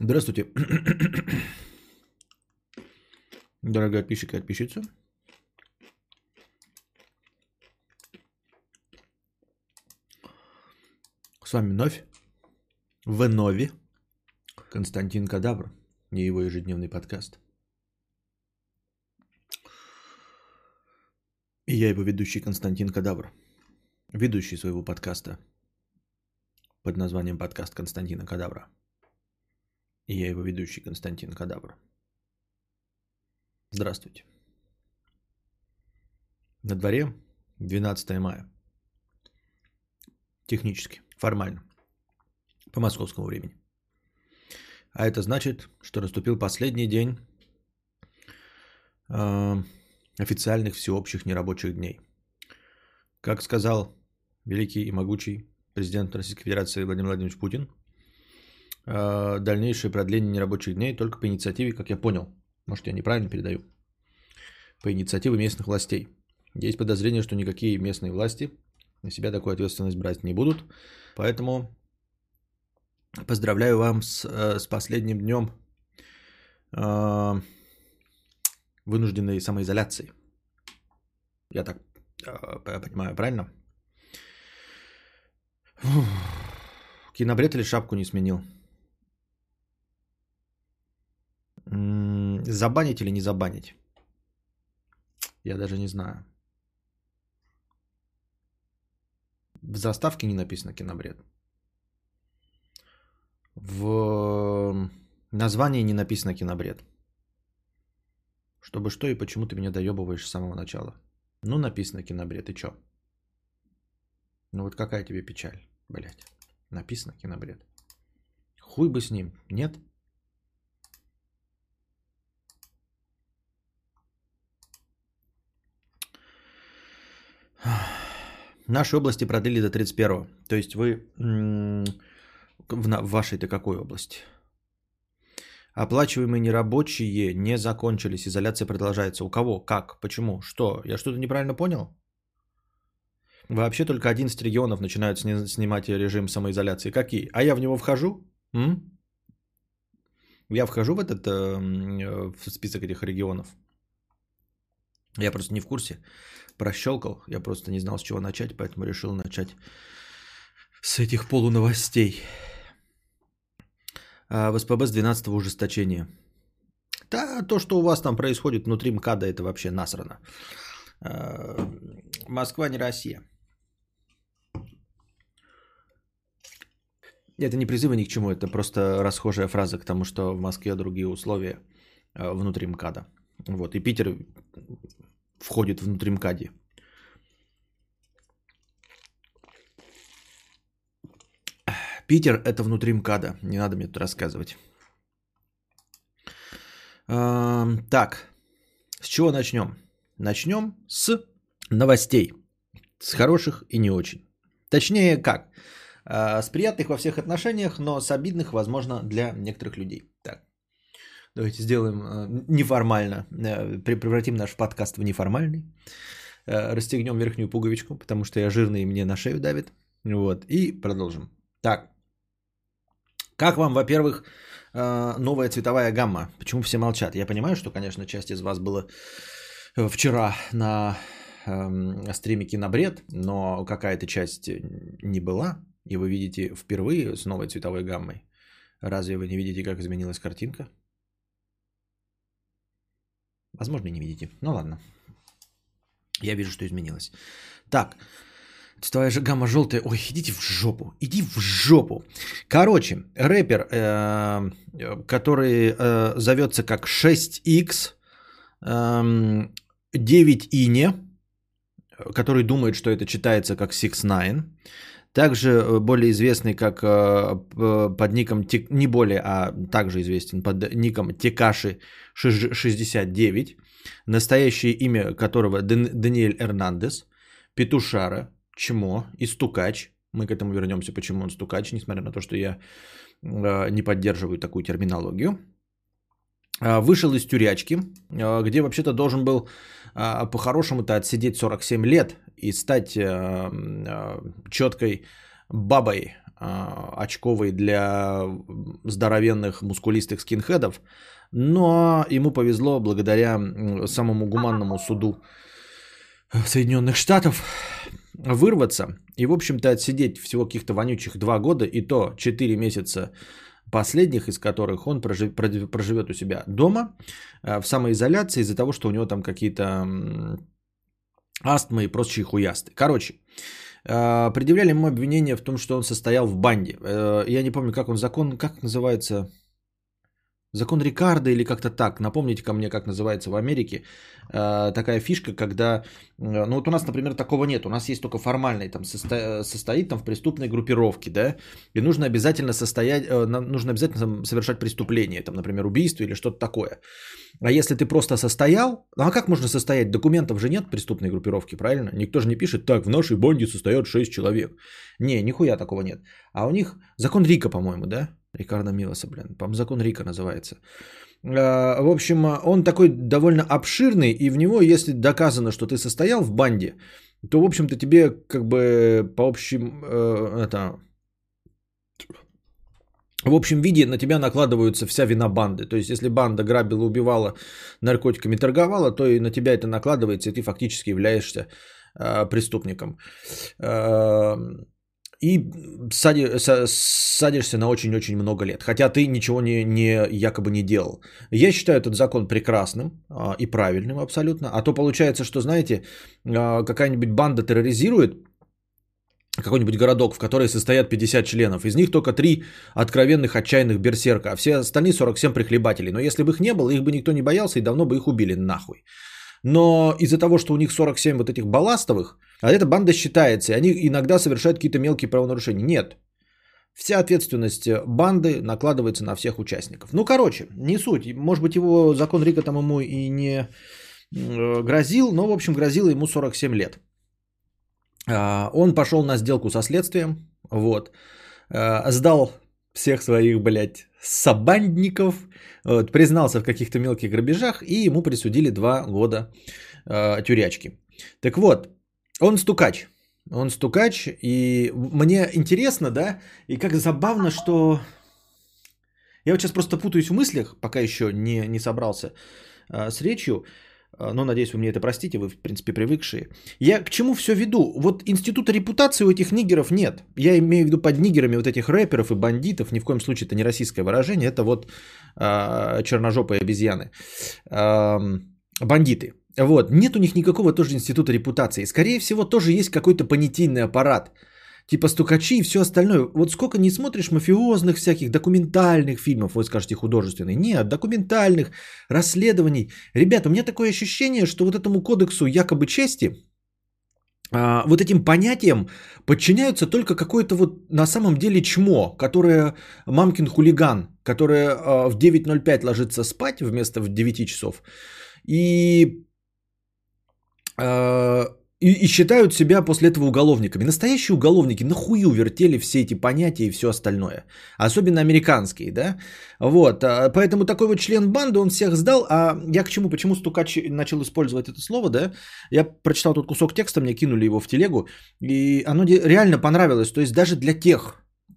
Здравствуйте, дорогая подписчик и подписчица. С вами вновь, вновь, Константин Кадавр и его ежедневный подкаст. И я его ведущий Константин Кадавр, ведущий своего подкаста под названием «Подкаст Константина Кадавра». И я его ведущий Константин Кадавр. Здравствуйте. На дворе 12 мая. Технически, формально. По московскому времени. А это значит, что наступил последний день официальных всеобщих нерабочих дней. Как сказал великий и могучий президент Российской Федерации Владимир Владимирович Путин, дальнейшее продление нерабочих дней только по инициативе, как я понял, может, я неправильно передаю, по инициативе местных властей. Есть подозрение, что никакие местные власти на себя такую ответственность брать не будут, поэтому поздравляю вам с последним днем вынужденной самоизоляции. Я так понимаю, правильно? Кинобред или шапку не сменил? Забанить или не забанить? Я даже не знаю. В заставке не написано кинобред. В названии не написано кинобред. Чтобы что и почему ты меня доебываешь с самого начала. Ну, написано кинобред, и чё? Ну вот какая тебе печаль, блядь. Написано кинобред. Хуй бы с ним, нет? Наши области продлили до 31-го. То есть вы... В вашей-то какой области? Оплачиваемые нерабочие не закончились. Изоляция продолжается. У кого? Как? Почему? Что? Я что-то неправильно понял? Вообще только 11 регионов начинают снимать режим самоизоляции. Какие? А я в него вхожу? Я вхожу в этот в список этих регионов? Я просто не в курсе. Прощелкал. Я просто не знал, с чего начать, поэтому решил начать с этих полуновостей. В СПБ с 12-го ужесточения. Да, то, что у вас там происходит внутри МКАДа, это вообще насрано. Москва не Россия. Это не призывы ни к чему, это просто расхожая фраза к тому, что в Москве другие условия внутри МКАДа. Вот, и Питер входит внутри МКАДи. Питер – это внутри МКАДа, не надо мне тут рассказывать. Так, с чего начнем? Начнем с новостей, с хороших и не очень. Точнее, как? С приятных во всех отношениях, но с обидных, возможно, для некоторых людей. Так, давайте сделаем неформально, превратим наш подкаст в неформальный. Расстегнем верхнюю пуговичку, потому что я жирный и мне на шею давит. Вот, и продолжим. Так, как вам, во-первых, новая цветовая гамма? Почему все молчат? Я понимаю, что, конечно, часть из вас была вчера на стриме «Кинобред», но какая-то часть не была, и вы видите впервые с новой цветовой гаммой. Разве вы не видите, как изменилась картинка? Возможно, не видите. Ну ладно. Я вижу, что изменилась. Так. Твоя же гамма желтая. Ой, идите в жопу. Иди в жопу. Короче, рэпер, который зовется как 6X, 9Ине, который думает, что это читается как 6ix9ine. Также более известный как под ником, не более, а также известен под ником Текаши 69, настоящее имя которого Даниэль Эрнандес, петушара, чмо и стукач. Мы к этому вернемся, почему он стукач, несмотря на то, что я не поддерживаю такую терминологию. Вышел из тюрячки, где вообще-то должен был по-хорошему-то отсидеть 47 лет и стать четкой бабой очковый для здоровенных мускулистых скинхедов, но ему повезло благодаря самому гуманному суду Соединенных Штатов вырваться и, в общем-то, отсидеть всего каких-то вонючих 2 года, и то 4 месяца последних, из которых он проживет у себя дома в самоизоляции из-за того, что у него там какие-то астмы и прочие хуясты. Короче, предъявляли ему обвинение в том, что он состоял в банде. Я не помню, как он закон, как называется... Закон Рикардо или как-то так. Напомните ко мне, как называется в Америке такая фишка, когда... Ну вот у нас, например, такого нет. У нас есть только формальный, там, состоит там в преступной группировке, да? И нужно обязательно нужно обязательно совершать преступление, там, например, убийство или что-то такое. А если ты просто состоял... А как можно состоять? Документов же нет в преступной группировке, правильно? Никто же не пишет, так, в нашей банде состоят 6 человек. Не, нихуя такого нет. А у них закон Рико, по-моему, да? Рикардо Милоса, блин, по-моему, закон Рико называется. В общем, он такой довольно обширный, и в него, если доказано, что ты состоял в банде, то, в общем-то, тебе как бы по общим, в общем виде на тебя накладываются вся вина банды. То есть, если банда грабила, убивала, наркотиками торговала, то и на тебя это накладывается, и ты фактически являешься преступником. И садишься на очень-очень много лет, хотя ты ничего якобы не делал. Я считаю этот закон прекрасным и правильным абсолютно. А то получается, что, знаете, какая-нибудь банда терроризирует какой-нибудь городок, в который состоят 50 членов. Из них только 3 откровенных отчаянных берсерка, а все остальные 47 прихлебателей. Но если бы их не было, их бы никто не боялся и давно бы их убили нахуй. Но из-за того, что у них 47 вот этих балластовых, а эта банда считается, и они иногда совершают какие-то мелкие правонарушения. Нет. Вся ответственность банды накладывается на всех участников. Ну, короче, не суть. Может быть, его закон Рико там ему и не грозил, но, в общем, грозило ему 47 лет. Он пошел на сделку со следствием, вот, сдал всех своих, блядь, собандников, вот, признался в каких-то мелких грабежах, и ему присудили 2 года тюрячки. Так вот, он стукач. Он стукач, и мне интересно, да, и как забавно, что... Я вот сейчас просто путаюсь в мыслях, пока еще не собрался с речью, но, надеюсь, вы мне это простите, вы, в принципе, привыкшие. Я к чему все веду? Вот института репутации у этих нигеров нет. Я имею в виду под нигерами вот этих рэперов и бандитов, ни в коем случае это не российское выражение, это вот черножопые обезьяны, бандиты. Вот, нет у них никакого тоже института репутации. Скорее всего, тоже есть какой-то понятийный аппарат, типа стукачи и все остальное. Вот сколько не смотришь мафиозных всяких документальных фильмов, вы скажете, художественных. Нет, документальных, расследований. Ребята, у меня такое ощущение, что вот этому кодексу якобы чести, вот этим понятиям подчиняются только какое-то вот на самом деле чмо, которое мамкин хулиган, которое в 9:05 ложится спать вместо в 9 часов. И считают себя после этого уголовниками. Настоящие уголовники нахую вертели все эти понятия и все остальное. Особенно американские, да? Вот, поэтому такой вот член банды, он всех сдал. А я к чему? Почему стукач начал использовать это слово, да? Я прочитал тут кусок текста, мне кинули его в телегу. И оно реально понравилось. То есть даже для тех,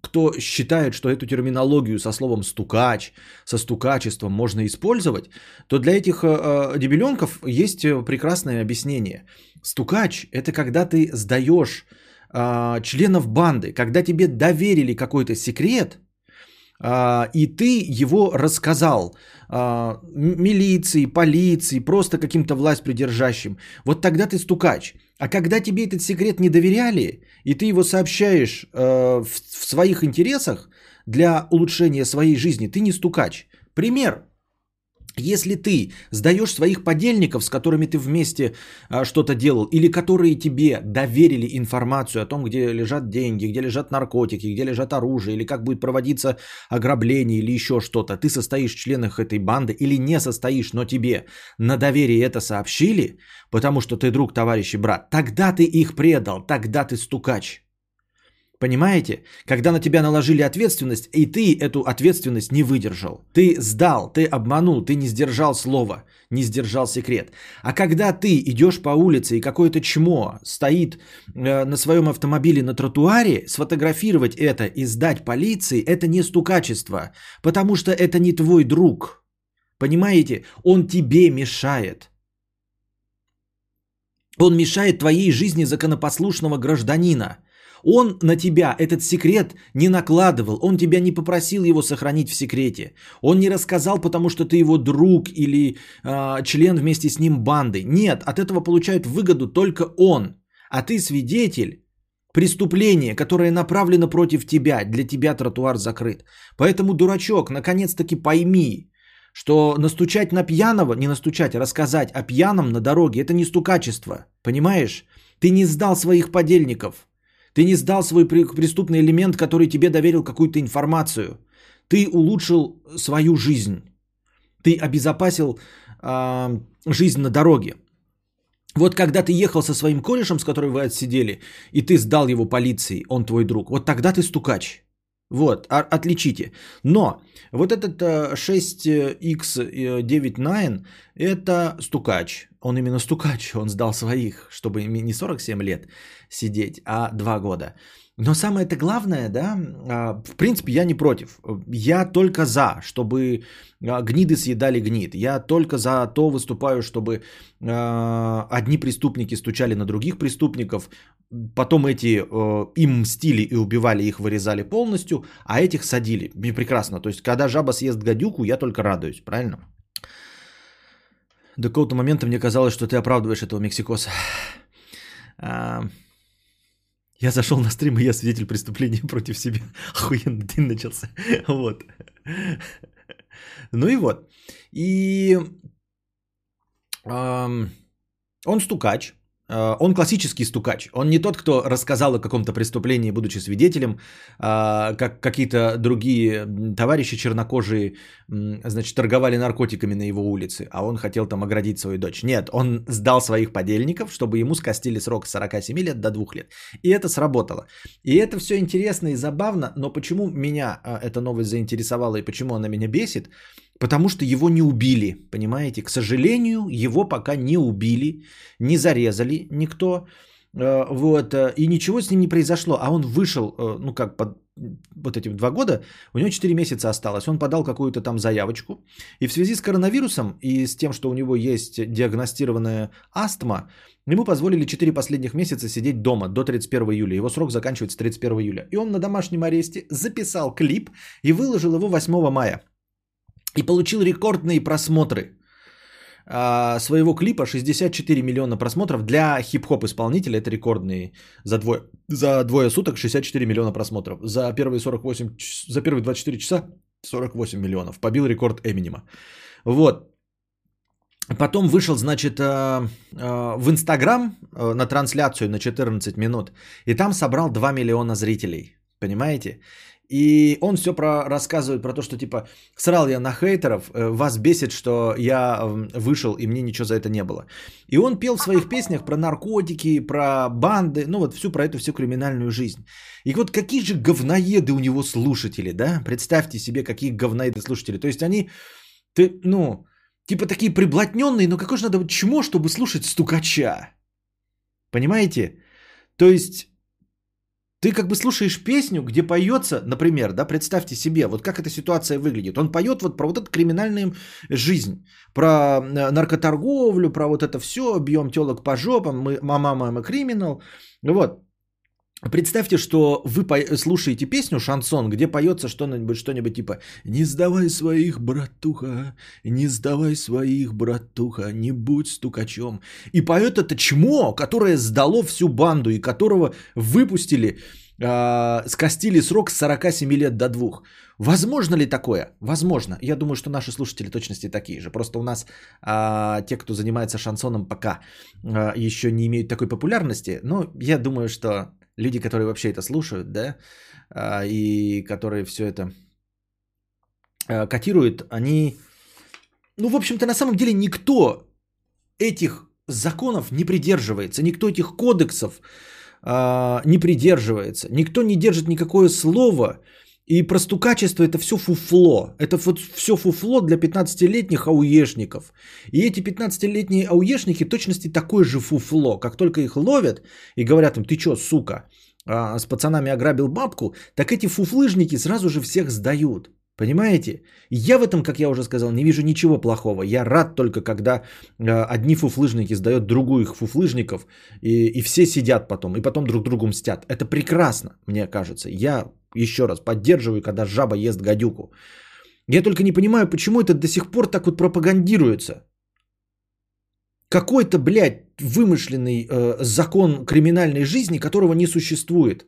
кто считает, что эту терминологию со словом «стукач», со стукачеством можно использовать, то для этих дебиленков есть прекрасное объяснение. Стукач – это когда ты сдаешь членов банды, когда тебе доверили какой-то секрет, и ты его рассказал милиции, полиции, просто каким-то власть придержащим. Вот тогда ты стукач. А когда тебе этот секрет не доверяли, и ты его сообщаешь в своих интересах для улучшения своей жизни, ты не стукач. Пример. Если ты сдаешь своих подельников, с которыми ты вместе что-то делал, или которые тебе доверили информацию о том, где лежат деньги, где лежат наркотики, где лежат оружие, или как будет проводиться ограбление, или еще что-то, ты состоишь в членах этой банды или не состоишь, но тебе на доверие это сообщили, потому что ты друг, товарищ и брат, тогда ты их предал, тогда ты стукач. Понимаете? Когда на тебя наложили ответственность, и ты эту ответственность не выдержал. Ты сдал, ты обманул, ты не сдержал слова, не сдержал секрет. А когда ты идешь по улице, и какое-то чмо стоит на своем автомобиле на тротуаре, сфотографировать это и сдать полиции – это не стукачество, потому что это не твой друг. Понимаете? Он тебе мешает. Он мешает твоей жизни законопослушного гражданина. Он на тебя этот секрет не накладывал, он тебя не попросил его сохранить в секрете. Он не рассказал, потому что ты его друг или член вместе с ним банды. Нет, от этого получает выгоду только он. А ты свидетель преступления, которое направлено против тебя. Для тебя тротуар закрыт. Поэтому, дурачок, наконец-таки пойми, что настучать на пьяного, не настучать, а рассказать о пьяном на дороге – это не стукачество. Понимаешь? Ты не сдал своих подельников. Ты не сдал свой преступный элемент, который тебе доверил какую-то информацию. Ты улучшил свою жизнь. Ты обезопасил жизнь на дороге. Вот когда ты ехал со своим корешем, с которым вы отсидели, и ты сдал его полиции, он твой друг, вот тогда ты стукач. Вот, отличите. Но вот этот 6X99 – это стукач. Он именно стукач, он сдал своих, чтобы не 47 лет сидеть, а 2 года. Но самое-то главное, да, в принципе, я не против. Я только за, чтобы гниды съедали гнид. Я только за то выступаю, чтобы одни преступники стучали на других преступников, потом эти им мстили и убивали, их вырезали полностью, а этих садили. И прекрасно. То есть, когда жаба съест гадюку, я только радуюсь, правильно? До какого-то момента мне казалось, что ты оправдываешь этого мексикоса. Я зашел на стрим, и я свидетель преступления против себя. Охуенный день начался. Вот. Ну и вот. И он стукач. Он классический стукач. Он не тот, кто рассказал о каком-то преступлении, будучи свидетелем, как какие-то другие товарищи чернокожие, значит, торговали наркотиками на его улице, а он хотел там оградить свою дочь. Нет, он сдал своих подельников, чтобы ему скостили срок с 47 лет до 2 лет. И это сработало. И это все интересно и забавно, но почему меня эта новость заинтересовала и почему она меня бесит? Потому что его не убили, понимаете? К сожалению, его пока не убили, не зарезали никто, вот, и ничего с ним не произошло. А он вышел, ну как, под вот этим 2 года, у него 4 месяца осталось, он подал какую-то там заявочку. И в связи с коронавирусом и с тем, что у него есть диагностированная астма, ему позволили 4 последних месяца сидеть дома до 31 июля. Его срок заканчивается 31 июля. И он на домашнем аресте записал клип и выложил его 8 мая. И получил рекордные просмотры своего клипа, 64 миллиона просмотров. Для хип-хоп исполнителя это рекордные за двое суток 64 миллиона просмотров. За первые 24 часа 48 миллионов. Побил рекорд Эминема. Вот. Потом вышел, значит, в Инстаграм на трансляцию на 14 минут. И там собрал 2 миллиона зрителей. Понимаете? И он все рассказывает про то, что типа срал я на хейтеров, вас бесит, что я вышел и мне ничего за это не было. И он пел в своих песнях про наркотики, про банды, ну вот всю про эту всю криминальную жизнь. И вот какие же говноеды у него слушатели, да? Представьте себе, какие говноеды слушатели. То есть они, ну, типа такие приблотненные, но какое же надо чмо, чтобы слушать стукача? Понимаете? То есть... Ты как бы слушаешь песню, где поется, например, да, представьте себе, вот как эта ситуация выглядит. Он поет вот про вот эту криминальную жизнь, про наркоторговлю, про вот это все, бьем телок по жопам, мама криминал, вот. Представьте, что вы слушаете песню шансон, где поется что-нибудь типа «Не сдавай своих, братуха, не сдавай своих, братуха, не будь стукачом». И поет это чмо, которое сдало всю банду и которого выпустили, скостили срок с 47 лет до 2. Возможно ли такое? Возможно. Я думаю, что наши слушатели точности такие же. Просто у нас те, кто занимается шансоном, пока еще не имеют такой популярности. Но я думаю, что... Люди, которые вообще это слушают, да, и которые все это котируют, они, ну, в общем-то, на самом деле никто этих законов не придерживается, никто этих кодексов не придерживается. Никто не держит никакое слово. И простукачество – это все фуфло. Это все фуфло для 15-летних ауешников. И эти 15-летние ауешники точности такое же фуфло. Как только их ловят и говорят им: ты че, сука, с пацанами ограбил бабку, так эти фуфлыжники сразу же всех сдают. Понимаете? Я в этом, как я уже сказал, не вижу ничего плохого. Я рад только, когда одни фуфлыжники сдают других фуфлыжников, и все сидят потом, и потом друг другу мстят. Это прекрасно, мне кажется. Я еще раз поддерживаю, когда жаба ест гадюку. Я только не понимаю, почему это до сих пор так вот пропагандируется. Какой-то, блядь, вымышленный закон криминальной жизни, которого не существует.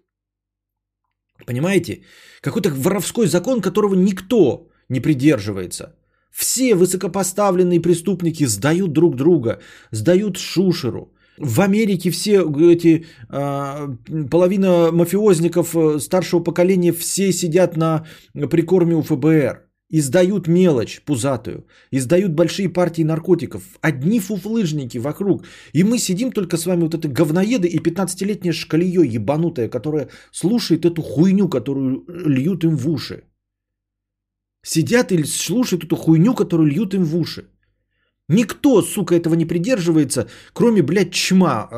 Понимаете? Какой-то воровской закон, которого никто не придерживается. Все высокопоставленные преступники сдают друг друга, сдают шушеру. В Америке все эти, половина мафиозников старшего поколения, все сидят на прикорме у ФБР. Издают мелочь пузатую, издают большие партии наркотиков. Одни фуфлыжники вокруг. И мы сидим только с вами вот этой говноеды и 15-летнее шкалье ебанутое, которое слушает эту хуйню, которую льют им в уши. Сидят и слушают эту хуйню, которую льют им в уши. Никто, сука, этого не придерживается, кроме, блядь, чмо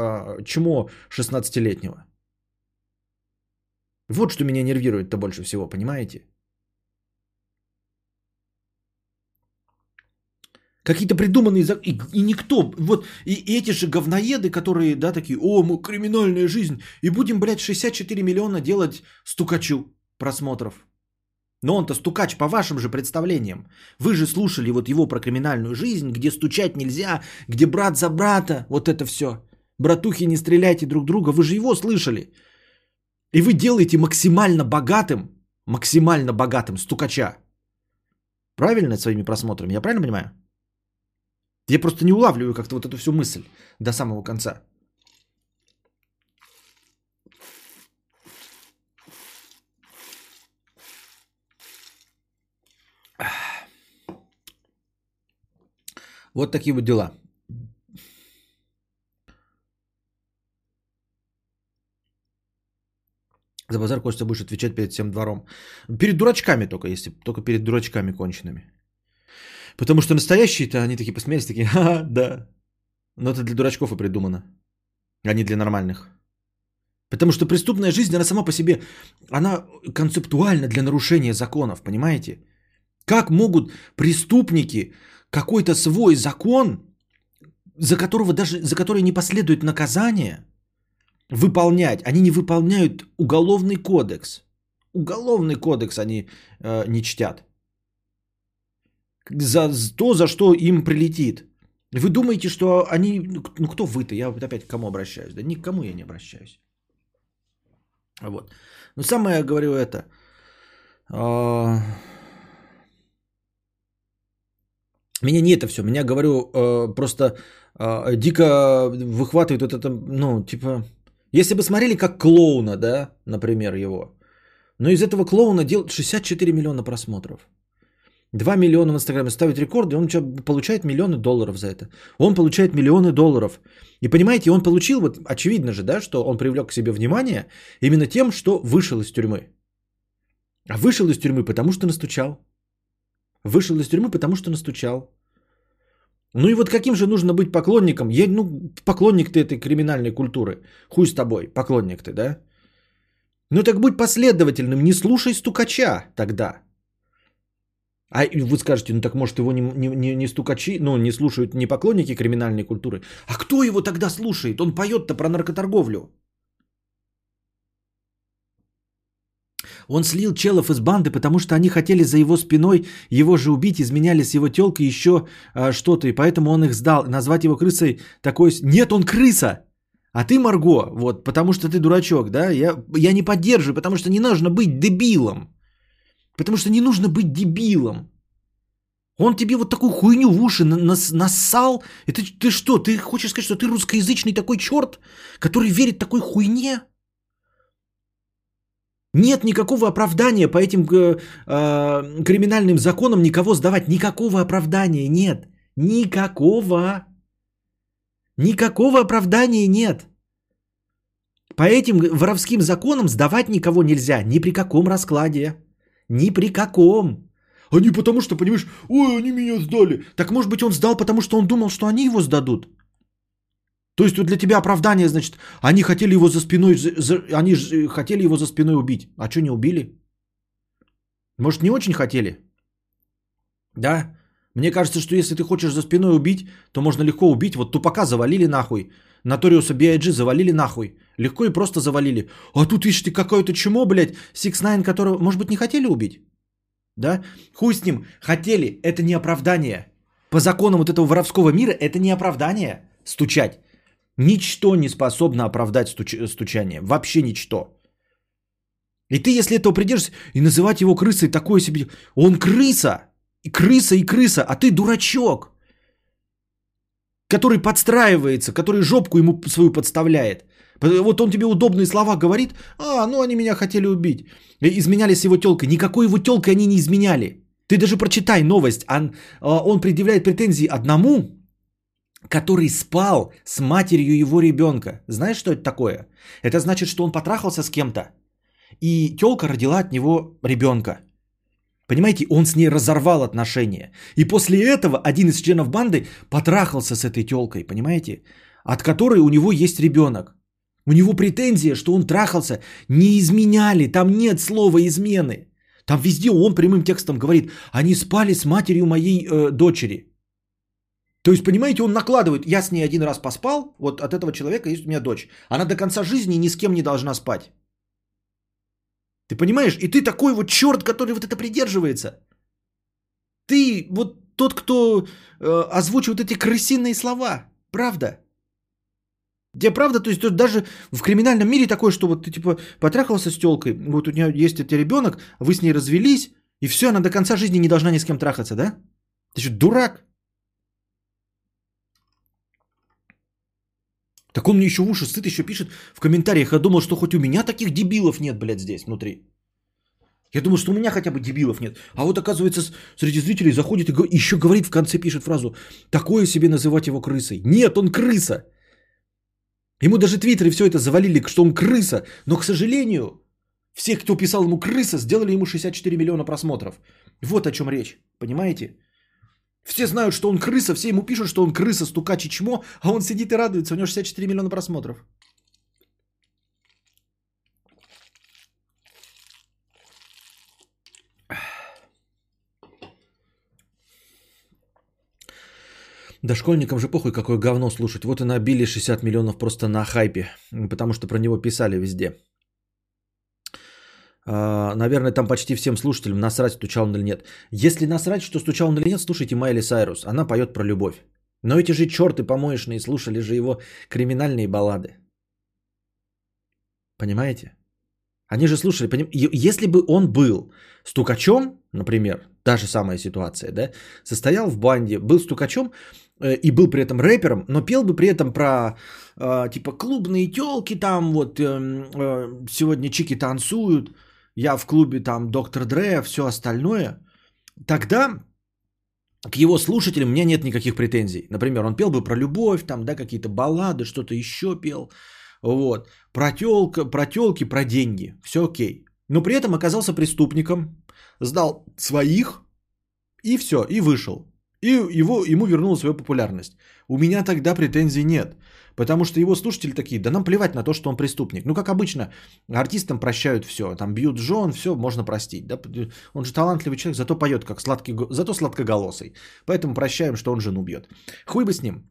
16-летнего. Вот что меня нервирует-то больше всего, понимаете? Какие-то придуманные... И никто... Вот, и эти же говноеды, которые, да, такие: о, мы криминальная жизнь, и будем, блядь, 64 миллиона делать стукачу просмотров. Но он-то стукач по вашим же представлениям. Вы же слушали вот его про криминальную жизнь, где стучать нельзя, где брат за брата, вот это все. Братухи, не стреляйте друг друга. Вы же его слышали. И вы делаете максимально богатым стукача. Правильно, своими просмотрами? Я правильно понимаю? Я просто не улавливаю как-то вот эту всю мысль до самого конца. Вот такие вот дела. За базар, Костя, будешь отвечать перед всем двором. Перед дурачками только, если только перед дурачками конченными. Потому что настоящие-то, они такие посмеялись, такие: ха-ха, да. Но это для дурачков и придумано, а не для нормальных. Потому что преступная жизнь, она сама по себе, она концептуальна для нарушения законов, понимаете? Как могут преступники какой-то свой закон, за который не последует наказание, выполнять? Они не выполняют уголовный кодекс. Уголовный кодекс они не чтят. За то, за что им прилетит. Вы думаете, что они... Ну, кто вы-то? Я опять к кому обращаюсь? Да никому я не обращаюсь. Вот. Но самое, я говорю, это... Меня не это все. Меня, говорю, просто дико выхватывает вот это... Ну, типа... Если бы смотрели как клоуна, да, например, его. Но из этого клоуна делают 64 миллиона просмотров. 2 миллиона в Инстаграме, ставит рекорды, он получает миллионы долларов за это. Он получает миллионы долларов. И понимаете, он получил, вот очевидно же, да, что он привлек к себе внимание именно тем, что вышел из тюрьмы. А вышел из тюрьмы, потому что настучал. Вышел из тюрьмы, потому что настучал. Ну и вот каким же нужно быть поклонником? Поклонник ты этой криминальной культуры. Хуй с тобой, поклонник ты, да? Ну так будь последовательным, не слушай стукача тогда. А вы скажете: ну так может его не стукачи, ну не слушают не поклонники криминальной культуры. А кто его тогда слушает? Он поет-то про наркоторговлю. Он слил челов из банды, потому что они хотели за его спиной его же убить, изменяли с его тёлкой еще что-то, и поэтому он их сдал. Назвать его крысой такой... Нет, он крыса! А ты, Марго, вот, потому что ты дурачок, да? Я не поддерживаю, потому что не нужно быть дебилом. Потому что не нужно быть дебилом. Он тебе вот такую хуйню в уши нассал. И ты что, ты хочешь сказать, что ты русскоязычный такой черт, который верит такой хуйне? Нет никакого оправдания по этим криминальным законам никого сдавать. Никакого оправдания нет. Никакого оправдания нет. По этим воровским законам сдавать никого нельзя ни при каком раскладе. Ни при каком. А не потому что, понимаешь, ой, они меня сдали. Так может быть он сдал, потому что он думал, что они его сдадут. То есть вот для тебя оправдание, значит, они хотели его за спиной, они же хотели его за спиной убить. А что не убили? Может, не очень хотели? Да? Мне кажется, что если ты хочешь за спиной убить, то можно легко убить. Вот тупака завалили нахуй. Notorious B.I.G. завалили нахуй. Легко и просто завалили. А тут, видишь, ты какое-то чмо, блядь, 6ix9ine, которого, может быть, не хотели убить? Да? Хуй с ним. Хотели. Это не оправдание. По законам вот этого воровского мира это не оправдание стучать. Ничто не способно оправдать стучание. Вообще ничто. И ты, если этого придержишься, и называть его крысой, такое себе... Он крыса. И крыса, и крыса. А ты дурачок, который подстраивается, который жопку ему свою подставляет. Вот он тебе удобные слова говорит. А, ну они меня хотели убить. Изменяли с его тёлкой. Никакой его тёлкой они не изменяли. Ты даже прочитай новость. Он предъявляет претензии одному, который спал с матерью его ребёнка. Знаешь, что это такое? Это значит, что он потрахался с кем-то. И тёлка родила от него ребёнка. Понимаете, он с ней разорвал отношения. И после этого один из членов банды потрахался с этой тёлкой, понимаете? От которой у него есть ребёнок. У него претензия, что он трахался, не изменяли, там нет слова измены. Там везде он прямым текстом говорит, они спали с матерью моей дочери. То есть, понимаете, он накладывает, я с ней один раз поспал, вот от этого человека есть у меня дочь. Она до конца жизни ни с кем не должна спать. Ты понимаешь? И ты такой вот черт, который вот это придерживается. Ты вот тот, кто озвучивает эти крысиные слова. Правда? Тебе правда? То есть даже в криминальном мире такое, что вот ты типа потрахался с тёлкой, вот у нее есть этот ребенок, вы с ней развелись, и все, она до конца жизни не должна ни с кем трахаться, да? Ты что, дурак? Так он мне еще в уши сыт, еще пишет в комментариях. Я думал, что хоть у меня таких дебилов нет, блядь, здесь внутри. Я думал, что у меня хотя бы дебилов нет. А вот оказывается, среди зрителей заходит и еще говорит, в конце пишет фразу. Такое себе называть его крысой. Нет, он крыса. Ему даже твиттеры все это завалили, что он крыса. Но, к сожалению, все, кто писал ему крыса, сделали ему 64 миллиона просмотров. Вот о чем речь, понимаете? Все знают, что он крыса, все ему пишут, что он крыса, стукач и чмо, а он сидит и радуется, у него 64 миллиона просмотров. Да школьникам же похуй, какое говно слушать. Вот и набили 60 миллионов просто на хайпе, потому что про него писали везде. Наверное, там почти всем слушателям насрать, стучал он или нет. Если насрать, что стучал он или нет, слушайте Майли Сайрус. Она поет про любовь. Но эти же черты помоечные слушали же его криминальные баллады. Понимаете? Они же слушали. Если бы он был стукачом, например, та же самая ситуация, да, состоял в банде, был стукачом и был при этом рэпером, но пел бы при этом про типа клубные тёлки, там вот сегодня чики танцуют, я в клубе там доктор Дре, все остальное, тогда к его слушателям у меня нет никаких претензий. Например, он пел бы про любовь, там, да, какие-то баллады, что-то еще пел, вот, про тёлки, про деньги, все окей. Но при этом оказался преступником, сдал своих и все, и вышел. И ему вернула свою популярность. У меня тогда претензий нет. Потому что его слушатели такие, да нам плевать на то, что он преступник. Ну, как обычно, артистам прощают все. Там бьют жен, все можно простить. Да? Он же талантливый человек, зато поет, как сладкий, зато сладкоголосый. Поэтому прощаем, что он жену бьет. Хуй бы с ним.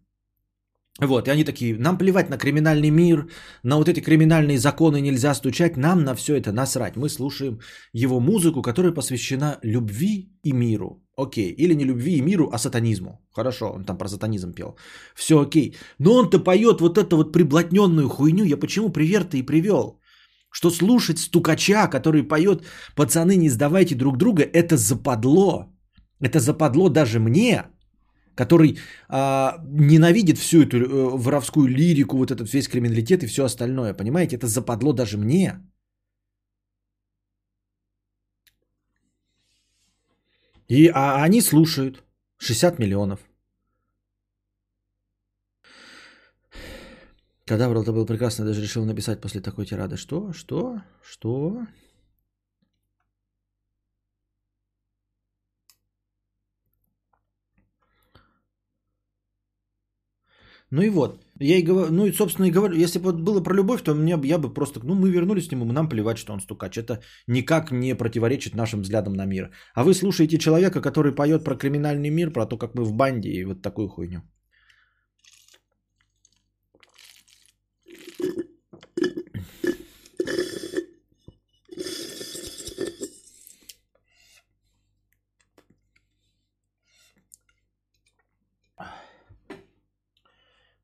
Вот, и они такие, нам плевать на криминальный мир, на вот эти криминальные законы нельзя стучать, нам на все это насрать. Мы слушаем его музыку, которая посвящена любви и миру. Окей, или не любви и миру, а сатанизму. Хорошо, он там про сатанизм пел. Все окей. Но он-то поет вот эту вот приблотненную хуйню. Я почему привер-то и привел? Что слушать стукача, который поет «Пацаны, не сдавайте друг друга», это западло. Это западло даже мне, который ненавидит всю эту воровскую лирику, вот этот весь криминалитет и все остальное. Понимаете, это западло даже мне. И они слушают 60 миллионов. Кадавр-то был прекрасно, даже решил написать после такой тирады. Что? Ну и вот, я и говорю, ну и собственно и говорю, если бы было про любовь, то я бы просто, ну мы вернулись к нему, нам плевать, что он стукач, это никак не противоречит нашим взглядам на мир. А вы слушаете человека, который поет про криминальный мир, про то, как мы в банде и вот такую хуйню.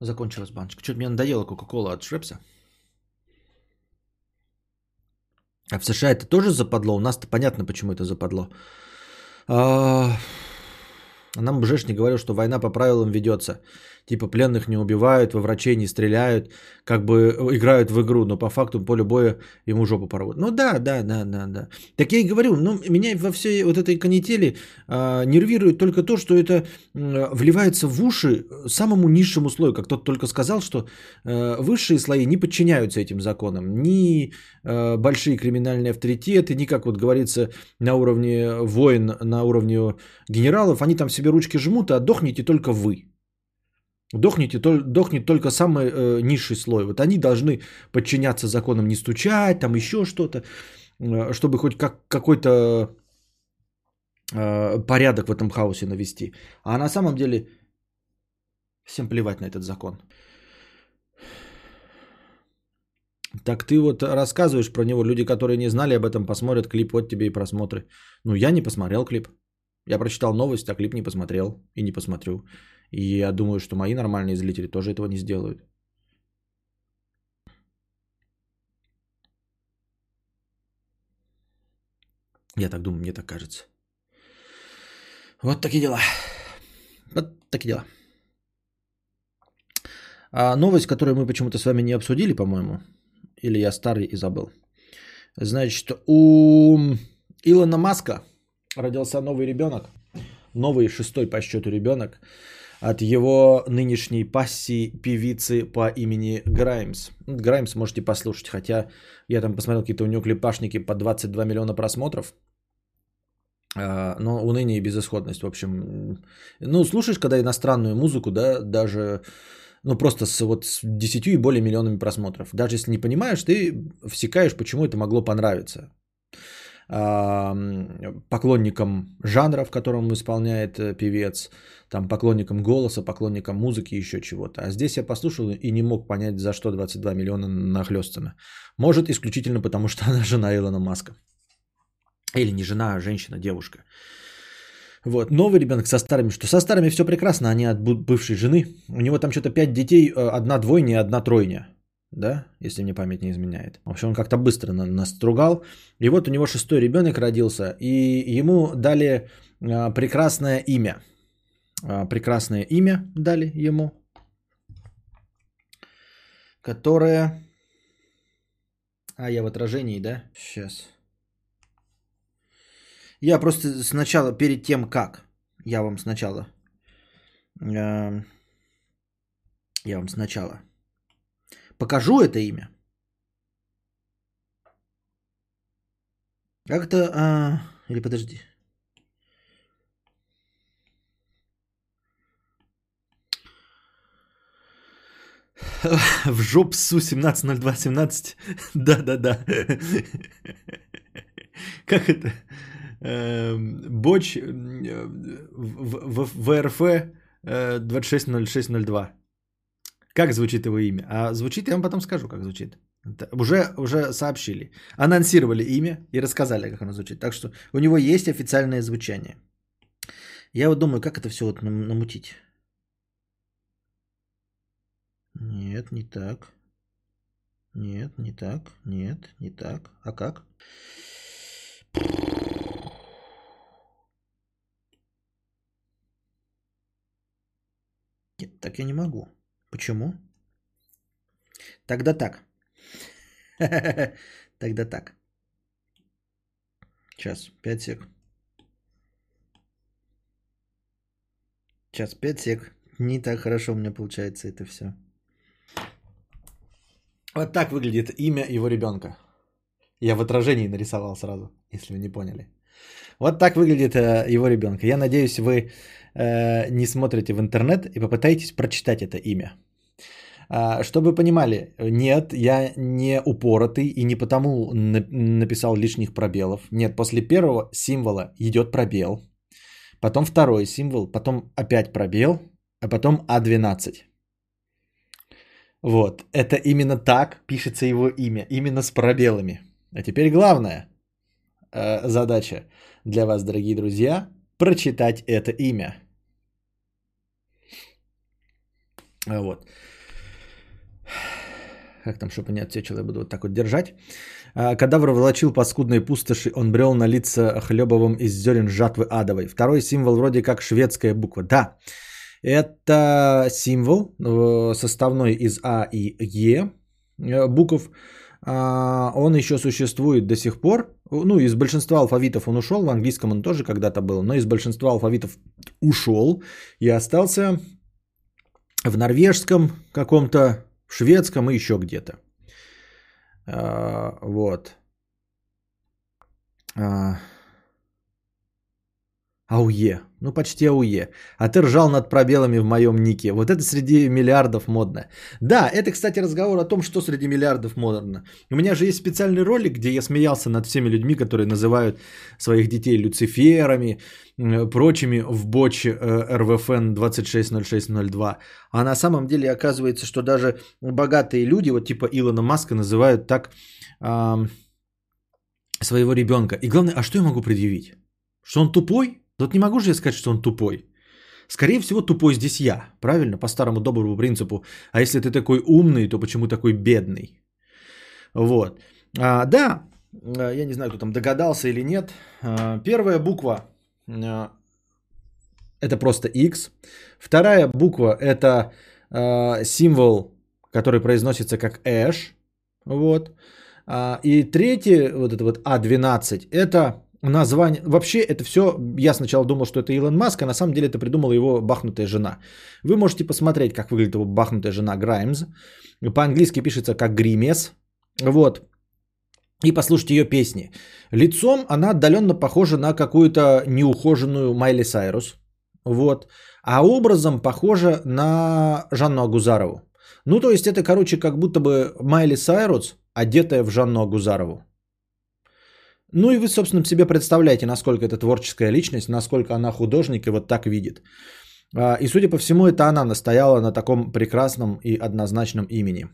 Закончилась баночка. Что-то мне надоело кока-кола от Швепса. А в США это тоже западло? У нас-то понятно, почему это западло. Нам Бжешник говорил, что война по правилам ведется. Типа пленных не убивают, во врачей не стреляют, как бы играют в игру, но по факту поле боя ему жопу порвут. Ну да. Так я и говорю, но меня во всей вот этой канители нервирует только то, что это вливается в уши самому низшему слою. Как тот только сказал, что высшие слои не подчиняются этим законам. Ни большие криминальные авторитеты, ни, как вот говорится, на уровне воин, на уровне генералов, они там себе ручки жмут, а дохните только вы. Дохнет только самый низший слой. Вот они должны подчиняться законам, не стучать, там еще что-то, чтобы хоть какой-то порядок в этом хаосе навести. А на самом деле всем плевать на этот закон. Так ты вот рассказываешь про него. Люди, которые не знали об этом, посмотрят клип, вот тебе и просмотры. Ну, я не посмотрел клип. Я прочитал новость, а клип не посмотрел и не посмотрю. И я думаю, что мои нормальные зрители тоже этого не сделают. Я так думаю, мне так кажется. Вот такие дела. А новость, которую мы почему-то с вами не обсудили, по-моему. Или я старый и забыл. Значит, у Илона Маска родился новый ребенок. Новый, шестой по счету ребенок. От его нынешней пассии певицы по имени Граймс. Граймс можете послушать, хотя я там посмотрел какие-то у нее клипашники по 22 миллиона просмотров. Но уныние и безысходность, в общем. Ну, слушаешь, когда иностранную музыку, да, даже, ну, просто с 10 и более миллионами просмотров. Даже если не понимаешь, ты всекаешь, почему это могло понравиться поклонникам жанра, в котором исполняет певец, там, поклонникам голоса, поклонникам музыки, еще чего-то. А здесь я послушал и не мог понять, за что 22 миллиона нахлёстано. Может, исключительно потому, что она жена Илона Маска. Или не жена, а женщина, девушка. Вот. Новый ребенок со старыми. Что со старыми все прекрасно, они от бывшей жены. У него там что-то 5 детей, одна двойня и одна тройня. Да, если мне память не изменяет. В общем, он как-то быстро настругал. И вот у него шестой ребенок родился. И ему дали прекрасное имя. Прекрасное имя дали ему. Которое... я в отражении, да? Сейчас. Я просто сначала, перед тем как... Я вам сначала покажу это имя. Как-то... или подожди. В жопсу 17.02.17. Да. Как это? Боч в РФ 26.06.02. Как звучит его имя? А звучит, я вам потом скажу, как звучит. Уже сообщили. Анонсировали имя и рассказали, как оно звучит. Так что у него есть официальное звучание. Я вот думаю, как это все вот намутить. Нет, не так. Нет, не так. Нет, не так. А как? Нет, так я не могу. Почему? Тогда так. Сейчас, 5 сек. Не так хорошо у меня получается это все. Вот так выглядит имя его ребенка. Я в отражении нарисовал сразу, если вы не поняли. Вот так выглядит его ребенка. Я надеюсь, вы не смотрите в интернет и попытаетесь прочитать это имя. Чтобы понимали, нет, я не упоротый и не потому написал лишних пробелов. Нет, после первого символа идет пробел, потом второй символ, потом опять пробел, а потом А12. Вот, это именно так пишется его имя, именно с пробелами. А теперь главная задача для вас, дорогие друзья, прочитать это имя. Вот. Как там, чтобы не отсечило, я буду вот так вот держать. Кадавр волочил по скудной пустоши, он брел на лица хлебовым из зерен жатвы адовой. Второй символ вроде как шведская буква. Да, это символ, составной из А и Е букв. Он еще существует до сих пор. Ну, из большинства алфавитов он ушел. В английском он тоже когда-то был. Но из большинства алфавитов ушел и остался в норвежском каком-то... В шведском и еще где-то. Вот. АУЕ. Ну, почти АУЕ. А ты ржал над пробелами в моем нике. Вот это среди миллиардов модно. Да, это, кстати, разговор о том, что среди миллиардов модно. У меня же есть специальный ролик, где я смеялся над всеми людьми, которые называют своих детей люциферами, прочими в боч РВФН 260602. А на самом деле оказывается, что даже богатые люди, вот типа Илона Маска, называют так своего ребенка. И главное, а что я могу предъявить? Что он тупой? Вот не могу же я сказать, что он тупой. Скорее всего, тупой здесь я, правильно? По старому доброму принципу. А если ты такой умный, то почему такой бедный? Вот. Да, я не знаю, кто там догадался или нет. Первая буква – это просто X. Вторая буква – это символ, который произносится как H. Вот. И третья, вот это вот А12 – это... Название. Вообще это все, я сначала думал, что это Илон Маск, а на самом деле это придумала его бахнутая жена. Вы можете посмотреть, как выглядит его бахнутая жена Граймс. По-английски пишется как Гримес. Вот. И послушайте ее песни. Лицом она отдаленно похожа на какую-то неухоженную Майли Сайрус. Вот. А образом похожа на Жанну Агузарову. Ну, то есть это, короче, как будто бы Майли Сайрус, одетая в Жанну Агузарову. Ну и вы, собственно, себе представляете, насколько это творческая личность, насколько она художник и вот так видит. И, судя по всему, это она настояла на таком прекрасном и однозначном имени.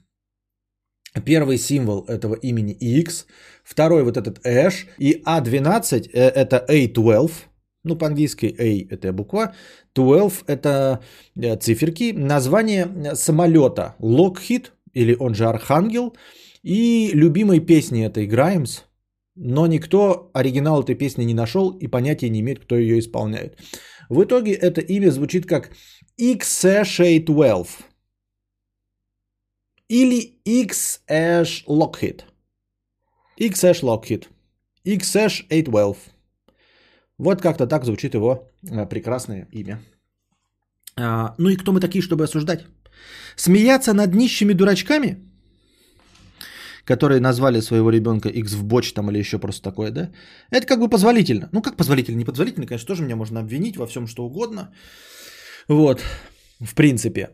Первый символ этого имени X, второй вот этот H, и A12 это A12, ну по-английски A это буква, 12 это циферки, название самолета Lockheed, или он же Архангел, и любимой песни этой Граймс. Но никто оригинал этой песни не нашел и понятия не имеет, кто ее исполняет. В итоге это имя звучит как XH12 или XH Lockheed. XH Lockheed. XH812. Вот как-то так звучит его прекрасное имя. Ну и кто мы такие, чтобы осуждать? Смеяться над нищими дурачками? Которые назвали своего ребенка X в боч там или еще просто такое, да? Это как бы позволительно. Ну, как позволительно, не позволительно, конечно, тоже меня можно обвинить во всем, что угодно. Вот, в принципе.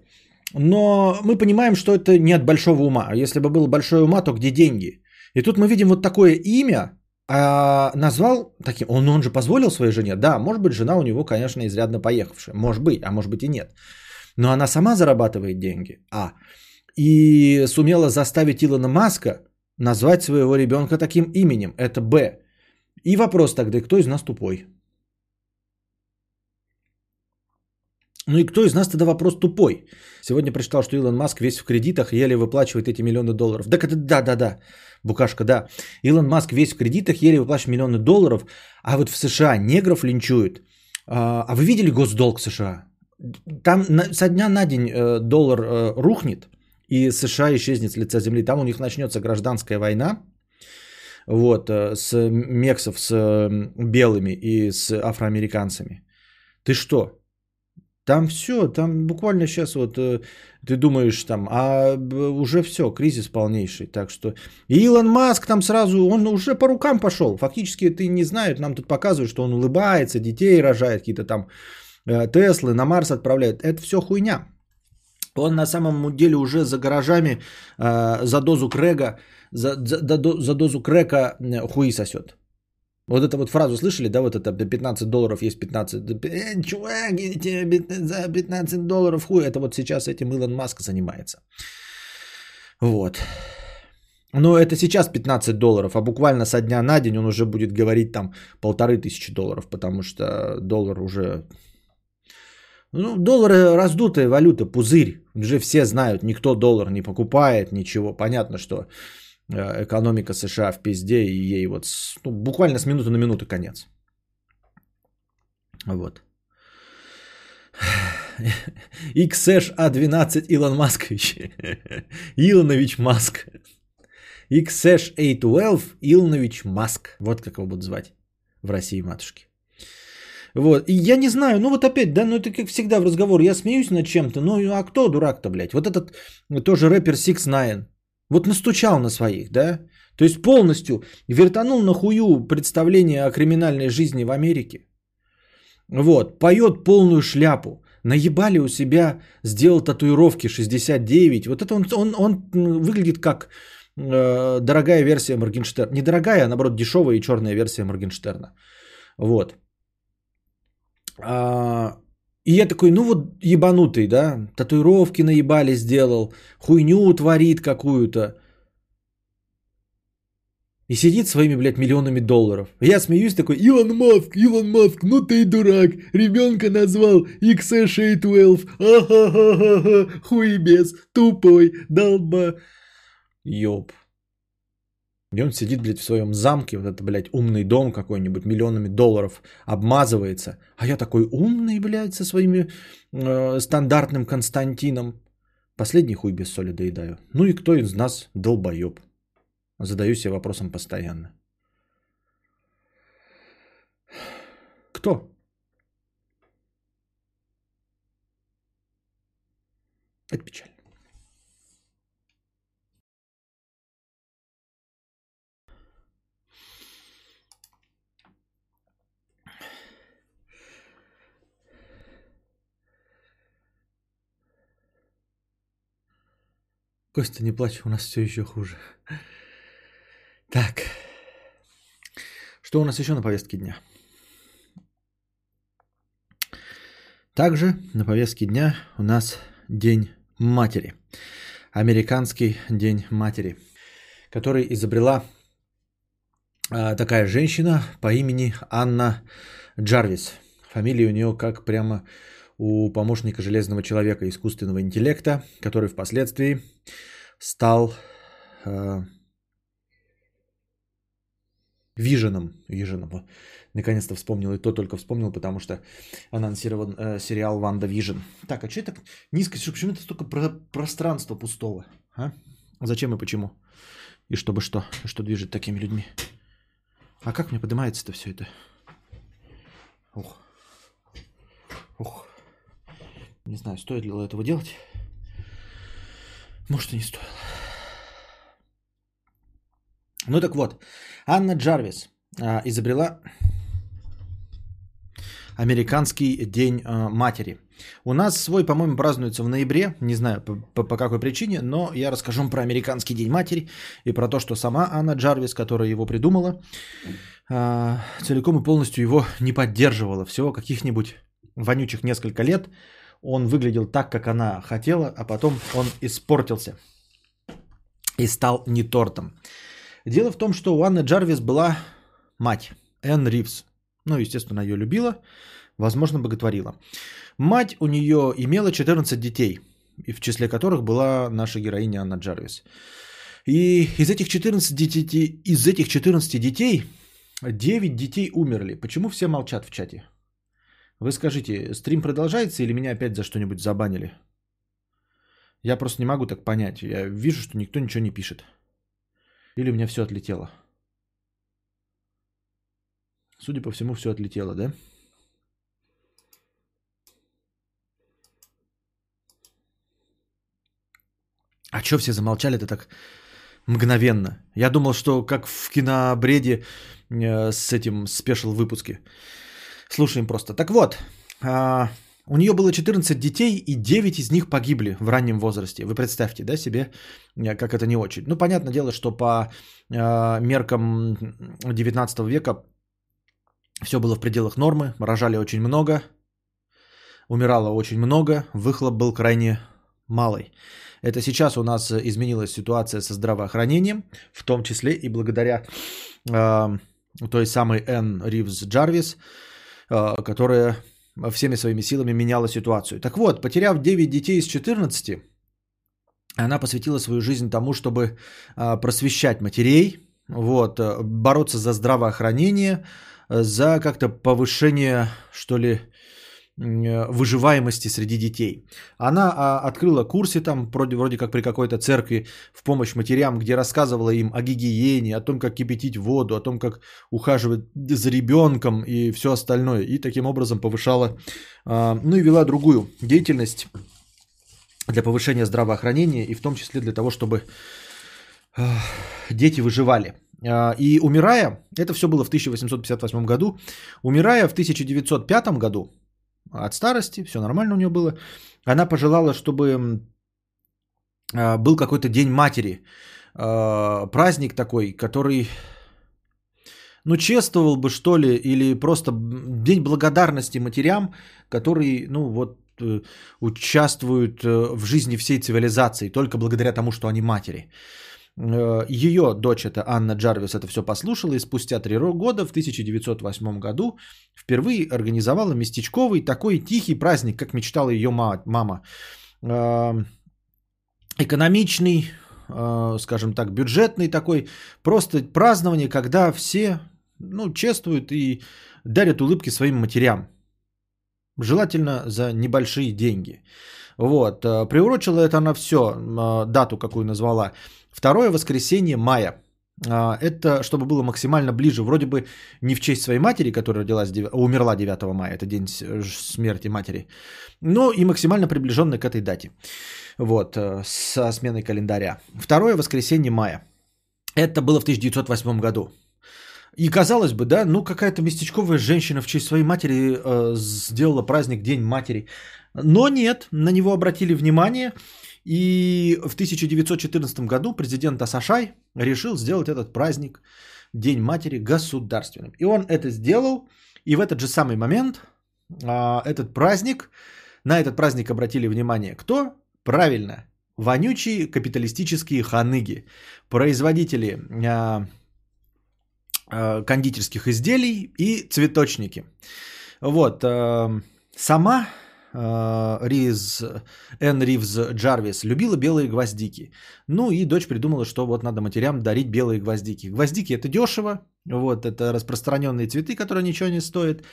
Но мы понимаем, что это не от большого ума. Если бы было большое ума, то где деньги? И тут мы видим вот такое имя, а назвал таким... Он же позволил своей жене? Да, может быть, жена у него, конечно, изрядно поехавшая. Может быть, а может быть и нет. Но она сама зарабатывает деньги. И сумела заставить Илона Маска назвать своего ребенка таким именем. Это Б. И вопрос тогда, кто из нас тупой? Ну и кто из нас тогда вопрос тупой? Сегодня прочитал, что Илон Маск весь в кредитах, еле выплачивает эти миллионы долларов. Да, Букашка, да. Илон Маск весь в кредитах, еле выплачивает миллионы долларов. А вот в США негров линчуют. А вы видели госдолг США? Там со дня на день доллар рухнет. И США исчезнет с лица земли. Там у них начнется гражданская война. Вот, с мексов, с белыми и с афроамериканцами. Ты что? Там все, там буквально сейчас вот ты думаешь там, а уже все, кризис полнейший. Так что Илон Маск там сразу, он уже по рукам пошел. Фактически ты не знаешь, нам тут показывают, что он улыбается, детей рожает, какие-то там Теслы на Марс отправляют. Это все хуйня. Он на самом деле уже за гаражами за дозу крэка хуи сосет. Вот эту вот фразу слышали, да, вот это $15 есть 15. Чувак, за $15 хуй. Это вот сейчас этим Илон Маск занимается. Вот. Но это сейчас $15, а буквально со дня на день он уже будет говорить там $1500, потому что доллар уже... Ну, доллары раздутая валюта, пузырь. Уже все знают, никто доллар не покупает, ничего. Понятно, что экономика США в пизде, и ей вот буквально с минуты на минуту конец. Вот. XSH A12 Илон Маскович. Илонович Маск. XSH A12 Илонович Маск. Вот как его будут звать в России, матушки. Вот, и я не знаю, ну вот опять, да, ну это как всегда в разговор, я смеюсь над чем-то, ну а кто дурак-то, блядь, вот этот тоже рэпер 6ix9ine, вот настучал на своих, да, то есть полностью вертанул на хую представление о криминальной жизни в Америке, вот, поет полную шляпу, наебали у себя, сделал татуировки 69, вот это он выглядит как дорогая версия Моргенштерна, недорогая, а наоборот дешевая и черная версия Моргенштерна, вот. И я такой, ну вот ебанутый, да, татуировки наебали сделал, хуйню творит какую-то. И сидит своими, блядь, миллионами долларов. Я смеюсь такой, Илон Маск, ну ты и дурак, ребенка назвал XSH12, ахахаха, хуебес, тупой, долба. Ёб. И он сидит, блядь, в своем замке, вот это, блядь, умный дом какой-нибудь, миллионами долларов обмазывается. А я такой умный, блядь, со своими стандартным Константином. Последний хуй без соли доедаю. Ну и кто из нас долбоеб? Задаю себе вопросом постоянно. Кто? Это печаль. Костя, не плачь, у нас все еще хуже. Так. Что у нас еще на повестке дня? Также на повестке дня у нас День матери. Американский День матери, который изобрела такая женщина по имени Анна Джарвис. Фамилия у нее как прямо... у помощника Железного Человека искусственного интеллекта, который впоследствии стал Виженом. Наконец-то вспомнил, и то только вспомнил, потому что анонсирован сериал «Ванда Вижен». Так, а что это так низко? Почему это столько пространства пустого? А? Зачем и почему? И чтобы что? Что движет такими людьми? А как мне поднимается-то все это? Ух. Не знаю, стоит ли этого делать. Может, и не стоило. Ну так вот, Анна Джарвис изобрела американский День матери. У нас свой, по-моему, празднуется в ноябре. Не знаю, по какой причине, но я расскажу вам про американский День матери и про то, что сама Анна Джарвис, которая его придумала, целиком и полностью его не поддерживала. Всего каких-нибудь вонючих несколько лет. Он выглядел так, как она хотела, а потом он испортился и стал не тортом. Дело в том, что у Анны Джарвис была мать, Энн Ривз. Ну, естественно, она ее любила, возможно, боготворила. Мать у нее имела 14 детей, в числе которых была наша героиня Анна Джарвис. И из этих 14 детей 9 детей умерли. Почему все молчат в чате? Вы скажите, стрим продолжается или меня опять за что-нибудь забанили? Я просто не могу так понять. Я вижу, что никто ничего не пишет. Или у меня все отлетело. Судя по всему, все отлетело, да? что все замолчали-то так мгновенно? Я думал, что как в кинобреде с этим спешл выпуске. Слушаем просто. Так вот, у нее было 14 детей, и 9 из них погибли в раннем возрасте. Вы представьте, да, себе, как это не очень. Ну, понятное дело, что по меркам 19 века все было в пределах нормы, рожали очень много, умирало очень много, выхлоп был крайне малый. Это сейчас у нас изменилась ситуация со здравоохранением, в том числе и благодаря той самой Энн Ривз Джарвис, которая всеми своими силами меняла ситуацию. Так вот, потеряв 9 детей из 14, она посвятила свою жизнь тому, чтобы просвещать матерей, вот, бороться за здравоохранение, за как-то повышение, что ли, выживаемости среди детей. Она открыла курсы там вроде как при какой-то церкви в помощь матерям, где рассказывала им о гигиене, о том, как кипятить воду, о том, как ухаживать за ребенком и все остальное. И таким образом повышала, ну и вела другую деятельность для повышения здравоохранения и в том числе для того, чтобы дети выживали. И умирая, это все было в 1858 году, умирая в 1905 году, от старости, все нормально у нее было. Она пожелала, чтобы был какой-то день матери, праздник такой, который, ну, чествовал бы, что ли, или просто день благодарности матерям, которые, ну, вот, участвуют в жизни всей цивилизации только благодаря тому, что они матери. Ее дочь, это Анна Джарвис, это все послушала и спустя 3 года, в 1908 году, впервые организовала местечковый такой тихий праздник, как мечтала ее мама. Экономичный, скажем так, бюджетный такой, просто празднование, когда все, ну, чествуют и дарят улыбки своим матерям. Желательно за небольшие деньги. Вот, приурочила это она все, дату, какую назвала. Второе воскресенье мая. Это чтобы было максимально ближе. Вроде бы не в честь своей матери, которая родилась, умерла 9 мая. Это день смерти матери. Но и максимально приближенный к этой дате. Вот, со сменой календаря. Второе воскресенье мая. Это было в 1908 году. И казалось бы, да, ну какая-то местечковая женщина в честь своей матери сделала праздник День матери. Но нет, на него обратили внимание. И в 1914 году президент Асашай решил сделать этот праздник День матери государственным. И он это сделал. И в этот же самый момент этот праздник, на этот праздник обратили внимание кто? Правильно, вонючие капиталистические ханыги, производители кондитерских изделий и цветочники. Вот, сама Энн Ривз Джарвис любила белые гвоздики. Ну и дочь придумала, что вот надо матерям дарить белые гвоздики. Гвоздики — это дешево, вот, это распространенные цветы, которые ничего не стоят,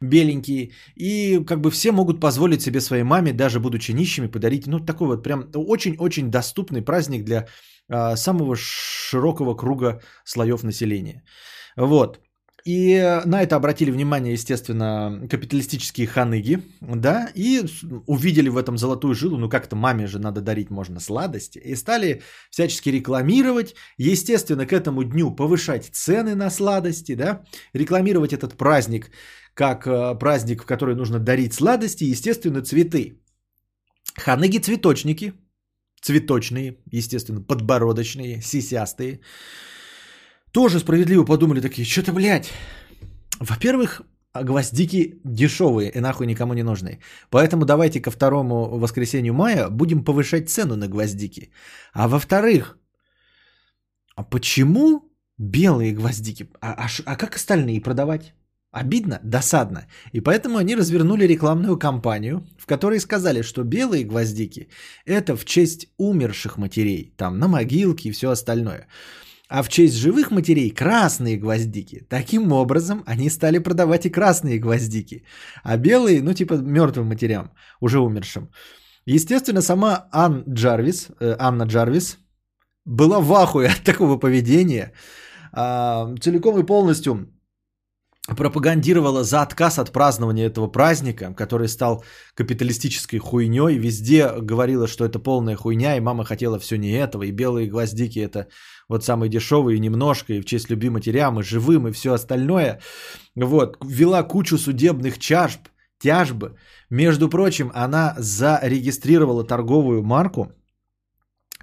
беленькие. И как бы все могут позволить себе своей маме, даже будучи нищими, подарить, ну, такой вот прям очень-очень доступный праздник для самого широкого круга слоев населения. Вот. И на это обратили внимание, естественно, капиталистические ханыги, да, и увидели в этом золотую жилу, ну как-то маме же надо дарить можно сладости, и стали всячески рекламировать, естественно, к этому дню повышать цены на сладости, да, рекламировать этот праздник как праздник, в который нужно дарить сладости, естественно, цветы. Ханыги-цветочники, цветочные, естественно, подбородочные, сисястые, тоже справедливо подумали такие, что-то, блядь, во-первых, гвоздики дешевые и нахуй никому не нужны. Поэтому давайте ко второму воскресенью мая будем повышать цену на гвоздики. А во-вторых, а почему белые гвоздики? А как остальные продавать? Обидно, досадно. И поэтому они развернули рекламную кампанию, в которой сказали, что белые гвоздики – это в честь умерших матерей, там на могилке и все остальное. А в честь живых матерей красные гвоздики. Таким образом, они стали продавать и красные гвоздики. А белые, ну типа мертвым матерям, уже умершим. Естественно, сама Анна Джарвис была в ахуе от такого поведения. Целиком и полностью пропагандировала за отказ от празднования этого праздника, который стал капиталистической хуйней, везде говорила, что это полная хуйня, и мама хотела все не этого, и белые гвоздики это вот самые дешевые, и немножко, и в честь любви матерям, и живым, и все остальное. Вот, вела кучу судебных тяжб. Между прочим, она зарегистрировала торговую марку,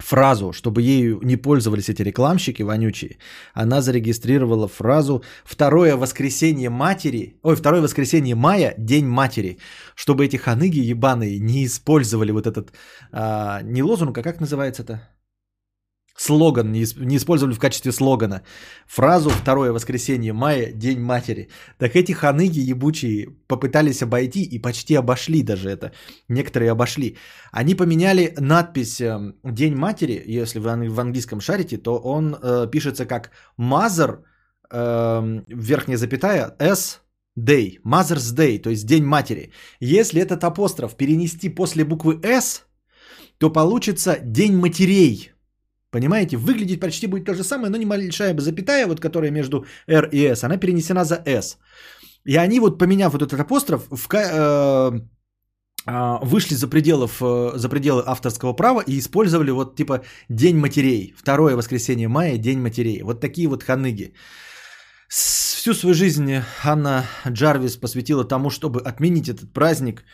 фразу, чтобы ею не пользовались эти рекламщики вонючие, она зарегистрировала фразу «Второе воскресенье мая, День матери», чтобы эти ханыги ебаные не использовали вот этот, не лозунг, а как называется это? Слоган, не использовали в качестве слогана. Фразу «Второе воскресенье мая, День матери». Так эти ханыги ебучие попытались обойти и почти обошли даже это. Некоторые обошли. Они поменяли надпись «День матери». Если вы в английском шарите, то он пишется как «Mother», верхняя запятая, «S», «Day», «Mother's Day», то есть «День матери». Если этот апостроф перенести после буквы «S», то получится «День матерей». Понимаете, выглядеть почти будет то же самое, но не малейшая запятая, вот которая между R и S, она перенесена за S. И они вот, поменяв вот этот апостроф, вышли за пределы авторского права и использовали вот типа День матерей, второе воскресенье мая, День матерей. Вот такие вот ханыги. Всю свою жизнь Анна Джарвис посвятила тому, чтобы отменить этот праздник.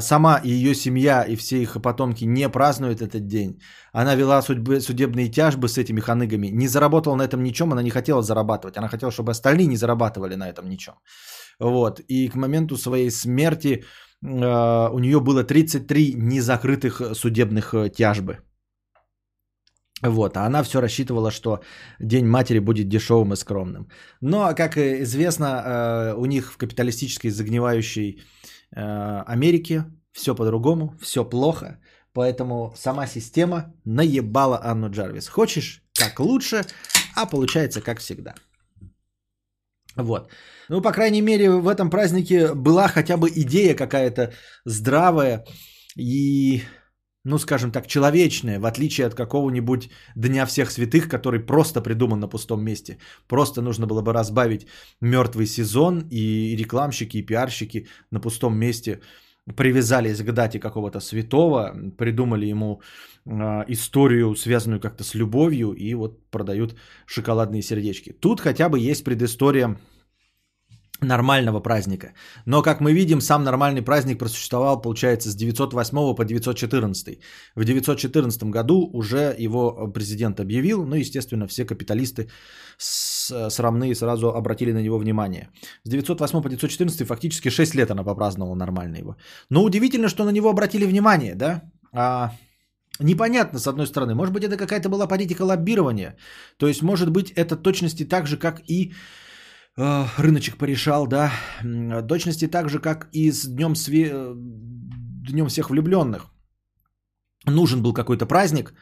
Сама и ее семья, и все их потомки не празднуют этот день. Она вела судебные тяжбы с этими ханыгами. Не заработала на этом ничем, она не хотела зарабатывать. Она хотела, чтобы остальные не зарабатывали на этом ничем. Вот. И к моменту своей смерти у нее было 33 незакрытых судебных тяжбы. Вот. А она все рассчитывала, что День матери будет дешевым и скромным. Но, как известно, у них в капиталистической загнивающей Америки все по-другому, все плохо, поэтому сама система наебала Анну Джарвис. Хочешь, как лучше, а получается, как всегда. Вот. Ну, по крайней мере, в этом празднике была хотя бы идея какая-то здравая и, ну, скажем так, человечная, в отличие от какого-нибудь Дня всех святых, который просто придуман на пустом месте. Просто нужно было бы разбавить мертвый сезон, и рекламщики, и пиарщики на пустом месте привязались к дате какого-то святого, придумали ему историю, связанную как-то с любовью, и вот продают шоколадные сердечки. Тут хотя бы есть предыстория нормального праздника. Но, как мы видим, сам нормальный праздник просуществовал, получается, с 908 по 914. В 914 году уже его президент объявил, ну, естественно, все капиталисты срамные сразу обратили на него внимание. С 908 по 914 фактически 6 лет она попраздновала нормально его. Но удивительно, что на него обратили внимание, да? Непонятно, с одной стороны. Может быть, это какая-то была политика лоббирования. То есть, может быть, это точности так же, как и рыночек порешал, да, точности так же, как и с Днем всех влюбленных. Нужен был какой-то праздник,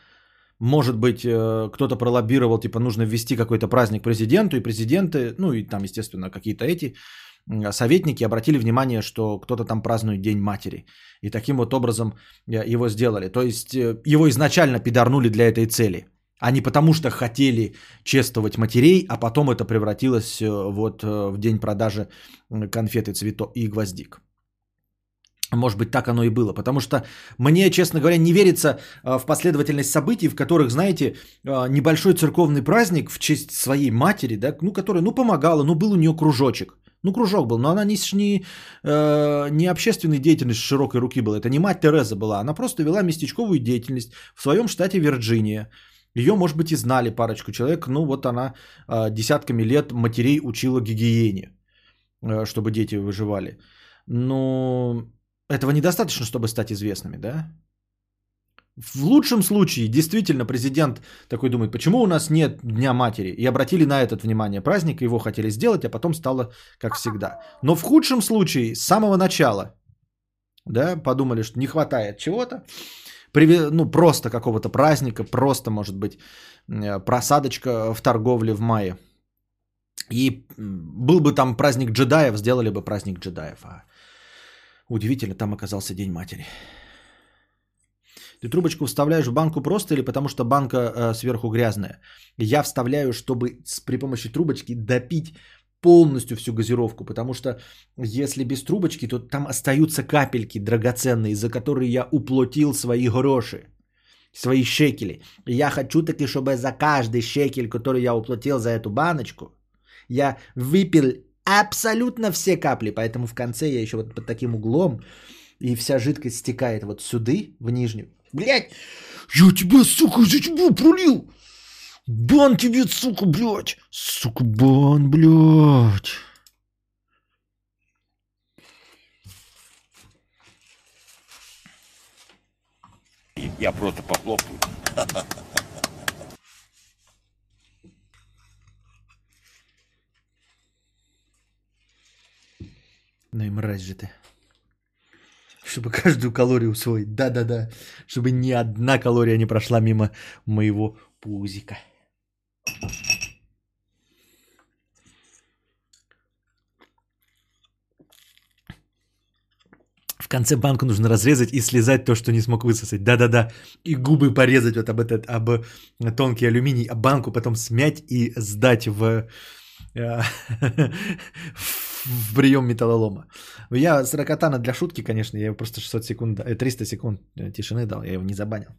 может быть, кто-то пролоббировал, типа, нужно ввести какой-то праздник президенту, и президенты, ну, и там, естественно, какие-то эти советники обратили внимание, что кто-то там празднует День матери, и таким вот образом его сделали. То есть, его изначально пидорнули для этой цели. А не потому, что хотели чествовать матерей, а потом это превратилось вот в день продажи конфеты, цветов и гвоздик. Может быть, так оно и было. Потому что мне, честно говоря, не верится в последовательность событий, в которых, знаете, небольшой церковный праздник в честь своей матери, да, ну, которая, ну, помогала, ну, был у нее кружочек. Ну, кружок был, но она не общественной деятельности широкой руки была. Это не мать Тереза была, она просто вела местечковую деятельность в своем штате Вирджиния. Ее, может быть, и знали парочку человек, ну вот она десятками лет матерей учила гигиене, чтобы дети выживали. Но этого недостаточно, чтобы стать известными, да? В лучшем случае, действительно, президент такой думает, почему у нас нет Дня матери? И обратили на этот внимание праздник, его хотели сделать, а потом стало как всегда. Но в худшем случае, с самого начала, да, подумали, что не хватает чего-то. Ну, просто какого-то праздника, просто, может быть, просадочка в торговле в мае. И был бы там праздник джедаев, сделали бы праздник джедаев. А удивительно, там оказался День матери. Ты трубочку вставляешь в банку просто или потому что банка сверху грязная? Я вставляю, чтобы при помощи трубочки допить полностью всю газировку, потому что если без трубочки, то там остаются капельки драгоценные, за которые я уплатил свои гроши, свои шекели. И я хочу таки, чтобы за каждый шекель, который я уплатил за эту баночку, я выпил абсолютно все капли, поэтому в конце я еще вот под таким углом, и вся жидкость стекает вот сюда, в нижнюю. Блядь, я тебя, сука, за тебя пролил! Бан тебе, сука, блядь! Сука, бан, блядь! Я просто похлопаю. Ну и мразь же ты. Чтобы каждую калорию усвоить. Да-да-да. Чтобы ни одна калория не прошла мимо моего пузика. В конце банку нужно разрезать и слезать то, что не смог высосать. Да-да-да. И губы порезать вот об тонкий алюминий, а банку потом смять и сдать в прием металлолома. Я сорокатана для шутки, конечно, я его просто 600 секунд, 300 секунд тишины дал, я его не забанил.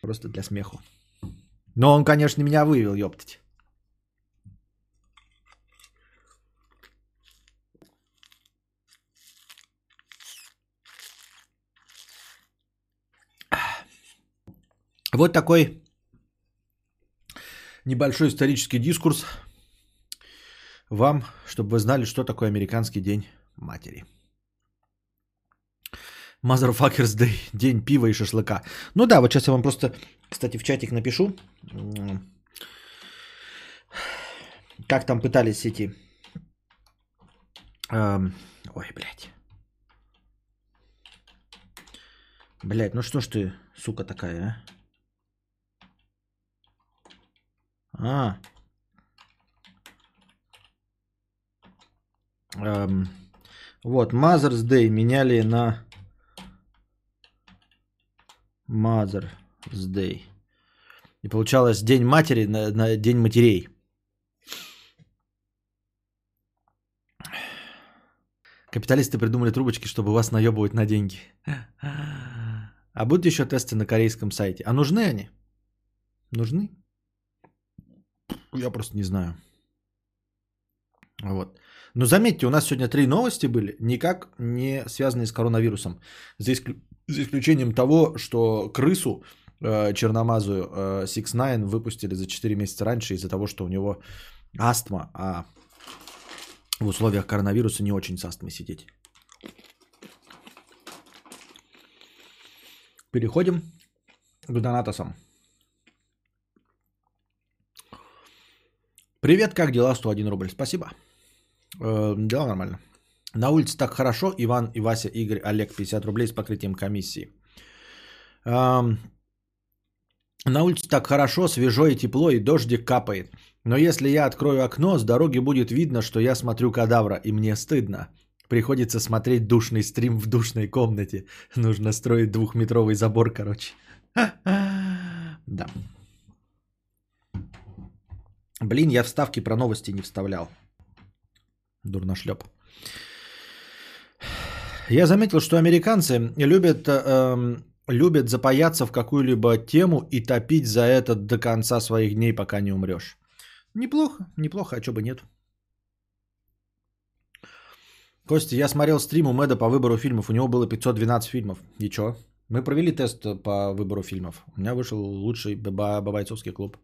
Просто для смеху. Но он, конечно, меня вывел, ёптать. Вот такой небольшой исторический дискурс вам, чтобы вы знали, что такое американский день матери. Motherfuckers Day, день пива и шашлыка. Ну да, вот сейчас я вам просто, кстати, в чатик напишу, как там пытались эти... Ой, блядь. Блядь, ну что ж ты, сука такая, а? Вот, Mother's Day меняли на Mother's Day. И получалось День матери на День матерей. Капиталисты придумали трубочки, чтобы вас наебывать на деньги. А будут еще тесты на корейском сайте? А нужны они? Нужны? Я просто не знаю. Вот. Но заметьте, у нас сегодня 3 новости были, никак не связанные с коронавирусом. За исключением того, что крысу черномазую 6ix9ine выпустили за 4 месяца раньше из-за того, что у него астма, а в условиях коронавируса не очень с астмой сидеть. Переходим к донатосам. Привет, как дела? 101 рубль. Спасибо. Дела нормально. На улице так хорошо. Иван, и Вася, Игорь, Олег, 50 рублей с покрытием комиссии. На улице так хорошо, свежо и тепло, и дождик капает. Но если я открою окно, с дороги будет видно, что я смотрю Кадавра, и мне стыдно. Приходится смотреть душный стрим в душной комнате. Нужно строить 2-метровый забор, короче. Да. Блин, я вставки про новости не вставлял. Дурношлеп. Я заметил, что американцы любят запаяться в какую-либо тему и топить за это до конца своих дней, пока не умрешь. Неплохо, неплохо, а чё бы нет. Костя, я смотрел стрим у Мэда по выбору фильмов. У него было 512 фильмов. И чё? Мы провели тест по выбору фильмов. У меня вышел лучший Бабайцовский клуб.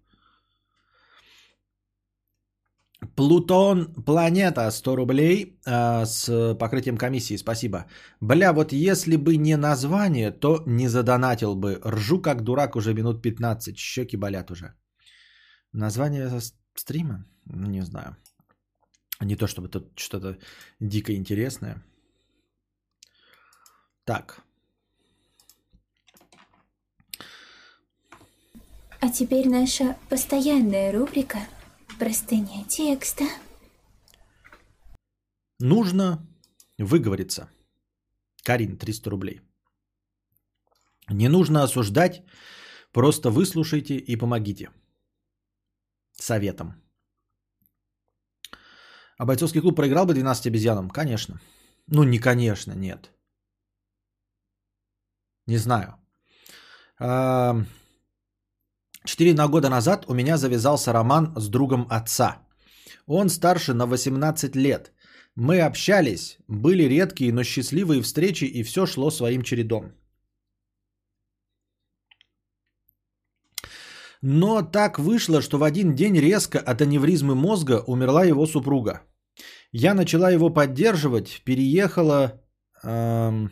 Плутон Планета 100 рублей с покрытием комиссии. Спасибо. Бля, вот если бы не название, то не задонатил бы. Ржу как дурак уже минут 15. Щеки болят уже. Название стрима? Не знаю. Не то чтобы тут что-то дико интересное. Так. А теперь наша постоянная рубрика «Простыня текста». Нужно выговориться. Карин, 300 рублей. Не нужно осуждать, просто выслушайте и помогите советом. А «Бойцовский клуб» проиграл бы 12 обезьянам? Конечно. Ну, не конечно, нет. Не знаю. 4 года назад у меня завязался роман с другом отца. Он старше на 18 лет. Мы общались, были редкие, но счастливые встречи, и все шло своим чередом. Но так вышло, что в один день резко от аневризмы мозга умерла его супруга. Я начала его поддерживать, переехала к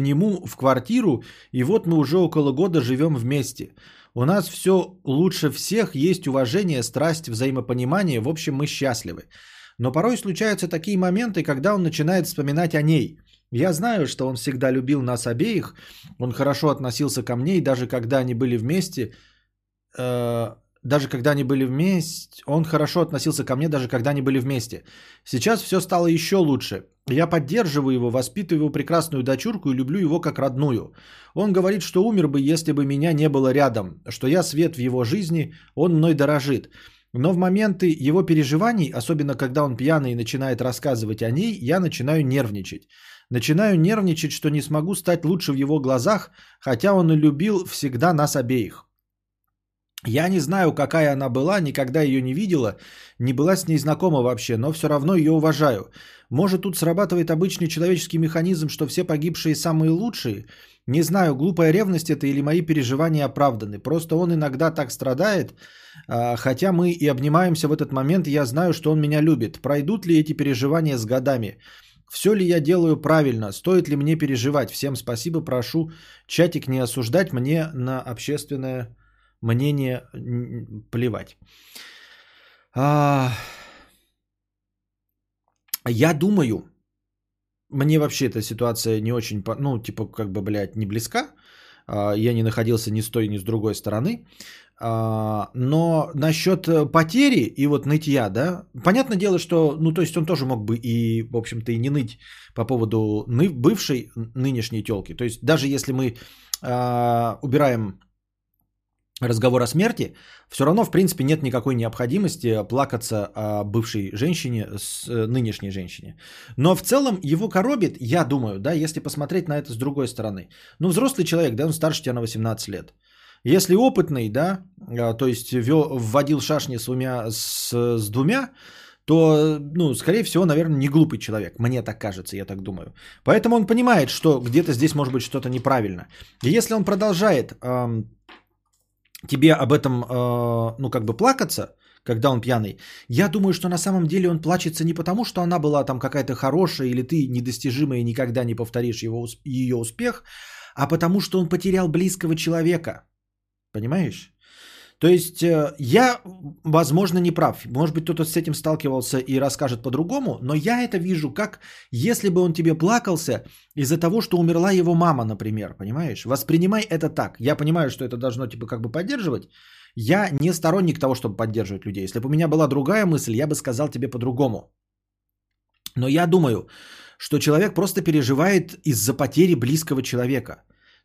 нему в квартиру, и вот мы уже около года живем вместе. У нас все лучше всех, есть уважение, страсть, взаимопонимание, в общем, мы счастливы. Но порой случаются такие моменты, когда он начинает вспоминать о ней. Я знаю, что он всегда любил нас обеих, он хорошо относился ко мне, и даже когда они были вместе. Сейчас все стало еще лучше. Я поддерживаю его, воспитываю прекрасную дочурку и люблю его как родную. Он говорит, что умер бы, если бы меня не было рядом, что я свет в его жизни, он мной дорожит. Но в моменты его переживаний, особенно когда он пьяный и начинает рассказывать о ней, я начинаю нервничать. Начинаю нервничать, что не смогу стать лучше в его глазах, хотя он и любил всегда нас обеих. Я не знаю, какая она была, никогда ее не видела, не была с ней знакома вообще, но все равно ее уважаю. Может, тут срабатывает обычный человеческий механизм, что все погибшие самые лучшие? Не знаю, глупая ревность это или мои переживания оправданы. Просто он иногда так страдает, хотя мы и обнимаемся в этот момент, и я знаю, что он меня любит. Пройдут ли эти переживания с годами? Все ли я делаю правильно? Стоит ли мне переживать? Всем спасибо, прошу чатик не осуждать, мне на общественное... мнение плевать. Я думаю, мне вообще эта ситуация не очень, ну, типа, как бы, блядь, не близка. Я не находился ни с той, ни с другой стороны. Но насчет потери и вот нытья, да, понятное дело, что, ну, то есть он тоже мог бы и, в общем-то, и не ныть по поводу бывшей нынешней тёлки. То есть даже если мы убираем... разговор о смерти, все равно, в принципе, нет никакой необходимости плакаться о бывшей женщине с нынешней женщине. Но в целом его коробит, я думаю, да, если посмотреть на это с другой стороны. Ну, взрослый человек, да, он старше тебя на 18 лет. Если опытный, да, то есть вводил шашни с двумя, то, ну, скорее всего, наверное, не глупый человек. Мне так кажется, я так думаю. Поэтому он понимает, что где-то здесь может быть что-то неправильно. И если он продолжает... тебе об этом, ну, как бы плакаться, когда он пьяный, я думаю, что на самом деле он плачется не потому, что она была там какая-то хорошая или ты недостижимая и никогда не повторишь ее успех, а потому что он потерял близкого человека. Понимаешь? То есть я, возможно, не прав. Может быть, кто-то с этим сталкивался и расскажет по-другому, но я это вижу как, если бы он тебе плакался из-за того, что умерла его мама, например, понимаешь? Воспринимай это так. Я понимаю, что это должно типа как бы поддерживать. Я не сторонник того, чтобы поддерживать людей. Если бы у меня была другая мысль, я бы сказал тебе по-другому. Но я думаю, что человек просто переживает из-за потери близкого человека.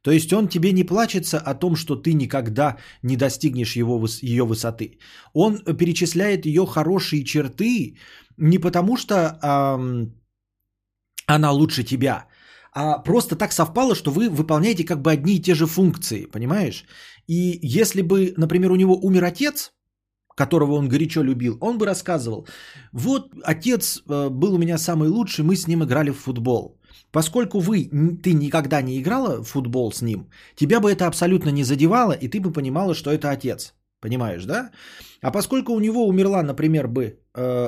То есть он тебе не плачется о том, что ты никогда не достигнешь ее высоты. Он перечисляет ее хорошие черты не потому, что она лучше тебя, а просто так совпало, что вы выполняете как бы одни и те же функции, понимаешь? И если бы, например, у него умер отец, которого он горячо любил, он бы рассказывал, вот отец был у меня самый лучший, мы с ним играли в футбол. Поскольку ты никогда не играла в футбол с ним, тебя бы это абсолютно не задевало, и ты бы понимала, что это отец. Понимаешь, да? А поскольку у него умерла, например, бы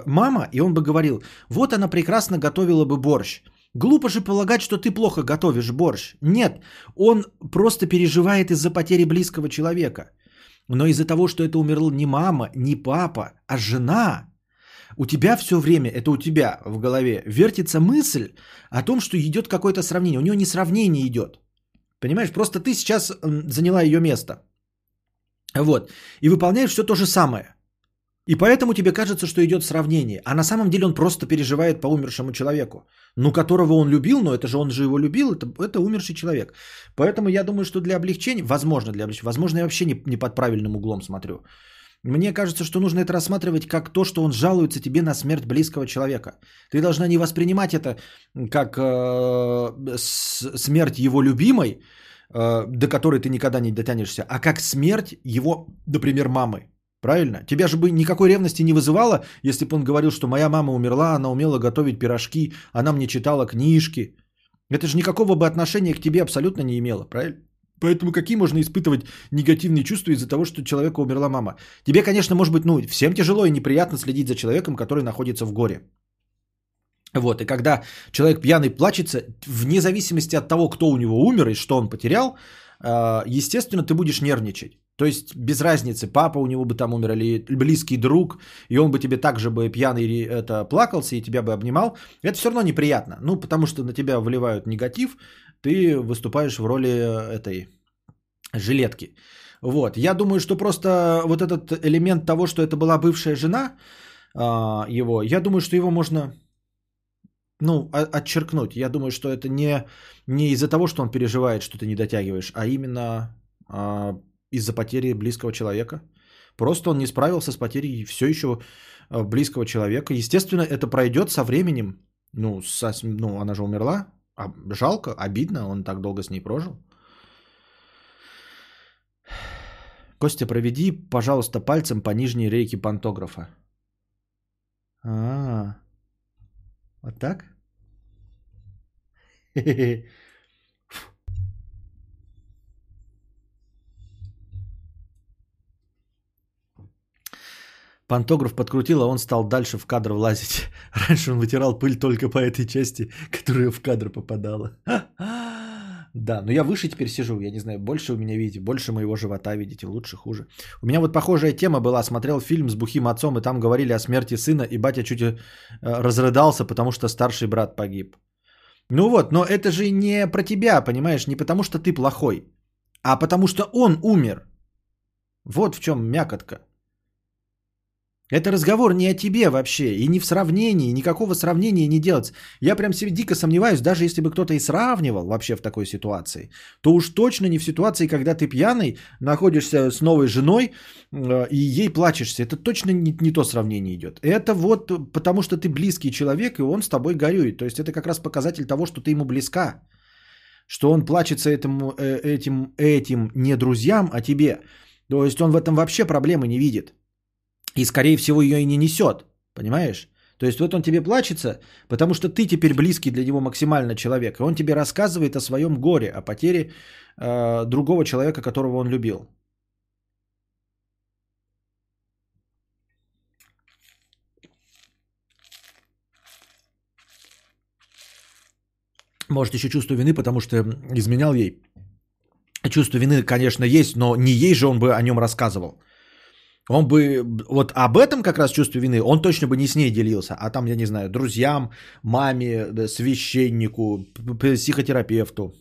мама, и он бы говорил, вот она прекрасно готовила бы борщ. Глупо же полагать, что ты плохо готовишь борщ. Нет, он просто переживает из-за потери близкого человека. Но из-за того, что это умерла не мама, не папа, а жена... У тебя все время, это у тебя в голове, вертится мысль о том, что идет какое-то сравнение. У нее не сравнение идет. Понимаешь, просто ты сейчас заняла ее место. Вот. И выполняешь все то же самое. И поэтому тебе кажется, что идет сравнение. А на самом деле он просто переживает по умершему человеку. Ну, которого он любил, но это же он же его любил, это умерший человек. Поэтому я думаю, что для облегчения, возможно, я вообще не под правильным углом смотрю. Мне кажется, что нужно это рассматривать как то, что он жалуется тебе на смерть близкого человека. Ты должна не воспринимать это как смерть его любимой, до которой ты никогда не дотянешься, а как смерть его, например, мамы. Правильно? Тебя же бы никакой ревности не вызывало, если бы он говорил, что моя мама умерла, она умела готовить пирожки, она мне читала книжки. Это же никакого бы отношения к тебе абсолютно не имело. Правильно? Поэтому какие можно испытывать негативные чувства из-за того, что у человека умерла мама? Тебе, конечно, может быть, ну, всем тяжело и неприятно следить за человеком, который находится в горе. Вот, и когда человек пьяный плачется, вне зависимости от того, кто у него умер и что он потерял, естественно, ты будешь нервничать. То есть, без разницы, папа у него бы там умер или близкий друг, и он бы тебе также бы пьяный это, плакался и тебя бы обнимал. Это все равно неприятно, ну, потому что на тебя вливают негатив, ты выступаешь в роли этой жилетки. Вот, я думаю, что просто вот этот элемент того, что это была бывшая жена его, я думаю, что его можно... Ну, отчеркнуть. Я думаю, что это не из-за того, что он переживает, что ты не дотягиваешь, а именно из-за потери близкого человека. Просто он не справился с потерей все еще близкого человека. Естественно, это пройдет со временем. Ну, она же умерла. Жалко, обидно, он так долго с ней прожил. Костя, проведи, пожалуйста, пальцем по нижней рейке пантографа. Вот так? Пантограф подкрутил, а он стал дальше в кадр влазить. Раньше он вытирал пыль только по этой части, которая в кадр попадала. Да, но я выше теперь сижу, я не знаю, больше у меня видите, больше моего живота видите, лучше, хуже. У меня вот похожая тема была, смотрел фильм с бухим отцом, и там говорили о смерти сына, и батя чуть разрыдался, потому что старший брат погиб. Ну вот, но это же не про тебя, понимаешь, не потому что ты плохой, а потому что он умер. Вот в чем мякотка. Это разговор не о тебе вообще, и не в сравнении, никакого сравнения не делается. Я прям себе дико сомневаюсь, даже если бы кто-то и сравнивал вообще в такой ситуации, то уж точно не в ситуации, когда ты пьяный, находишься с новой женой и ей плачешься. Это точно не то сравнение идет. Это вот потому, что ты близкий человек, и он с тобой горюет. То есть это как раз показатель того, что ты ему близка, что он плачется этим не друзьям, а тебе. То есть он в этом вообще проблемы не видит. И, скорее всего, ее и не несет, понимаешь? То есть вот он тебе плачется, потому что ты теперь близкий для него максимально человек. И он тебе рассказывает о своем горе, о потере другого человека, которого он любил. Может, еще чувство вины, потому что изменял ей. Чувство вины, конечно, есть, но не ей же он бы о нем рассказывал. Он бы, вот об этом как раз чувство вины, он точно бы не с ней делился, а там, я не знаю, друзьям, маме, священнику, психотерапевту.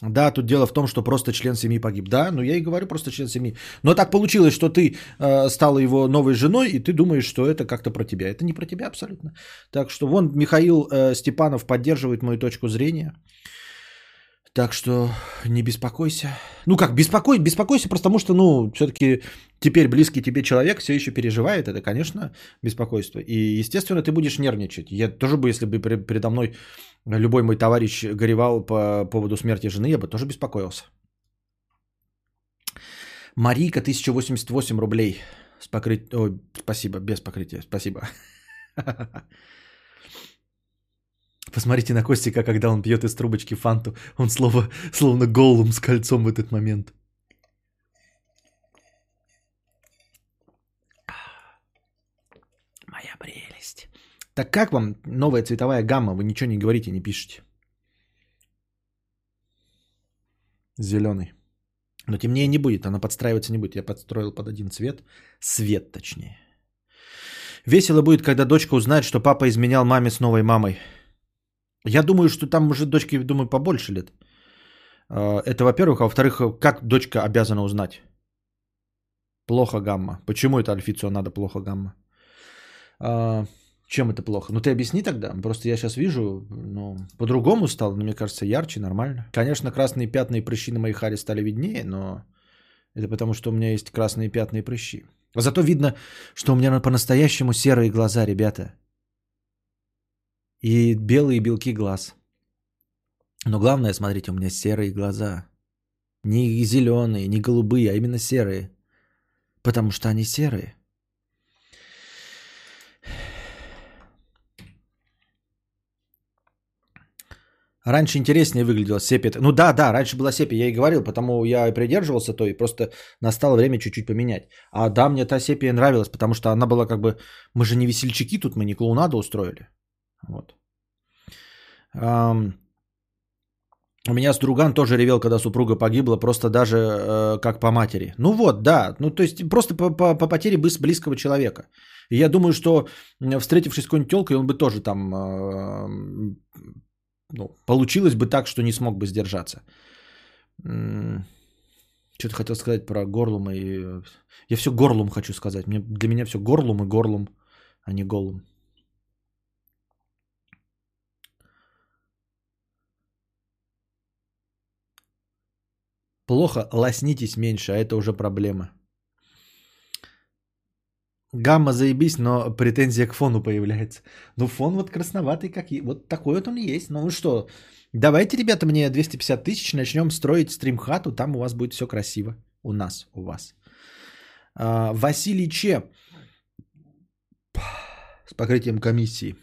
Да, тут дело в том, что просто член семьи погиб. Да, ну я и говорю, просто член семьи. Но так получилось, что ты стала его новой женой, и ты думаешь, что это как-то про тебя. Это не про тебя абсолютно. Так что вон Михаил Степанов поддерживает мою точку зрения. Так что не беспокойся. Ну как, беспокойся, потому что, ну, все-таки теперь близкий тебе человек все еще переживает. Это, конечно, беспокойство. И, естественно, ты будешь нервничать. Я тоже бы, если бы передо мной любой мой товарищ горевал по поводу смерти жены, я бы тоже беспокоился. Марийка, 1088 рублей. С покрытием... Ой, спасибо, без покрытия, спасибо. Посмотрите на Костика, когда он пьет из трубочки фанту. Он словно голлум с кольцом в этот момент. Моя прелесть. Так как вам новая цветовая гамма? Вы ничего не говорите, не пишете. Зеленый. Но темнее не будет, она подстраиваться не будет. Я подстроил под один цвет. Свет, точнее. Весело будет, когда дочка узнает, что папа изменял маме с новой мамой. Я думаю, что там уже дочке, думаю, побольше лет. Это, во-первых. А во-вторых, как дочка обязана узнать? Плохо гамма. Почему это Альфицу надо плохо гамма? Чем это плохо? Ну, ты объясни тогда. Просто я сейчас вижу, ну, по-другому стало, но мне кажется, ярче, нормально. Конечно, красные пятна и прыщи на моей харе стали виднее, но Это потому, что у меня есть красные пятна и прыщи. А зато видно, что у меня по-настоящему серые глаза, ребята. И белые белки глаз. Но главное, смотрите, у меня серые глаза. Не зеленые, не голубые, а именно серые. Потому что они серые. Раньше интереснее выглядела сепия. Ну да, раньше была сепия, я и говорил, потому я и придерживался той, просто настало время чуть-чуть поменять. А да, мне та сепия нравилась, потому что она была как бы... Мы же не весельчаки тут, мы не клоунаду устроили. Вот. У меня друган тоже ревел, когда супруга погибла, просто даже как по матери. Ну вот, да, ну то есть просто по потере близкого человека. И я думаю, что встретившись с какой-нибудь тёлкой, он бы тоже там... Ну, получилось бы так, что не смог бы сдержаться. Что-то хотел сказать про горлум и... Я все горлум хочу сказать. Для меня все горлум и горлум, а не голум. Плохо, лоснитесь меньше, а это уже проблема. Гамма заебись, но претензия к фону появляется. Ну фон вот красноватый, как и... вот такой вот он и есть. Ну что, давайте, ребята, мне 250 тысяч, начнем строить стрим-хату, там у вас будет все красиво. У нас, у вас. Василий Че с покрытием комиссии.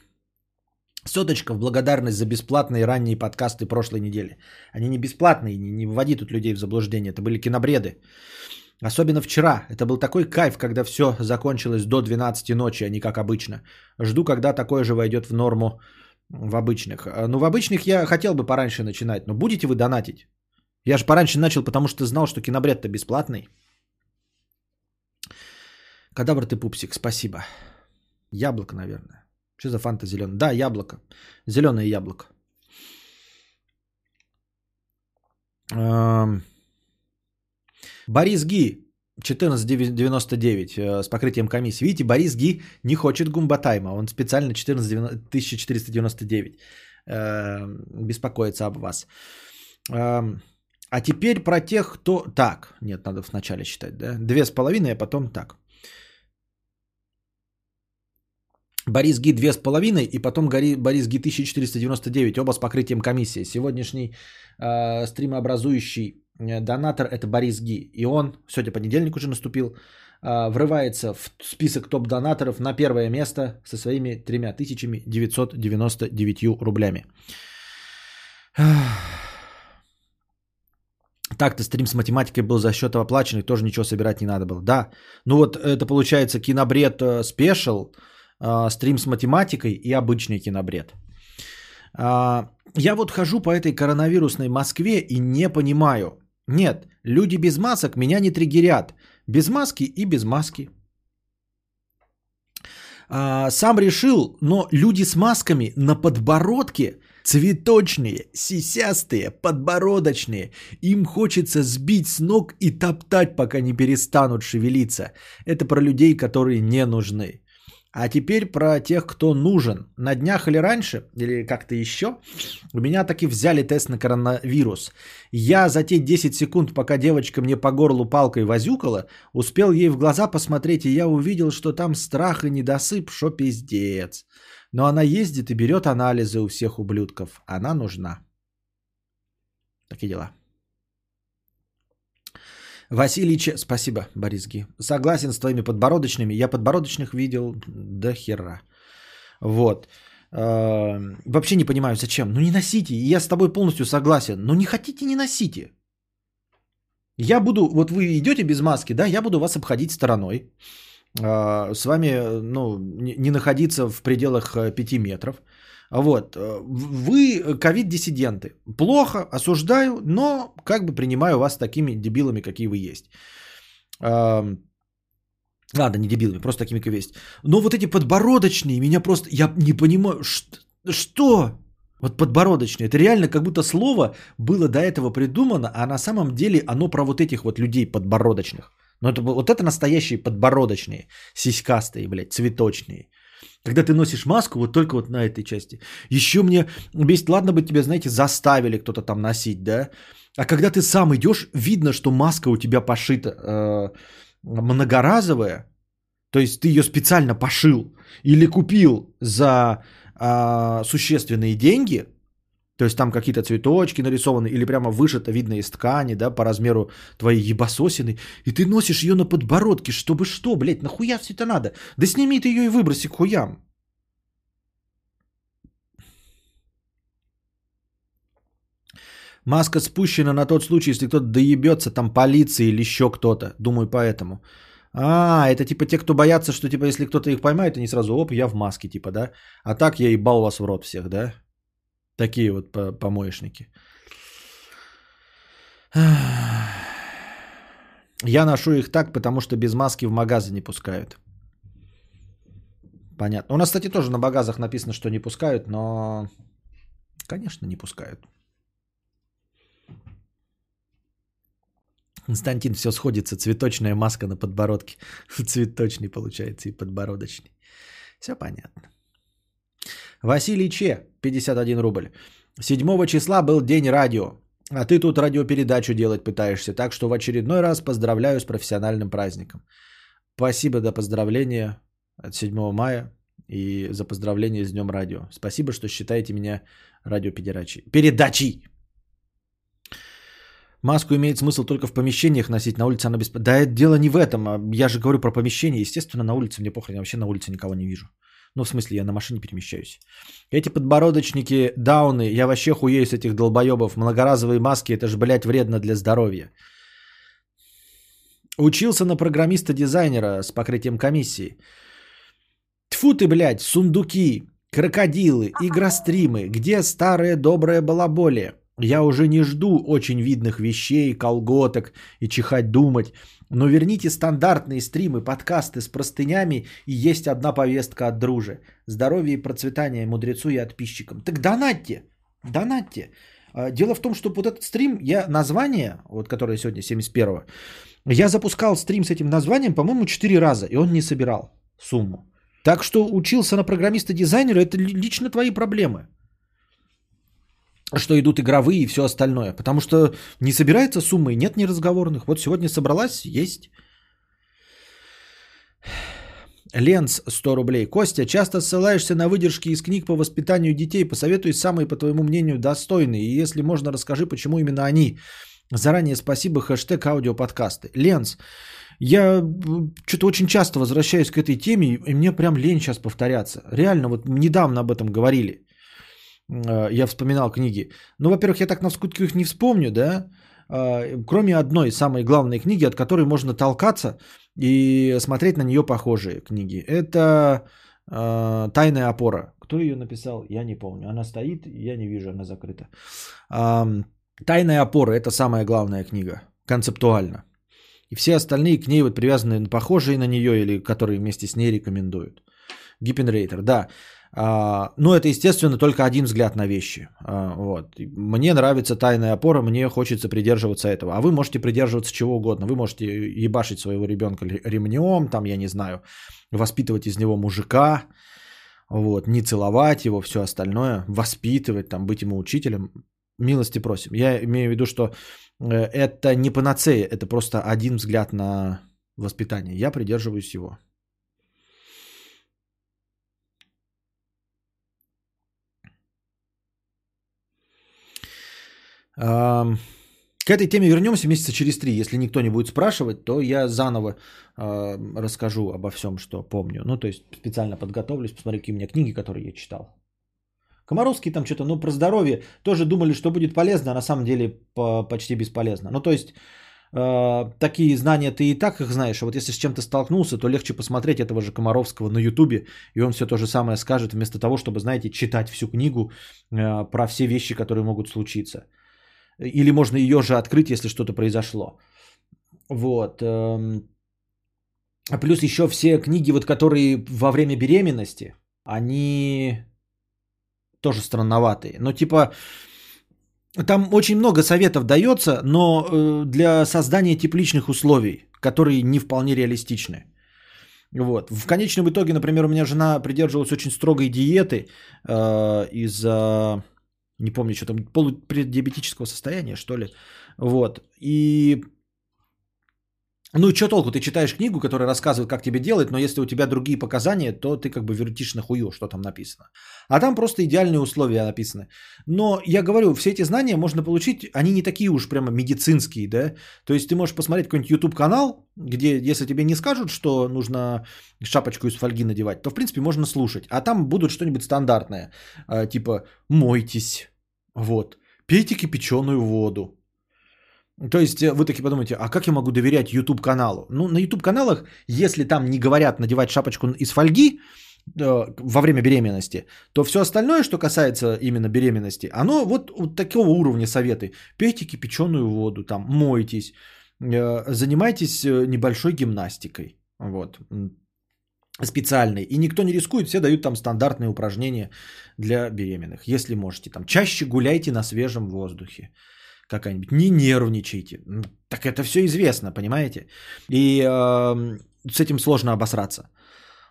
Соточка в благодарность за бесплатные ранние подкасты прошлой недели. Они не бесплатные, не вводи тут людей в заблуждение, это были кинобреды. Особенно вчера. Это был такой кайф, когда все закончилось до 12 ночи, а не как обычно. Жду, когда такое же войдет в норму в обычных. Ну, в обычных я хотел бы пораньше начинать, но будете вы донатить? Я же пораньше начал, потому что знал, что кинобред-то бесплатный. Кадавр ты пупсик, спасибо. Яблоко, наверное. Что за фанта зеленая? Да, яблоко. Зеленое яблоко. Борис Ги, 14,99 с покрытием комиссии. Видите, Борис Ги не хочет гумбатайма. Он специально 14,499 беспокоится об вас. А теперь про тех, кто... Так, нет, надо вначале считать, да? 2,5, а потом так. Борис Ги 2,5 и потом Борис Ги 1499, оба с покрытием комиссии. Сегодняшний стримообразующий донатор – это Борис Ги. И он, сегодня понедельник уже наступил, врывается в список топ-донаторов на первое место со своими 3999 рублями. Так-то стрим с математикой был за счет оплаченных, тоже ничего собирать не надо было. Да, ну вот это получается кинобред спешл, стрим с математикой и обычный кинобред. Я вот хожу по этой коронавирусной Москве и не понимаю. Нет, люди без масок меня не триггерят. Без маски и без маски. Сам решил, но люди с масками на подбородке цветочные, сисястые, подбородочные. Им хочется сбить с ног и топтать, пока не перестанут шевелиться. Это про людей, которые не нужны. А теперь про тех, кто нужен. На днях или раньше, или как-то еще, у меня таки взяли тест на коронавирус. Я за те 10 секунд, пока девочка мне по горлу палкой возюкала, успел ей в глаза посмотреть, и я увидел, что там страх и недосып, шо пиздец. Но она ездит и берет анализы у всех ублюдков. Она нужна. Такие дела. Василий Че... Спасибо, Борис Ги. Согласен с твоими подбородочными. Я подбородочных видел до хера. Вот. Вообще не понимаю, зачем. Ну не носите. Я с тобой полностью согласен. Ну не хотите, не носите. Я буду... Вот вы идете без маски, да? Я буду вас обходить стороной. С вами, ну, не находиться в пределах 5 метров. Вот. Вы ковид-диссиденты. Плохо, осуждаю, но как бы принимаю вас такими дебилами, какие вы есть. Ладно, не дебилами, просто такими, как есть. Но вот эти подбородочные меня просто... Я не понимаю, что? Вот подбородочные. Это реально как будто слово было до этого придумано, а на самом деле оно про вот этих вот людей подбородочных. Но это, вот это настоящие подбородочные, сиськастые, блядь, цветочные. Когда ты носишь маску, вот только вот на этой части. Еще мне бесит, ладно бы тебя, знаете, заставили кто-то там носить, да? А когда ты сам идешь, видно, что маска у тебя пошита многоразовая. То есть ты ее специально пошил или купил за существенные деньги. То есть там какие-то цветочки нарисованы или прямо вышито, видно из ткани, да, по размеру твоей ебасосины. И ты носишь ее на подбородке, чтобы что, блядь, нахуя все это надо? Да сними ты ее и выброси к хуям. Маска спущена на тот случай, если кто-то доебется, там полиция или еще кто-то. Думаю, поэтому. А, это типа те, кто боятся, что типа если кто-то их поймает, они сразу, оп, я в маске, типа, да? А так я ебал вас в рот всех, да? Такие вот помоечники. Я ношу их так, потому что без маски в магазы не пускают. Понятно. У нас, кстати, тоже на багазах написано, что не пускают, но... Конечно, не пускают. Константин, все сходится. Цветочная маска на подбородке. Цветочный получается и подбородочный. Все понятно. Василий Че, 51 рубль. 7 числа был день радио. А ты тут радиопередачу делать пытаешься. Так что в очередной раз поздравляю с профессиональным праздником. Спасибо за поздравления от 7 мая и за поздравления с Днем радио. Спасибо, что считаете меня радиопередачей. Маску имеет смысл только в помещениях носить, на улице она бесплатна. Да, это дело не в этом, я же говорю про помещение. Естественно, на улице мне похрен, я вообще на улице никого не вижу. Ну, в смысле, я на машине перемещаюсь. Эти подбородочники, дауны, я вообще хуею с этих долбоебов. Многоразовые маски, это же, блядь, вредно для здоровья. Учился на программиста-дизайнера с покрытием комиссии. Тьфу ты, блядь, сундуки, крокодилы, игростримы, где старое доброе балаболие? Я уже не жду очень видных вещей, колготок и чихать думать. Но верните стандартные стримы, подкасты с простынями и есть одна повестка от дружи. Здоровья и процветания мудрецу и отписчикам. Так донатьте, донатьте. Дело в том, что вот этот стрим, я название, вот которое сегодня 71-го, я запускал стрим с этим названием, по-моему, 4 раза, и он не собирал сумму. Так что учился на программиста-дизайнера, это лично твои проблемы. Что идут игровые и все остальное. Потому что не собирается суммы, нет неразговорных. Вот сегодня собралась, есть. Ленс, 100 рублей. Костя, часто ссылаешься на выдержки из книг по воспитанию детей. Посоветуй самые, по твоему мнению, достойные. И если можно, расскажи, почему именно они. Заранее спасибо, хэштег аудиоподкасты. Ленс, я что-то очень часто возвращаюсь к этой теме, и мне прям лень сейчас повторяться. Реально, вот недавно об этом говорили. Я вспоминал книги. Ну, во-первых, я так навскидку их не вспомню, да? Кроме одной самой главной книги, от которой можно толкаться и смотреть на нее похожие книги. Это «Тайная опора». Кто ее написал, я не помню. Она стоит, я не вижу, она закрыта. «Тайная опора» – это самая главная книга, концептуально. И все остальные к ней вот привязаны, похожие на нее или которые вместе с ней рекомендуют. Гиппенрейтер, да. Ну, это, естественно, только один взгляд на вещи. Вот. Мне нравится «Тайная опора», мне хочется придерживаться этого. А вы можете придерживаться чего угодно. Вы можете ебашить своего ребенка ремнем, там, я не знаю, воспитывать из него мужика, вот, не целовать его, все остальное, воспитывать, там, быть ему учителем. Милости просим. Я имею в виду, что это не панацея, это просто один взгляд на воспитание. Я придерживаюсь его. К этой теме вернемся месяца через 3. Если никто не будет спрашивать, то я заново расскажу обо всем, что помню. Ну, то есть специально подготовлюсь, посмотрю, какие у меня книги, которые я читал. Комаровский там что-то, ну, про здоровье тоже думали, что будет полезно, а на самом деле почти бесполезно. Ну, то есть такие знания ты и так их знаешь, а вот если с чем-то столкнулся, то легче посмотреть этого же Комаровского на Ютубе, и он все то же самое скажет, вместо того, чтобы, знаете, читать всю книгу про все вещи, которые могут случиться. Или можно ее же открыть, если что-то произошло. Вот. Плюс еще все книги, вот, которые во время беременности, они тоже странноватые. Но типа там очень много советов дается, но для создания тепличных условий, которые не вполне реалистичны. Вот. В конечном итоге, например, у меня жена придерживалась очень строгой диеты из-за не помню, что там, полупреддиабетического состояния, что ли. Вот. И ну, что толку? Ты читаешь книгу, которая рассказывает, как тебе делать, но если у тебя другие показания, то ты как бы вертишь на хую, что там написано. А там просто идеальные условия написаны. Но я говорю, все эти знания можно получить, они не такие уж прямо медицинские, да? То есть ты можешь посмотреть какой-нибудь YouTube-канал, где, если тебе не скажут, что нужно шапочку из фольги надевать, то, в принципе, можно слушать. А там будут что-нибудь стандартное, типа «мойтесь», вот, «пейте кипяченую воду». То есть вы таки подумаете, а как я могу доверять YouTube-каналу? Ну, на YouTube-каналах, если там не говорят надевать шапочку из фольги во время беременности, то все остальное, что касается именно беременности, оно вот такого уровня советы. Пейте кипяченую воду, там, мойтесь, занимайтесь небольшой гимнастикой, вот, специальной. И никто не рискует, все дают там стандартные упражнения для беременных, если можете. Там, чаще гуляйте на свежем воздухе. Какая-нибудь, не нервничайте. Так это все известно, понимаете? И с этим сложно обосраться.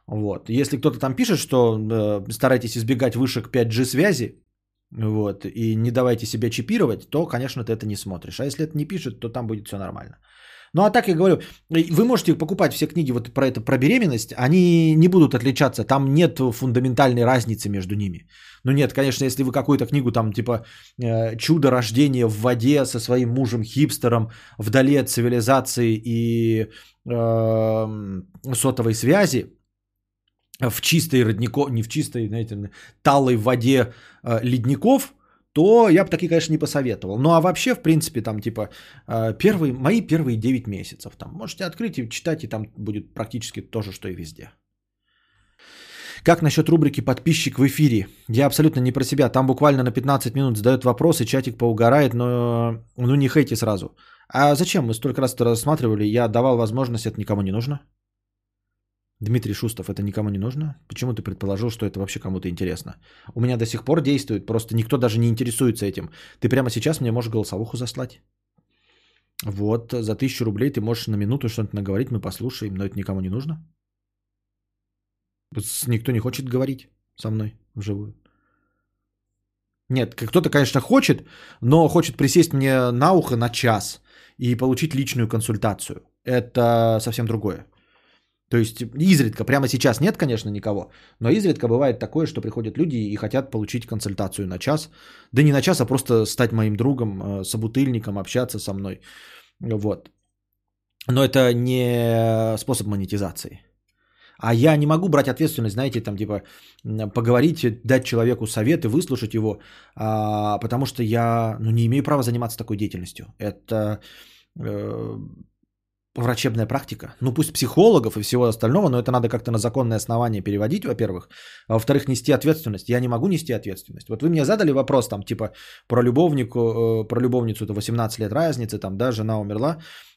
Вот. Если кто-то там пишет, что старайтесь избегать вышек 5G связи, вот, и не давайте себя чипировать, то, конечно, ты это не смотришь. А если это не пишет, то там будет все нормально. Ну, а так я говорю, вы можете покупать все книги вот про это, про беременность, они не будут отличаться, там нет фундаментальной разницы между ними. Ну, нет, конечно, если вы какую-то книгу там типа «Чудо рождения в воде» со своим мужем-хипстером вдали от цивилизации и сотовой связи, в чистой родниковой, не в чистой, знаете, талой воде ледников, то я бы такие, конечно, не посоветовал. Ну, а вообще, в принципе, там, типа, мои первые 9 месяцев. Там можете открыть и читать, и там будет практически то же, что и везде. Как насчет рубрики «Подписчик в эфире»? Я абсолютно не про себя. Там буквально на 15 минут задают вопросы, чатик поугарает, но ну не хейте сразу. А зачем? Мы столько раз это рассматривали, я давал возможность, это никому не нужно. Дмитрий Шустов, это никому не нужно? Почему ты предположил, что это вообще кому-то интересно? У меня до сих пор действует, просто никто даже не интересуется этим. Ты прямо сейчас мне можешь голосовуху заслать. Вот, за 1000 рублей ты можешь на минуту что-нибудь наговорить, мы послушаем, но это никому не нужно. Никто не хочет говорить со мной вживую. Нет, кто-то, конечно, хочет, но хочет присесть мне на ухо на час и получить личную консультацию. Это совсем другое. То есть изредка, прямо сейчас нет, конечно, никого, но изредка бывает такое, что приходят люди и хотят получить консультацию на час. Да не на час, а просто стать моим другом, собутыльником, общаться со мной. Вот. Но это не способ монетизации. А я не могу брать ответственность, знаете, там типа поговорить, дать человеку советы, выслушать его, потому что я ну, не имею права заниматься такой деятельностью. Это... врачебная практика. Ну, пусть психологов и всего остального, но это надо как-то на законное основание переводить, во-первых. А во-вторых, нести ответственность. Я не могу нести ответственность. Вот вы мне задали вопрос, там, типа, про любовника, про любовницу, это 18 лет разницы, там, да, жена умерла.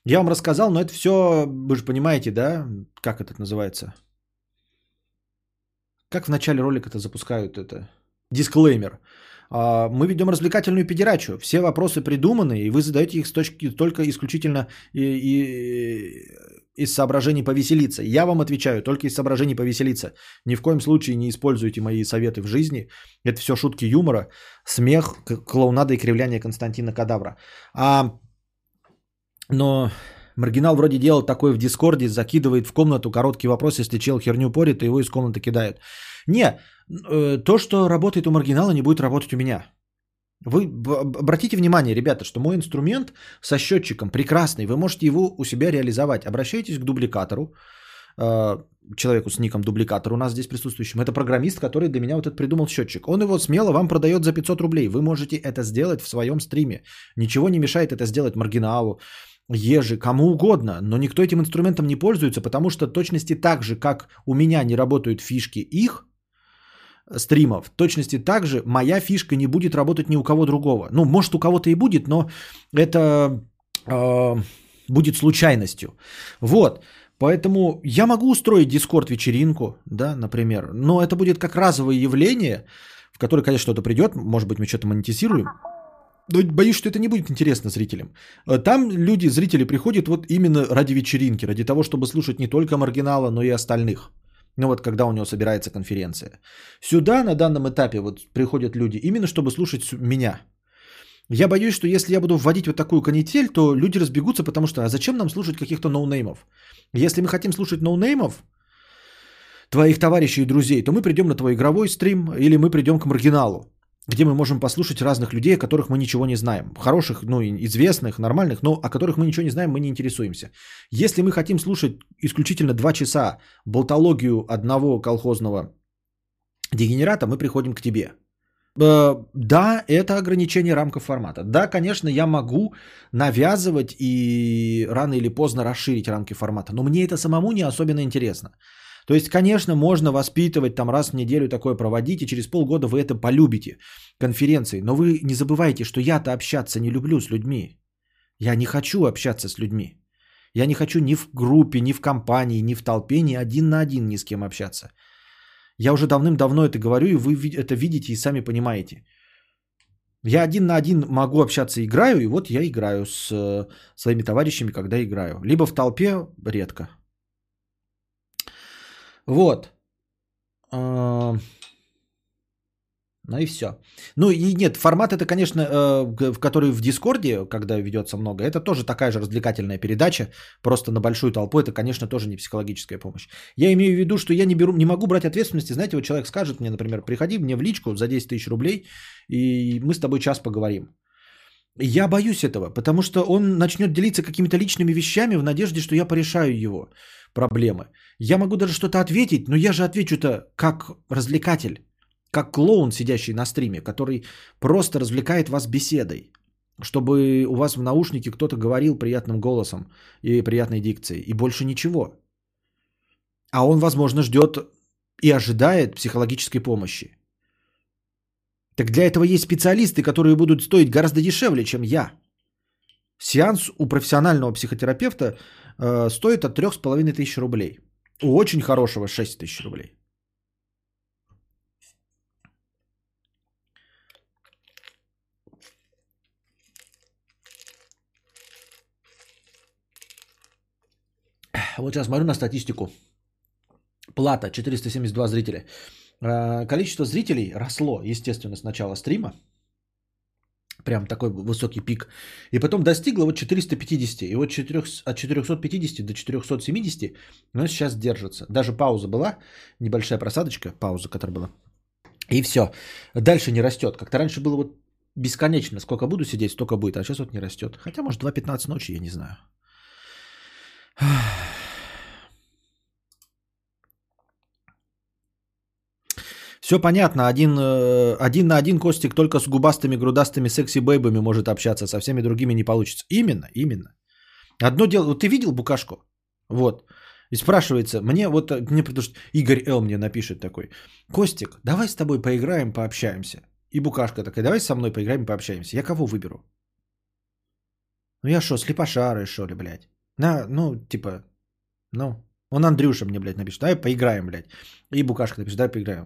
Я вам рассказал, но это все, вы же понимаете, да, как это называется? Как в начале ролика-то запускают это? Дисклеймер. Мы ведем развлекательную педерачу. Все вопросы придуманы, и вы задаете их с точки только исключительно из соображений повеселиться. Я вам отвечаю только из соображений повеселиться. Ни в коем случае не используйте мои советы в жизни. Это все шутки юмора, смех, клоунада и кривляние Константина Кадавра. Но Маргинал вроде делал такое в Дискорде, закидывает в комнату короткий вопрос, если чел херню порит, то его из комнаты кидают. Не, то, что работает у Маргинала, не будет работать у меня. Вы обратите внимание, ребята, что мой инструмент со счетчиком прекрасный, вы можете его у себя реализовать. Обращайтесь к дубликатору, человеку с ником дубликатор у нас здесь присутствующим. Это программист, который для меня вот этот придумал счетчик. Он его смело вам продает за 500 рублей. Вы можете это сделать в своем стриме. Ничего не мешает это сделать Маргиналу, Ежи, кому угодно, но никто этим инструментом не пользуется, потому что точности так же, как у меня не работают фишки их стримов, точности так же моя фишка не будет работать ни у кого другого. Ну, может, у кого-то и будет, но это будет случайностью. Вот. Поэтому я могу устроить Discord-вечеринку, да, например, но это будет как разовое явление, в которое, конечно, что-то придет, может быть, мы что-то монетизируем. Но боюсь, что это не будет интересно зрителям. Там люди, зрители приходят вот именно ради вечеринки, ради того, чтобы слушать не только Маргинала, но и остальных. Ну вот, когда у него собирается конференция. Сюда на данном этапе вот приходят люди именно, чтобы слушать меня. Я боюсь, что если я буду вводить вот такую канитель, то люди разбегутся, потому что а зачем нам слушать каких-то ноунеймов? Если мы хотим слушать ноунеймов, твоих товарищей и друзей, то мы придем на твой игровой стрим или мы придем к Маргиналу, где мы можем послушать разных людей, о которых мы ничего не знаем. Хороших, ну, известных, нормальных, но о которых мы ничего не знаем, мы не интересуемся. Если мы хотим слушать исключительно 2 часа болтологию одного колхозного дегенерата, мы приходим к тебе. Да, это ограничение рамков формата. Да, конечно, я могу навязывать и рано или поздно расширить рамки формата, но мне это самому не особенно интересно. То есть, конечно, можно воспитывать, там раз в неделю такое проводить, и через полгода вы это полюбите, конференции. Но вы не забывайте, что я-то общаться не люблю с людьми. Я не хочу общаться с людьми. Я не хочу ни в группе, ни в компании, ни в толпе, ни один на один ни с кем общаться. Я уже давным-давно это говорю, и вы это видите и сами понимаете. Я один на один могу общаться, играю, и вот я играю с своими товарищами, когда играю. Либо в толпе, редко. Вот. Ну и все. Ну и нет, формат это, конечно, в который в Дискорде, когда ведется много, это тоже такая же развлекательная передача, просто на большую толпу, это, конечно, тоже не психологическая помощь. Я имею в виду, что я не могу брать ответственности, знаете, вот человек скажет мне, например, приходи мне в личку за 10 тысяч рублей, и мы с тобой час поговорим. Я боюсь этого, потому что он начнет делиться какими-то личными вещами в надежде, что я порешаю его проблемы. Я могу даже что-то ответить, но я же отвечу-то как развлекатель, как клоун, сидящий на стриме, который просто развлекает вас беседой, чтобы у вас в наушнике кто-то говорил приятным голосом и приятной дикцией, и больше ничего. А он, возможно, ждет и ожидает психологической помощи. Так для этого есть специалисты, которые будут стоить гораздо дешевле, чем я. Сеанс у профессионального психотерапевта стоит от 3,5 тысяч рублей. У очень хорошего 6 тысяч рублей. Вот сейчас смотрю на статистику. Плата 472 зрителя. Количество зрителей росло, естественно, с начала стрима. Прям такой высокий пик. И потом достигло вот 450. И вот от 450 до 470 оно сейчас держится. Даже пауза была, небольшая просадочка, пауза, которая была. И все. Дальше не растет. Как-то раньше было вот бесконечно. Сколько буду сидеть, столько будет. А сейчас вот не растет. Хотя, может, 2:15 ночи, я не знаю. Все понятно, один на один Костик только с губастыми, грудастыми секси-бэйбами может общаться, со всеми другими не получится. Именно, именно. Одно дело, вот ты видел Букашку? Вот. И спрашивается, мне потому что Игорь Л. мне напишет такой, Костик, давай с тобой поиграем, пообщаемся. И Букашка такая, давай со мной поиграем, пообщаемся. Я кого выберу? Ну я шо, слепошары, шо ли, блядь? Он Андрюша мне, блядь, напишет, давай поиграем, блядь. И Букашка напишет, давай поиграем.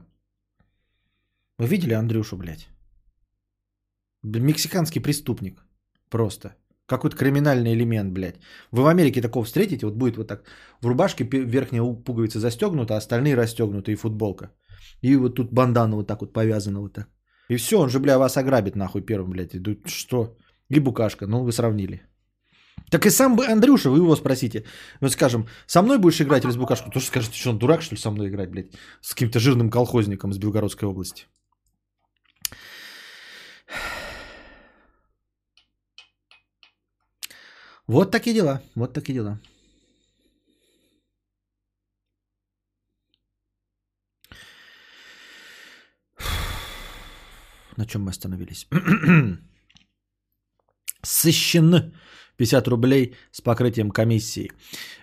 Вы видели Андрюшу, блядь? Мексиканский преступник. Просто. Какой-то криминальный элемент, блядь. Вы в Америке такого встретите, вот будет вот так. В рубашке верхняя пуговица застегнута, а остальные расстегнуты и футболка. И вот тут бандана вот так вот повязана вот так. И все, он же, бля, вас ограбит нахуй первым, блядь. И что? И Букашка, ну вы сравнили. Так и сам бы Андрюша, вы его спросите. Ну, скажем, со мной будешь играть или с Букашкой? Тоже скажет, что он дурак, что ли, со мной играть, блядь? С каким-то жирным колхозником из Белгородской области. Вот такие дела, вот такие дела. На чем мы остановились? Сыщен 50 рублей с покрытием комиссии.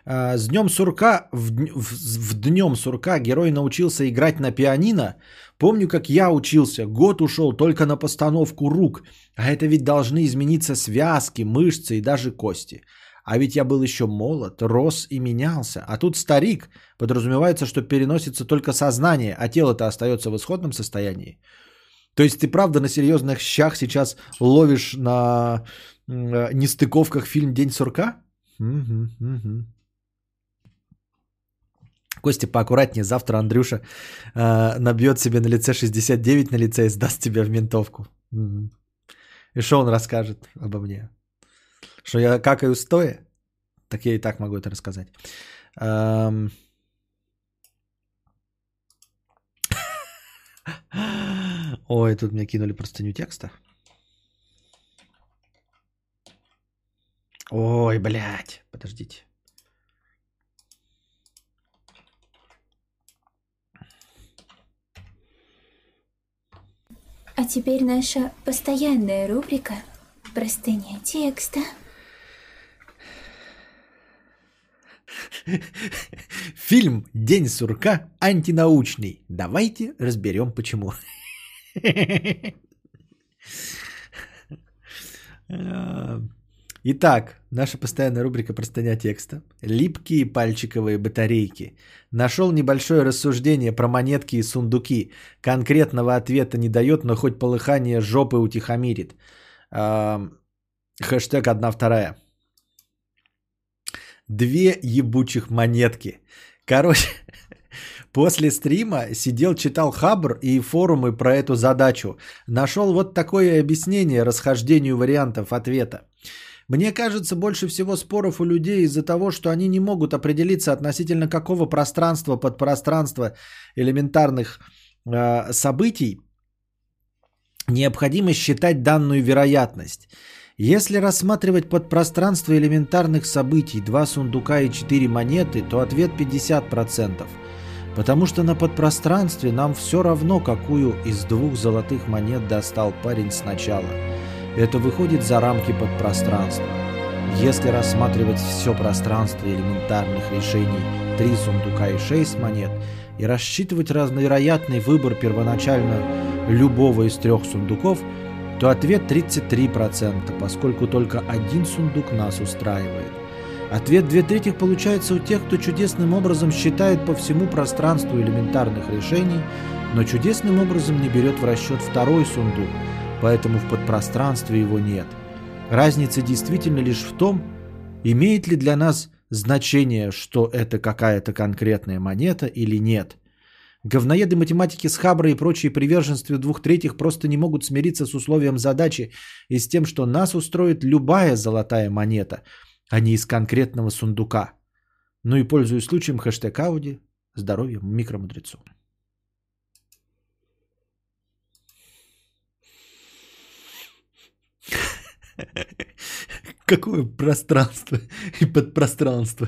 С днем сурка, в днем сурка герой научился играть на пианино. Помню, как я учился. Год ушел только на постановку рук. А это ведь должны измениться связки, мышцы и даже кости. А ведь я был еще молод, рос и менялся. А тут старик. Подразумевается, что переносится только сознание, а тело-то остается в исходном состоянии. То есть ты правда на серьезных щах сейчас ловишь на нестыковках фильм «День сурка»? Угу, угу. Костя, поаккуратнее, завтра Андрюша набьет себе на лице 69 на лице и сдаст тебя в ментовку. Угу. И что он расскажет обо мне? Что я какаю стоя? Так я и так могу это рассказать. Ой, тут мне кинули простыню текста. Ой, блядь, подождите. А теперь наша постоянная рубрика «Простыня текста». Фильм «День сурка» антинаучный. Давайте разберем, почему. Итак, наша постоянная рубрика «Простыня текста». Липкие пальчиковые батарейки. Нашел небольшое рассуждение про монетки и сундуки. Конкретного ответа не дает, но хоть полыхание жопы утихомирит. Хэштег 1-2. Две ебучих монетки. Короче, после стрима сидел, читал Хабр и форумы про эту задачу. Нашел вот такое объяснение расхождению вариантов ответа. Мне кажется, больше всего споров у людей из-за того, что они не могут определиться относительно какого пространства, подпространства элементарных событий необходимо считать данную вероятность. Если рассматривать подпространство элементарных событий, 2 сундука и 4 монеты, то ответ 50%. Потому что на подпространстве нам все равно, какую из 2 золотых монет достал парень сначала. Это выходит за рамки подпространства. Если рассматривать все пространство элементарных решений, 3 сундука и 6 монет, и рассчитывать разновероятный выбор первоначально любого из 3 сундуков, то ответ 33%, поскольку только 1 сундук нас устраивает. Ответ 2/3 получается у тех, кто чудесным образом считает по всему пространству элементарных решений, но чудесным образом не берет в расчет 2 сундук, поэтому в подпространстве его нет. Разница действительно лишь в том, имеет ли для нас значение, что это какая-то конкретная монета или нет. Говноеды математики с Хабра и прочие приверженцы 2/3 просто не могут смириться с условием задачи и с тем, что нас устроит любая золотая монета, а не из конкретного сундука. Ну и пользуясь случаем, хэштег Ауди, здоровье микромудрецу. Какое пространство и подпространство?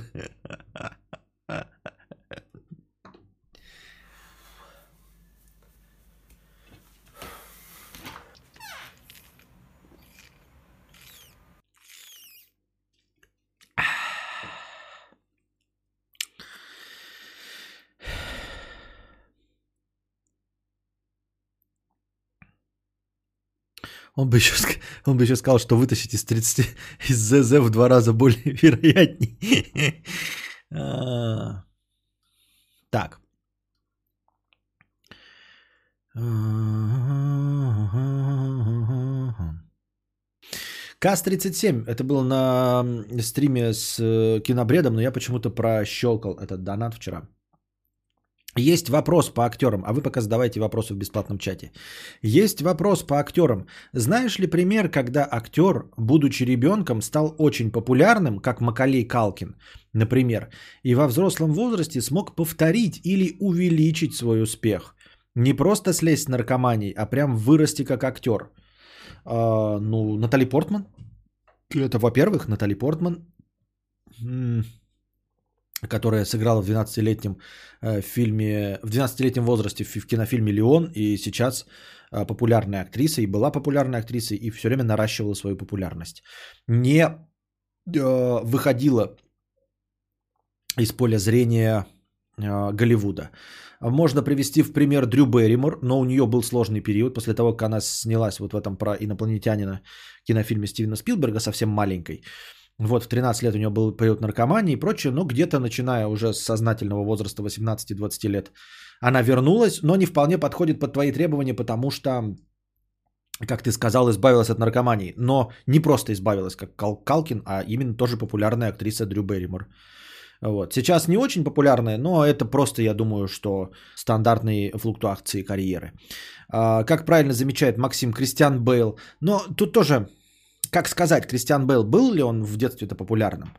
Он бы еще сказал, что вытащить из 30 из ЗЗ в 2 раза более вероятней. Так. КАС-37. Это было на стриме с Кинобредом, но я почему-то прощелкал этот донат вчера. Есть вопрос по актерам, а вы пока задавайте вопросы в бесплатном чате. Есть вопрос по актерам. Знаешь ли пример, когда актер, будучи ребенком, стал очень популярным, как Маколей Калкин, например, и во взрослом возрасте смог повторить или увеличить свой успех? Не просто слезть с наркоманией, а прям вырасти как актер. Ну, Натали Портман. Это, во-первых, Натали Портман, которая сыграла в 12-летнем возрасте в кинофильме «Леон», и сейчас популярная актриса, и была популярной актрисой, и все время наращивала свою популярность. Не выходила из поля зрения Голливуда. Можно привести в пример Дрю Берримор, но у нее был сложный период после того, как она снялась вот в этом про инопланетянина кинофильме Стивена Спилберга, совсем маленькой. Вот, в 13 лет у нее был период наркомании и прочее, но где-то, начиная уже с сознательного возраста 18-20 лет, она вернулась, но не вполне подходит под твои требования, потому что, как ты сказал, избавилась от наркомании. Но не просто избавилась, как Калкин, а именно тоже популярная актриса Дрю Берримор. Вот. Сейчас не очень популярная, но это просто, я думаю, что стандартные флуктуации карьеры. Как правильно замечает Максим, Кристиан Бейл. Но тут тоже, как сказать, Кристиан Бейл, был ли он в детстве-то популярным?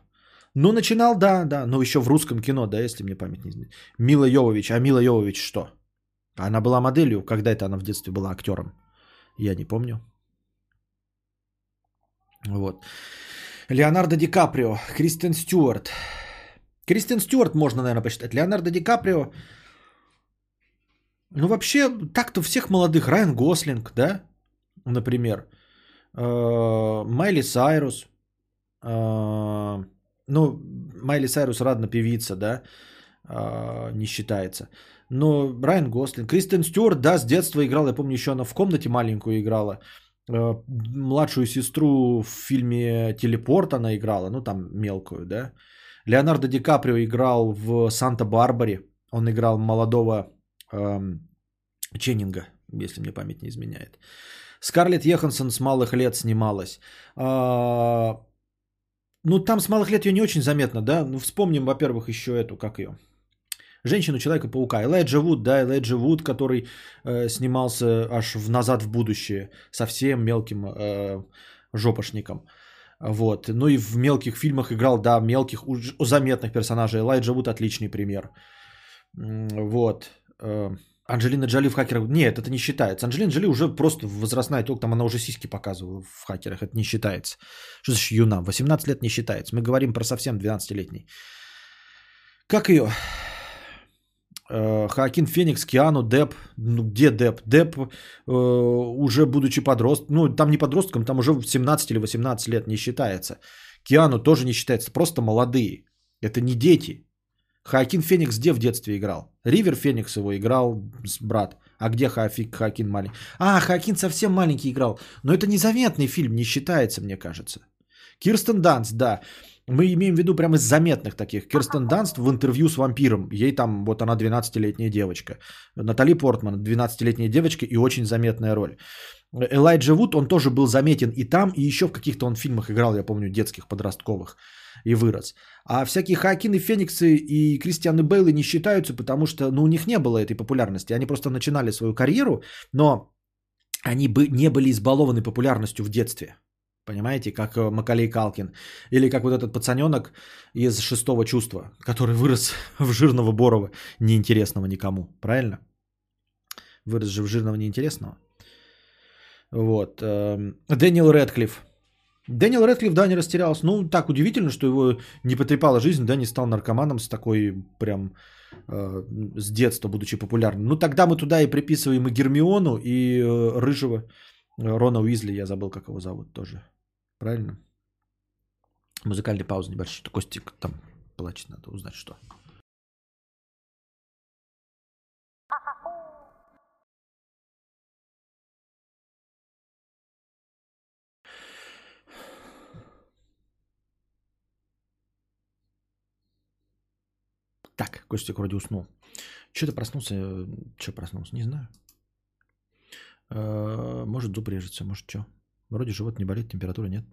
Ну, начинал, да, но еще в русском кино, да, если мне память не изменяет. Мила Йовович, а Мила Йовович что? Она была моделью, когда это она в детстве была актером? Я не помню. Вот. Леонардо Ди Каприо, Кристен Стюарт. Кристен Стюарт можно, наверное, посчитать. Леонардо Ди Каприо, ну, вообще, так-то всех молодых. Райан Гослинг, да, например. Майли Сайрус. Ну, Майли Сайрус, родная певица, да, не считается. Но Райан Гослинг, Кристен Стюарт, да, с детства играла. Я помню, еще она в «Комнате» маленькую играла. Младшую сестру в фильме «Телепорт» она играла, ну, там мелкую, да. Леонардо Ди Каприо играл в «Санта-Барбаре». Он играл молодого Ченнинга, если мне память не изменяет. Скарлетт Йоханссон с малых лет снималась. Ну, там с малых лет ее не очень заметно, да. Ну, вспомним, во-первых, еще эту, как ее... Женщину-человека-паука. Элайджа Вуд, да, Элайджа Вуд, который снимался аж в «Назад в будущее» со всем мелким жопошником. Вот. Ну и в мелких фильмах играл, да, мелких, заметных персонажей. Элайджа Вуд отличный пример. Вот. Анжелина Джоли в «Хакерах». Нет, это не считается. Анжелина Джоли уже просто возрастная толк, там она уже сиськи показывала в «Хакерах». Это не считается. Что значит юна? 18 лет не считается. Мы говорим про совсем 12-летний. Как ее... Хоакин Феникс, Киану, Депп. Ну, где Депп? Депп уже будучи подростком, ну, там не подростком, там уже 17 или 18 лет не считается. Киану тоже не считается, просто молодые. Это не дети. Хоакин Феникс где в детстве играл? Ривер Феникс его играл, брат. А где Хоакин маленький? А, Хоакин совсем маленький играл. Но это незаметный фильм, не считается, мне кажется. Кирстен Данст, да. Мы имеем в виду прямо из заметных таких. Кирстен Данст в «Интервью с вампиром». Ей там, вот она 12-летняя девочка. Натали Портман, 12-летняя девочка и очень заметная роль. Элайджа Вуд, он тоже был заметен и там, и еще в каких-то он фильмах играл, я помню, детских, подростковых, и вырос. А всякие Хоакины Фениксы и Кристианы Бейлы не считаются, потому что, ну, у них не было этой популярности. Они просто начинали свою карьеру, но они бы не были избалованы популярностью в детстве. Понимаете, как Маколей Калкин. Или как вот этот пацаненок из «Шестого чувства», который вырос в жирного Борова, неинтересного никому. Правильно? Вырос же в жирного неинтересного. Вот. Дэниел Рэдклифф. Дэниел Рэдклифф, да, не растерялся. Ну, так удивительно, что его не потрепала жизнь, да, не стал наркоманом с такой прям с детства, будучи популярным. Ну, тогда мы туда и приписываем и Гермиону, и Рыжего. Рона Уизли, я забыл, как его зовут тоже. Правильно? Музыкальная пауза небольшая. Костик там плачет, надо узнать, что. Так, Костик вроде уснул. Что проснулся, не знаю. Может, зуб режется, может, что. Вроде живот не болит, температуры нет.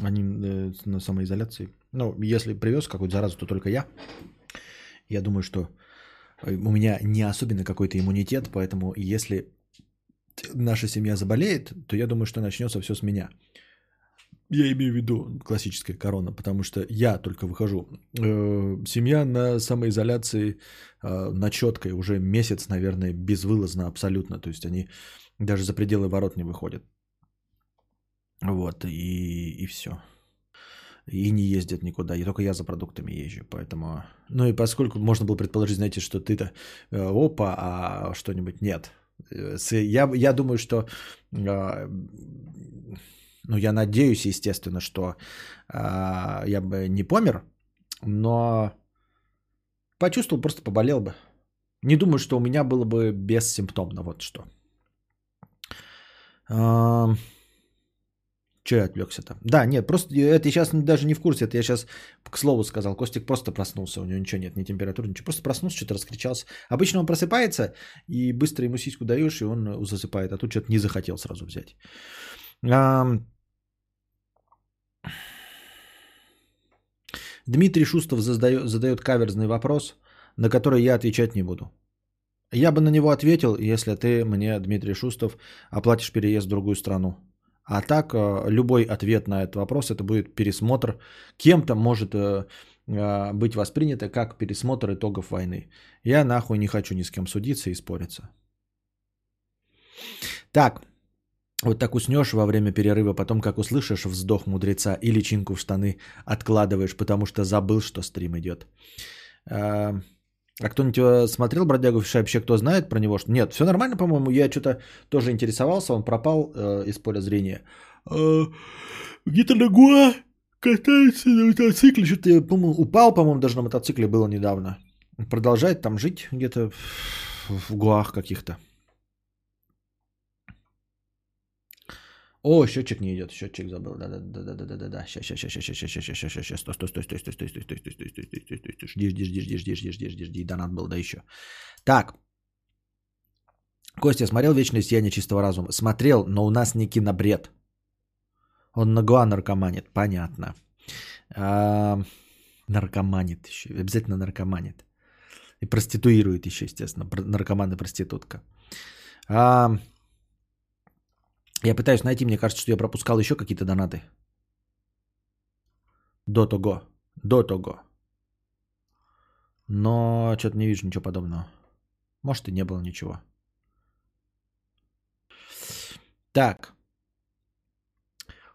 Они на самоизоляции. Ну, если привез какую-то заразу, то только я. Я думаю, что у меня не особенно какой-то иммунитет, поэтому если наша семья заболеет, то я думаю, что начнется все с меня. Я имею в виду классическая корона, потому что я только выхожу. Семья на самоизоляции, на четкой уже месяц, наверное, безвылазно абсолютно. То есть они даже за пределы ворот не выходят. Вот, и все. И не ездят никуда. И только я за продуктами езжу, поэтому... Ну и поскольку можно было предположить, знаете, что ты-то опа, а что-нибудь нет. Я думаю, что... Ну, я надеюсь, естественно, что я бы не помер, но почувствовал, просто поболел бы. Не думаю, что у меня было бы бессимптомно, вот что. Че я отвлекся-то? Да, нет, просто это сейчас даже не в курсе, это я сейчас к слову сказал. Костик просто проснулся, у него ничего нет, ни температуры, ничего. Просто проснулся, что-то раскричался. Обычно он просыпается, и быстро ему сиську даешь, и он засыпает. А тут что-то не захотел сразу взять. Дмитрий Шустов задает каверзный вопрос, на который я отвечать не буду. Я бы на него ответил, если ты мне, Дмитрий Шустов, оплатишь переезд в другую страну. А так, любой ответ на этот вопрос, это будет пересмотр. Кем-то может быть воспринято как пересмотр итогов войны. Я нахуй не хочу ни с кем судиться и спориться. Так, вот так уснешь во время перерыва, потом как услышишь вздох мудреца и личинку в штаны откладываешь, потому что забыл, что стрим идет. А кто-нибудь смотрел «Бродягу Фиша»? Вообще кто знает про него? Нет, все нормально, по-моему. Я что-то тоже интересовался. Он пропал из поля зрения. Где-то на Гоа катается на мотоцикле. Что-то, по-моему, упал, по-моему, даже на мотоцикле было недавно. Продолжает там жить где-то в Гоах каких-то. О, счетчик не идет. Счетчик забыл. Да-да-да-да-да-да-да. Сейчас. Стой. Жди. Донат был, да еще. Так. Костя, смотрел «Вечное сияние чистого разума»? Смотрел, но у нас не кинобред. Он на Гоа наркоманит. Понятно. Наркоманит еще. Обязательно наркоманит. И проституирует еще, естественно. Наркоман и проститутка. Я пытаюсь найти, мне кажется, что я пропускал еще какие-то донаты. До того. Но что-то не вижу ничего подобного. Может, и не было ничего. Так.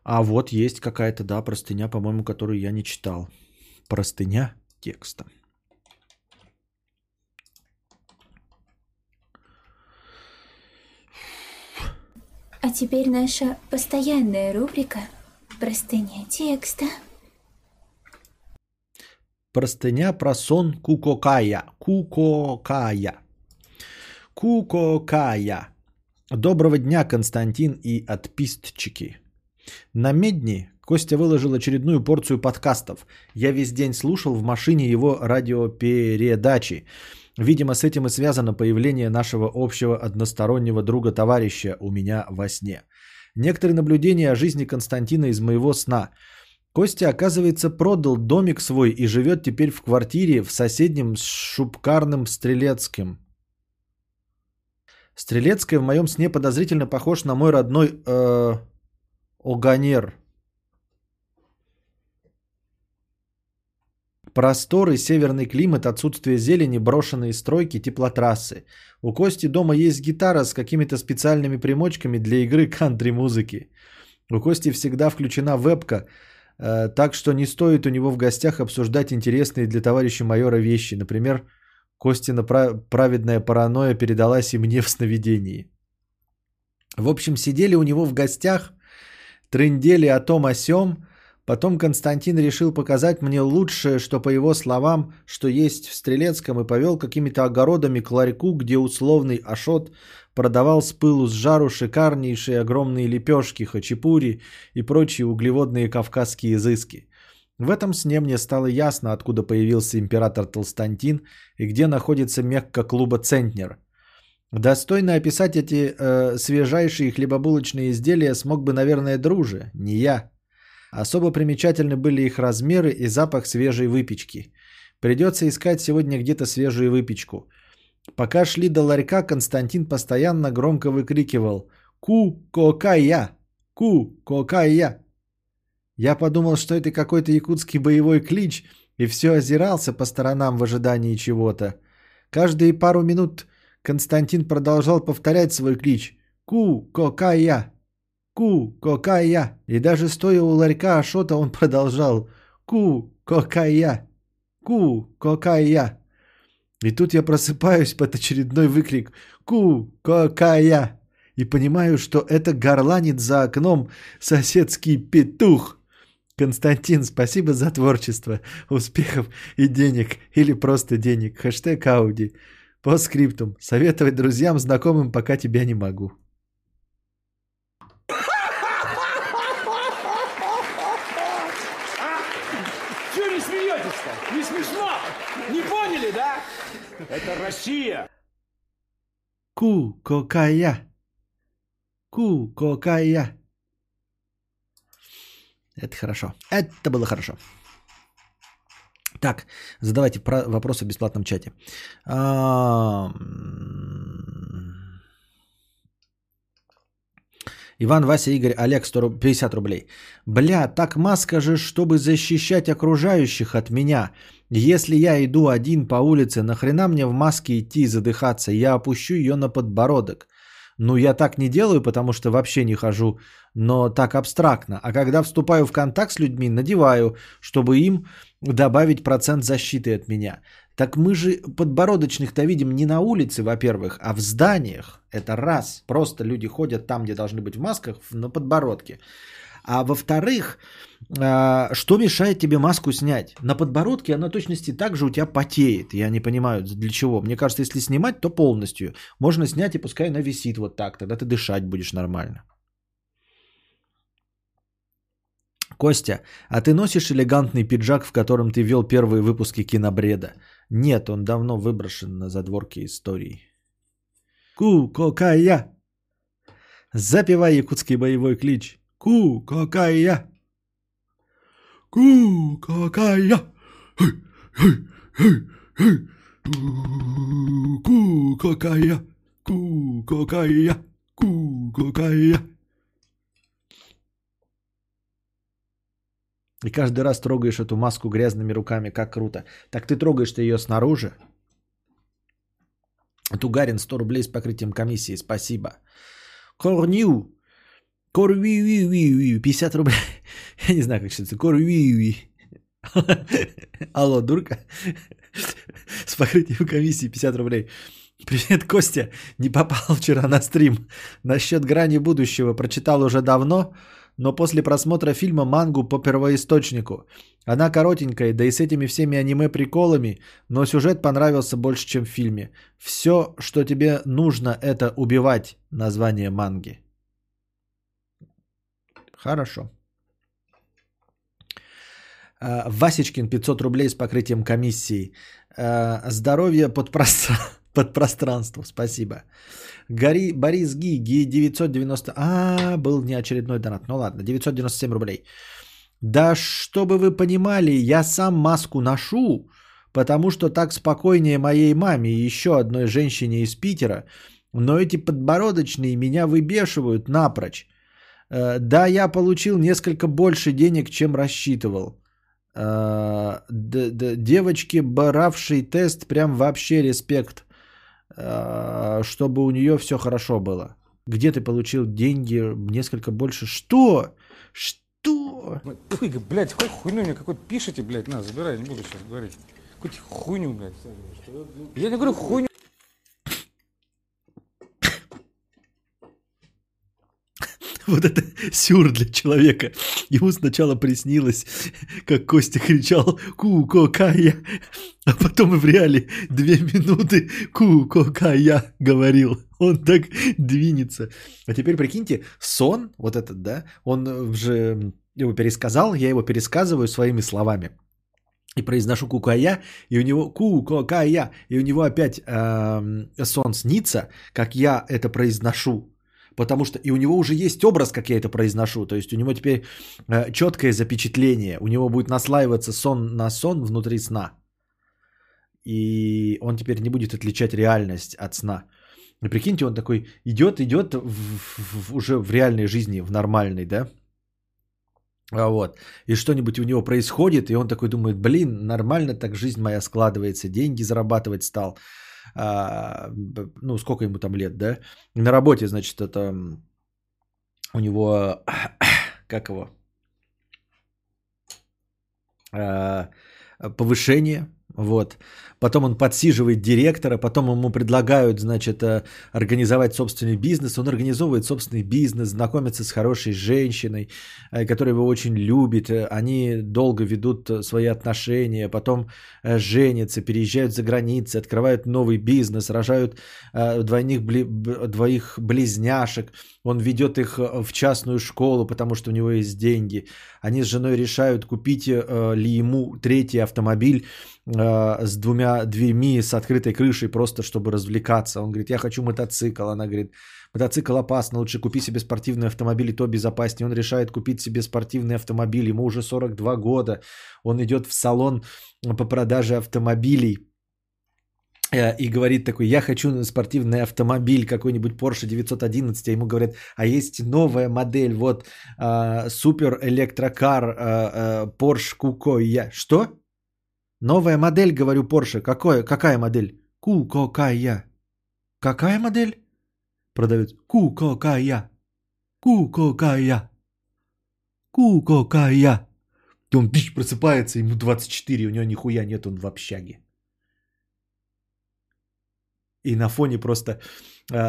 А вот есть какая-то, да, простыня, по-моему, которую я не читал. Простыня текста. А теперь наша постоянная рубрика «Простыня текста». Простыня про сон Кукокая. Кукокая. Доброго дня, Константин и отписчики. На Медни Костя выложил очередную порцию подкастов. Я весь день слушал в машине его радиопередачи. Видимо, с этим и связано появление нашего общего одностороннего друга-товарища у меня во сне. Некоторые наблюдения о жизни Константина из моего сна. Костя, оказывается, продал домик свой и живет теперь в квартире в соседнем с Шубкарным Стрелецким. Стрелецкая в моем сне подозрительно похож на мой родной Оганер. Просторы, северный климат, отсутствие зелени, брошенные стройки, теплотрассы. У Кости дома есть гитара с какими-то специальными примочками для игры кантри-музыки. У Кости всегда включена вебка, так что не стоит у него в гостях обсуждать интересные для товарища майора вещи. Например, Костина праведная паранойя передалась и мне в сновидении. В общем, сидели у него в гостях, трындели о том о сём. Потом Константин решил показать мне лучшее, что по его словам, что есть в Стрелецком, и повел какими-то огородами к ларьку, где условный Ашот продавал с пылу с жару шикарнейшие огромные лепешки, хачапури и прочие углеводные кавказские изыски. В этом сне мне стало ясно, откуда появился император Толстантин и где находится мекка клуба «Центнер». Достойно описать эти свежайшие хлебобулочные изделия смог бы, наверное, Друже, не я. Особо примечательны были их размеры и запах свежей выпечки. Придется искать сегодня где-то свежую выпечку. Пока шли до ларька, Константин постоянно громко выкрикивал «Ку-ко-ка-я! Ку-ко-ка-я!». Я подумал, что это какой-то якутский боевой клич, и все озирался по сторонам в ожидании чего-то. Каждые пару минут Константин продолжал повторять свой клич «Ку-ко-ка-я! Ку-ко-ка-я!». И даже стоя у ларька Ашота, он продолжал «Ку-ко-ка-я! Ку-ко-ка-я!». И тут я просыпаюсь под очередной выкрик «Ку-ко-ка-я!» и понимаю, что это горланит за окном соседский петух. Константин, спасибо за творчество, успехов и денег, или просто денег. Хэштег Ауди. По скриптум. Советовать друзьям, знакомым пока тебя не могу. Это Россия! Ку-ко-ка-я! Ку-ко-ка-я! Это хорошо. Это было хорошо. Так, задавайте вопросы в бесплатном чате. Иван, Вася, Игорь, Олег, 50 рублей. Бля, так Маска же, чтобы защищать окружающих от меня. Если я иду один по улице, нахрена мне в маске идти и задыхаться? Я опущу ее на подбородок. Ну, я так не делаю, потому что вообще не хожу, но так абстрактно. А когда вступаю в контакт с людьми, надеваю, чтобы им добавить процент защиты от меня. Так мы же подбородочных-то видим не на улице, во-первых, а в зданиях. Это раз. Просто люди ходят там, где должны быть в масках, на подбородке. А во-вторых, что мешает тебе маску снять? На подбородке она точности так же у тебя потеет. Я не понимаю, для чего. Мне кажется, если снимать, то полностью. Можно снять, и пускай она висит вот так. Тогда ты дышать будешь нормально. Костя, а ты носишь элегантный пиджак, в котором ты вел первые выпуски «Кинобреда»? Нет, он давно выброшен на задворки истории. Ку-ко-ка-я! Запевай якутский боевой клич. Ку-ко-ка-я! Ку-ко-ка-я! Ку-ко-ка-я! Ку-ко-ка-я! Ку-ко-ка-я! И каждый раз трогаешь эту маску грязными руками, как круто. Так ты трогаешь-то ее снаружи. Тугарин, 100 рублей с покрытием комиссии, спасибо. Корню. Корви-ви-ви-ви, 50 рублей. Я не знаю, как считается. Корви-ви-ви. Алло, дурка. С покрытием комиссии 50 рублей. Привет, Костя. Не попал вчера на стрим. Насчет грани будущего прочитал уже давно, но после просмотра фильма мангу по первоисточнику. Она коротенькая, да и с этими всеми аниме-приколами, но сюжет понравился больше, чем в фильме. Все, что тебе нужно, это убивать. Название манги. Хорошо. Васечкин, 500 рублей с покрытием комиссии. Здоровье под пространством. Спасибо. Борис Гиги, 990... А, был неочередной донат. Ну ладно, 997 рублей. Да, чтобы вы понимали, я сам маску ношу, потому что так спокойнее моей маме и еще одной женщине из Питера. Но эти подбородочные меня выбешивают напрочь. Да, я получил несколько больше денег, чем рассчитывал. Девочке, баравшей тест, прям вообще респект. Чтобы у нее все хорошо было. Где ты получил деньги несколько больше? Что? Что? Ой, блядь, какую хуйню мне какой-то пишете, блядь, на, забирай, не буду сейчас говорить. Какую-то хуйню, блядь. Я не говорю хуйню. Вот это сюр для человека. Ему сначала приснилось, как Костя кричал «Ку-ко-ка-я», а потом и в реале 2 минуты «Ку-ко-ка-я» говорил. Он так двинется. А теперь прикиньте, сон вот этот, да, он же его пересказал, я его пересказываю своими словами. И произношу «ку-ка-я», и у него «ку-ко-ка-я», и у него опять сон снится, как я это произношу. Потому что и у него уже есть образ, как я это произношу. То есть у него теперь четкое запечатление. У него будет наслаиваться сон на сон внутри сна. И он теперь не будет отличать реальность от сна. И прикиньте, он такой идет уже в реальной жизни, в нормальной, да? Вот. И что-нибудь у него происходит, и он такой думает, блин, нормально так жизнь моя складывается, деньги зарабатывать стал. Ну, сколько ему там лет, да? На работе, значит, это у него, как его, повышение, вот. Потом он подсиживает директора, потом ему предлагают, значит, организовать собственный бизнес. Он организовывает собственный бизнес, знакомится с хорошей женщиной, которая его очень любит. Они долго ведут свои отношения, потом женятся, переезжают за границу, открывают новый бизнес, рожают двоих близняшек. Он ведет их в частную школу, потому что у него есть деньги. Они с женой решают, купить ли ему третий автомобиль, с двумя дверьми, с открытой крышей, просто чтобы развлекаться. Он говорит, я хочу мотоцикл. Она говорит, мотоцикл опасно, лучше купи себе спортивный автомобиль, и то безопаснее. Он решает купить себе спортивный автомобиль, ему уже 42 года. Он идет в салон по продаже автомобилей и говорит такой, я хочу спортивный автомобиль, какой-нибудь Porsche 911, а ему говорят, а есть новая модель, вот, супер электрокар Porsche Кукойя. Что? Новая модель, говорю, Porsche. Какая модель? Кукокая. Какая модель? Продавец. Кукокая. Кукокая. Кукокая. И он просыпается, ему 24, у него нихуя нет, он в общаге. И на фоне просто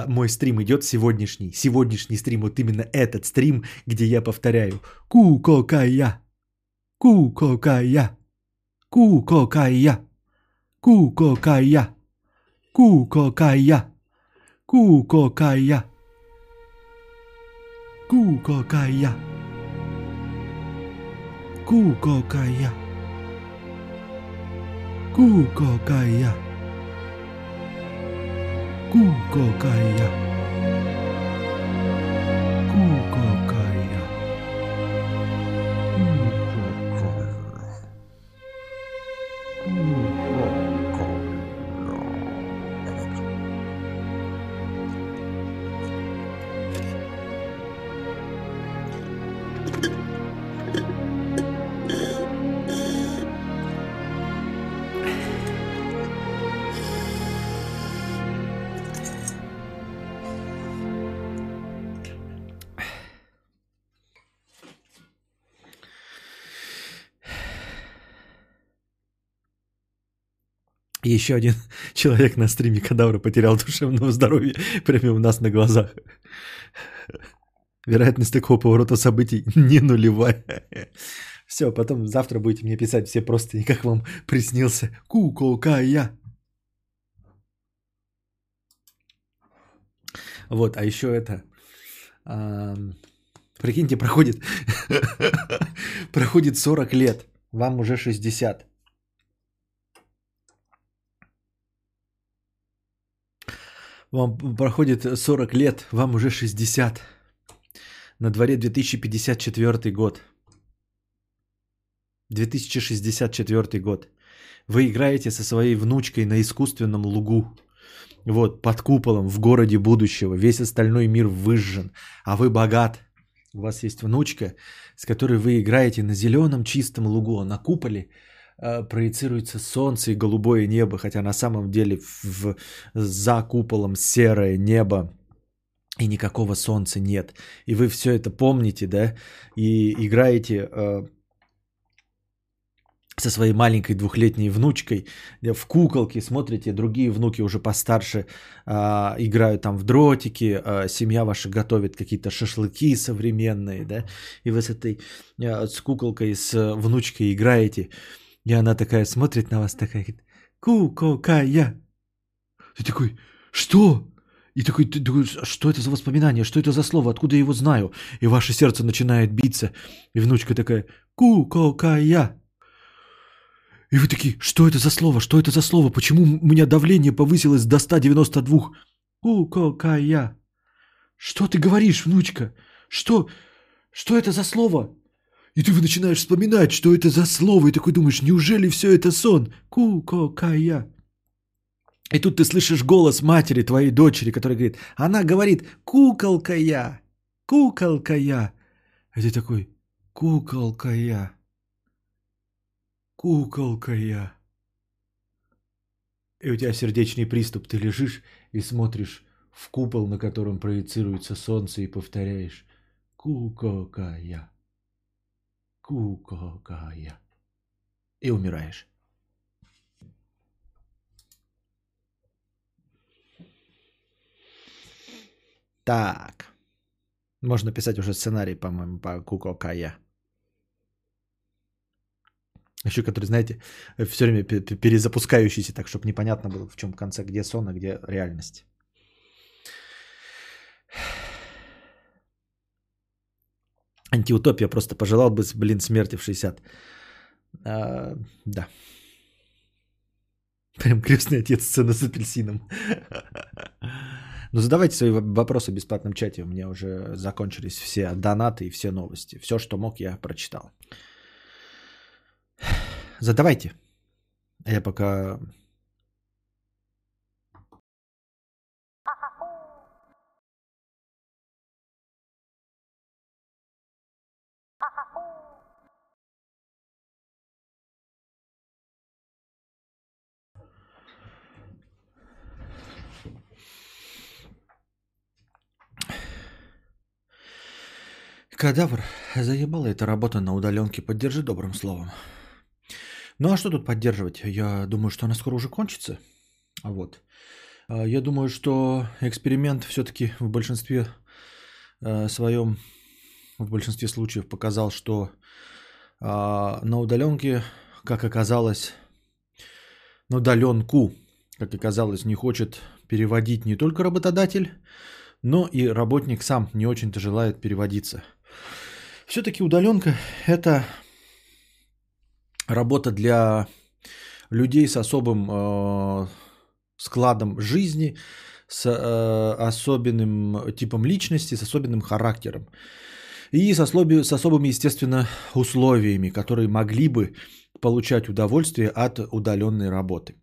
мой стрим идет сегодняшний. Сегодняшний стрим, вот именно этот стрим, где я повторяю. Кукокая. Кукокая. Кукокая. Кукокая. Кукокая. Кукокая. Кукокая. Кукокая. Кукокая. Кукокая. Кукокая. Еще один человек на стриме Кадавра потерял душевное здоровье прямо у нас на глазах. Вероятность такого поворота событий не нулевая. Все, потом завтра будете мне писать все просто, и как вам приснился куколка-я. Вот, а еще это... Прикиньте, проходит 40 лет, вам уже 60. Вам проходит 40 лет, вам уже 60. На дворе 2054 год. 2064 год. Вы играете со своей внучкой на искусственном лугу. Вот, под куполом, в городе будущего. Весь остальной мир выжжен. А вы богат. У вас есть внучка, с которой вы играете на зеленом чистом лугу. А на куполе проецируется солнце и голубое небо, хотя на самом деле за куполом серое небо и никакого солнца нет. И вы все это помните, да, и играете со своей маленькой двухлетней внучкой в куколки, смотрите, другие внуки уже постарше играют там в дротики, семья ваша готовит какие-то шашлыки современные, да, и вы с этой с куколкой, с внучкой играете. И она такая смотрит на вас, такая говорит, ку-ко-ка-я. Ты такой, что? И такой, что это за воспоминание, что это за слово, откуда я его знаю? И ваше сердце начинает биться. И внучка такая, ку-ко-ка-я. И вы такие, что это за слово, что это за слово? Почему у меня давление повысилось до 192? Ку-ко-ка-я. Что ты говоришь, внучка? Что это за слово? И ты начинаешь вспоминать, что это за слово, и такой думаешь, неужели все это сон? Ку-ко-ка-я. И тут ты слышишь голос матери, твоей дочери, которая говорит, она говорит, куколка-я, куколка-я. И ты такой, куколка-я, куколка-я. И у тебя сердечный приступ, ты лежишь и смотришь в купол, на котором проецируется солнце, и повторяешь, куколка-я. Куколка-я. И умираешь. Так. Можно писать уже сценарий, по-моему, по куколка-я. Еще, который, знаете, все время перезапускающийся, так, чтобы непонятно было, в чем в конце, где сон, а где реальность. Антиутопия, просто пожелал бы, блин, смерти в 60. Да. Прям крестный отец, сцена с апельсином. Ну, задавайте свои вопросы в бесплатном чате. У меня уже закончились все донаты и все новости. Все, что мог, я прочитал. Задавайте. Я пока... Кадавр, заебала эта работа на удаленке, поддержи добрым словом. Ну а что тут поддерживать? Я думаю, что она скоро уже кончится. Вот. Я думаю, что эксперимент все-таки в большинстве своем, в большинстве случаев показал, что на удаленке, как оказалось, на удаленку, как оказалось, не хочет переводить не только работодатель, но и работник сам не очень-то желает переводиться. Все-таки удаленка – это работа для людей с особым складом жизни, с особенным типом личности, с особенным характером. И с особыми, естественно, условиями, которые могли бы получать удовольствие от удаленной работы.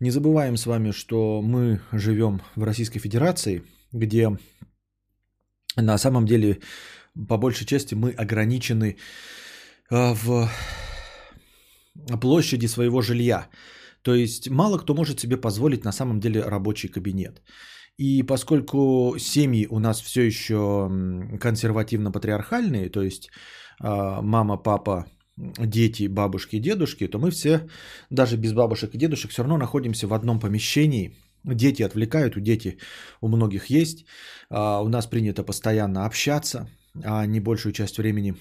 Не забываем с вами, что мы живем в Российской Федерации, где на самом деле по большей части мы ограничены в площади своего жилья. То есть мало кто может себе позволить на самом деле рабочий кабинет. И поскольку семьи у нас все еще консервативно-патриархальные, то есть мама, папа, дети, бабушки, дедушки, то мы все, даже без бабушек и дедушек, все равно находимся в одном помещении. Дети отвлекают, дети у многих есть. У нас принято постоянно общаться, а не большую часть времени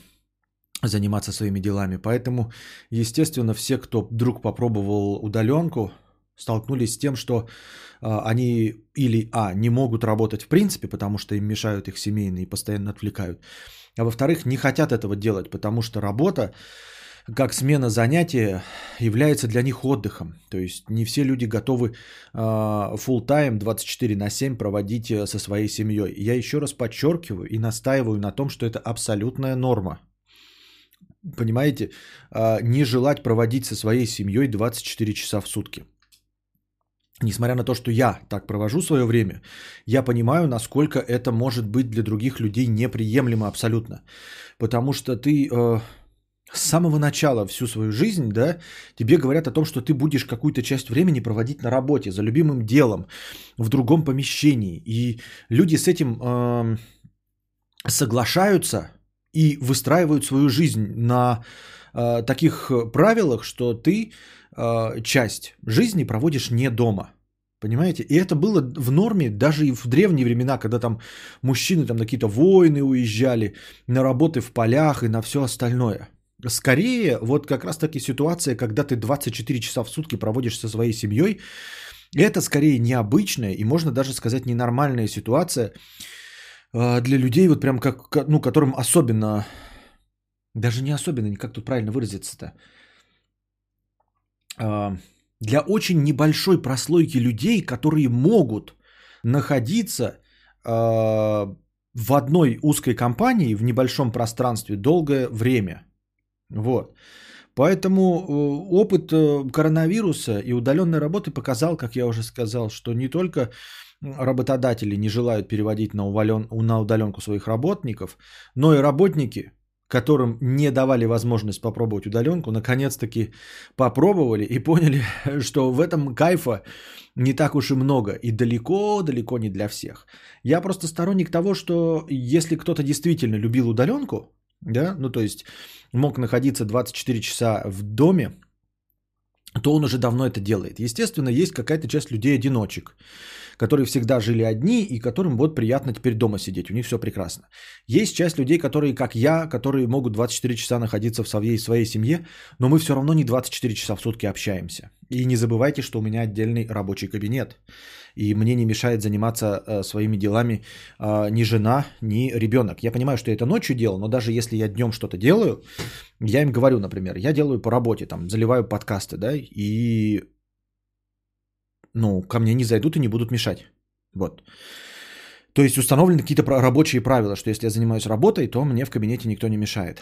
заниматься своими делами. Поэтому, естественно, все, кто вдруг попробовал удаленку, столкнулись с тем, что они или не могут работать в принципе, потому что им мешают их семейные и постоянно отвлекают, а во-вторых, не хотят этого делать, потому что работа, как смена занятия, является для них отдыхом. То есть не все люди готовы full-time 24/7 проводить со своей семьей. Я еще раз подчеркиваю и настаиваю на том, что это абсолютная норма. Понимаете, не желать проводить со своей семьей 24 часа в сутки. Несмотря на то, что я так провожу свое время, я понимаю, насколько это может быть для других людей неприемлемо абсолютно. Потому что ты... С самого начала всю свою жизнь, да, тебе говорят о том, что ты будешь какую-то часть времени проводить на работе, за любимым делом, в другом помещении. И люди с этим соглашаются и выстраивают свою жизнь на таких правилах, что ты часть жизни проводишь не дома. Понимаете? И это было в норме даже и в древние времена, когда там мужчины там, на какие-то войны уезжали, на работы в полях и на все остальное. Скорее, вот как раз таки ситуация, когда ты 24 часа в сутки проводишь со своей семьей, это скорее необычная и, можно даже сказать, ненормальная ситуация для людей, вот прям как, ну, которым особенно, даже не особенно, как тут правильно выразиться-то, для очень небольшой прослойки людей, которые могут находиться в одной узкой компании в небольшом пространстве долгое время. Вот. Поэтому опыт коронавируса и удаленной работы показал, как я уже сказал, что не только работодатели не желают переводить на удаленку своих работников, но и работники, которым не давали возможность попробовать удаленку, наконец-таки попробовали и поняли, что в этом кайфа не так уж и много и далеко-далеко не для всех. Я просто сторонник того, что если кто-то действительно любил удаленку, да, ну то есть мог находиться 24 часа в доме, то он уже давно это делает. Естественно, есть какая-то часть людей-одиночек, которые всегда жили одни и которым вот приятно теперь дома сидеть, у них все прекрасно. Есть часть людей, которые, как я, которые могут 24 часа находиться в своей семье, но мы все равно не 24 часа в сутки общаемся. И не забывайте, что у меня отдельный рабочий кабинет, и мне не мешает заниматься своими делами ни жена, ни ребенок. Я понимаю, что я это ночью делал, но даже если я днем что-то делаю, я им говорю, например, я делаю по работе, там, заливаю подкасты, да, и ну, ко мне не зайдут и не будут мешать. Вот. То есть установлены какие-то рабочие правила, что если я занимаюсь работой, то мне в кабинете никто не мешает.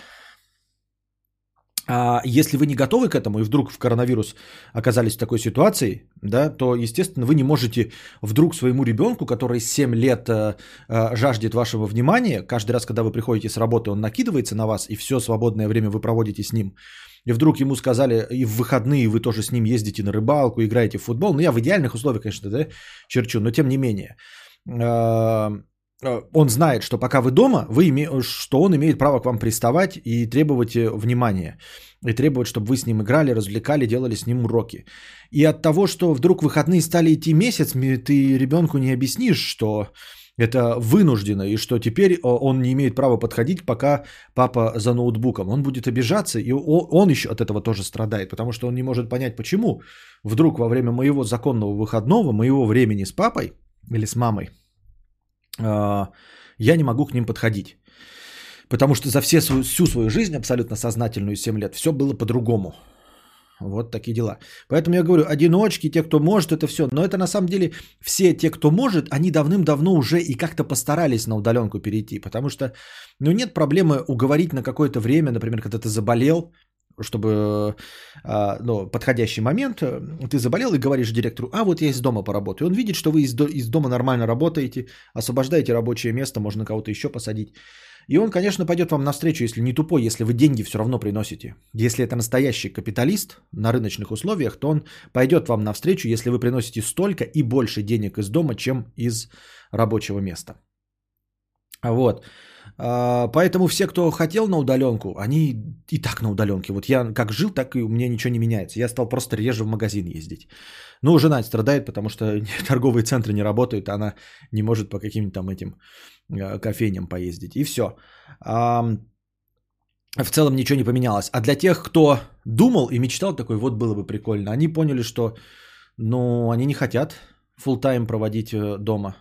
А если вы не готовы к этому и вдруг в коронавирус оказались в такой ситуации, да, то, естественно, вы не можете вдруг своему ребенку, который 7 лет жаждет вашего внимания, каждый раз, когда вы приходите с работы, он накидывается на вас, и все свободное время вы проводите с ним. И вдруг ему сказали, и в выходные вы тоже с ним ездите на рыбалку, играете в футбол. Ну, я в идеальных условиях, конечно, да, черчу, но тем не менее. Он знает, что пока вы дома, что он имеет право к вам приставать и требовать внимания. И требовать, чтобы вы с ним играли, развлекали, делали с ним уроки. И от того, что вдруг выходные стали идти месяц, ты ребенку не объяснишь, что это вынуждено, и что теперь он не имеет права подходить, пока папа за ноутбуком. Он будет обижаться, и он еще от этого тоже страдает, потому что он не может понять, почему вдруг во время моего законного выходного, моего времени с папой или с мамой, я не могу к ним подходить. Потому что за всю свою жизнь, абсолютно сознательную 7 лет, все было по-другому. Вот такие дела. Поэтому я говорю, одиночки, те, кто может, это все. Но это на самом деле все те, кто может, они давным-давно уже и как-то постарались на удаленку перейти. Потому что ну, нет проблемы уговорить на какое-то время, например, когда ты заболел, чтобы ну, подходящий момент, ты заболел и говоришь директору, а вот я из дома поработаю. Он видит, что вы из дома нормально работаете, освобождаете рабочее место, можно кого-то еще посадить. И он, конечно, пойдет вам навстречу, если не тупой, если вы деньги все равно приносите. Если это настоящий капиталист на рыночных условиях, то он пойдет вам навстречу, если вы приносите столько и больше денег из дома, чем из рабочего места. Вот. Поэтому все, кто хотел на удаленку, они и так на удаленке. Вот я как жил, так и у меня ничего не меняется. Я стал просто реже в магазин ездить. Ну, жена страдает, потому что торговые центры не работают, она не может по каким-то там этим кофейням поездить. И все. В целом ничего не поменялось. А для тех, кто думал и мечтал такой, вот было бы прикольно, они поняли, что ну, они не хотят фулл-тайм проводить дома.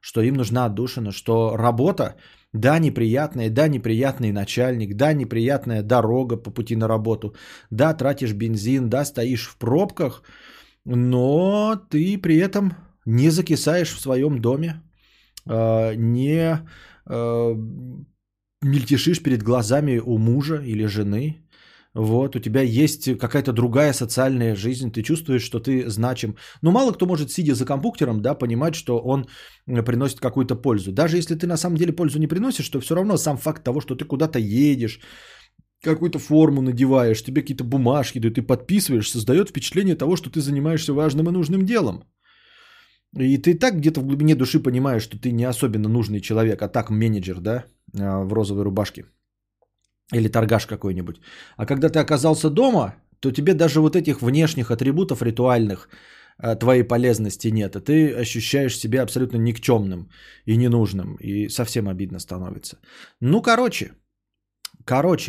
Что им нужна отдушина, что работа, да, неприятный начальник, да, неприятная дорога по пути на работу, да, тратишь бензин, да, стоишь в пробках, но ты при этом не закисаешь в своем доме, не мельтешишь перед глазами у мужа или жены. Вот, у тебя есть какая-то другая социальная жизнь, ты чувствуешь, что ты значим. Но мало кто может, сидя за компьютером, да, понимать, что он приносит какую-то пользу. Даже если ты на самом деле пользу не приносишь, то все равно сам факт того, что ты куда-то едешь, какую-то форму надеваешь, тебе какие-то бумажки дают, ты подписываешь, создает впечатление того, что ты занимаешься важным и нужным делом. И ты так где-то в глубине души понимаешь, что ты не особенно нужный человек, а так менеджер, да, в розовой рубашке. Или торгаш какой-нибудь. А когда ты оказался дома, то тебе даже вот этих внешних атрибутов ритуальных твоей полезности нет. И ты ощущаешь себя абсолютно никчемным и ненужным. И совсем обидно становится. Ну, короче,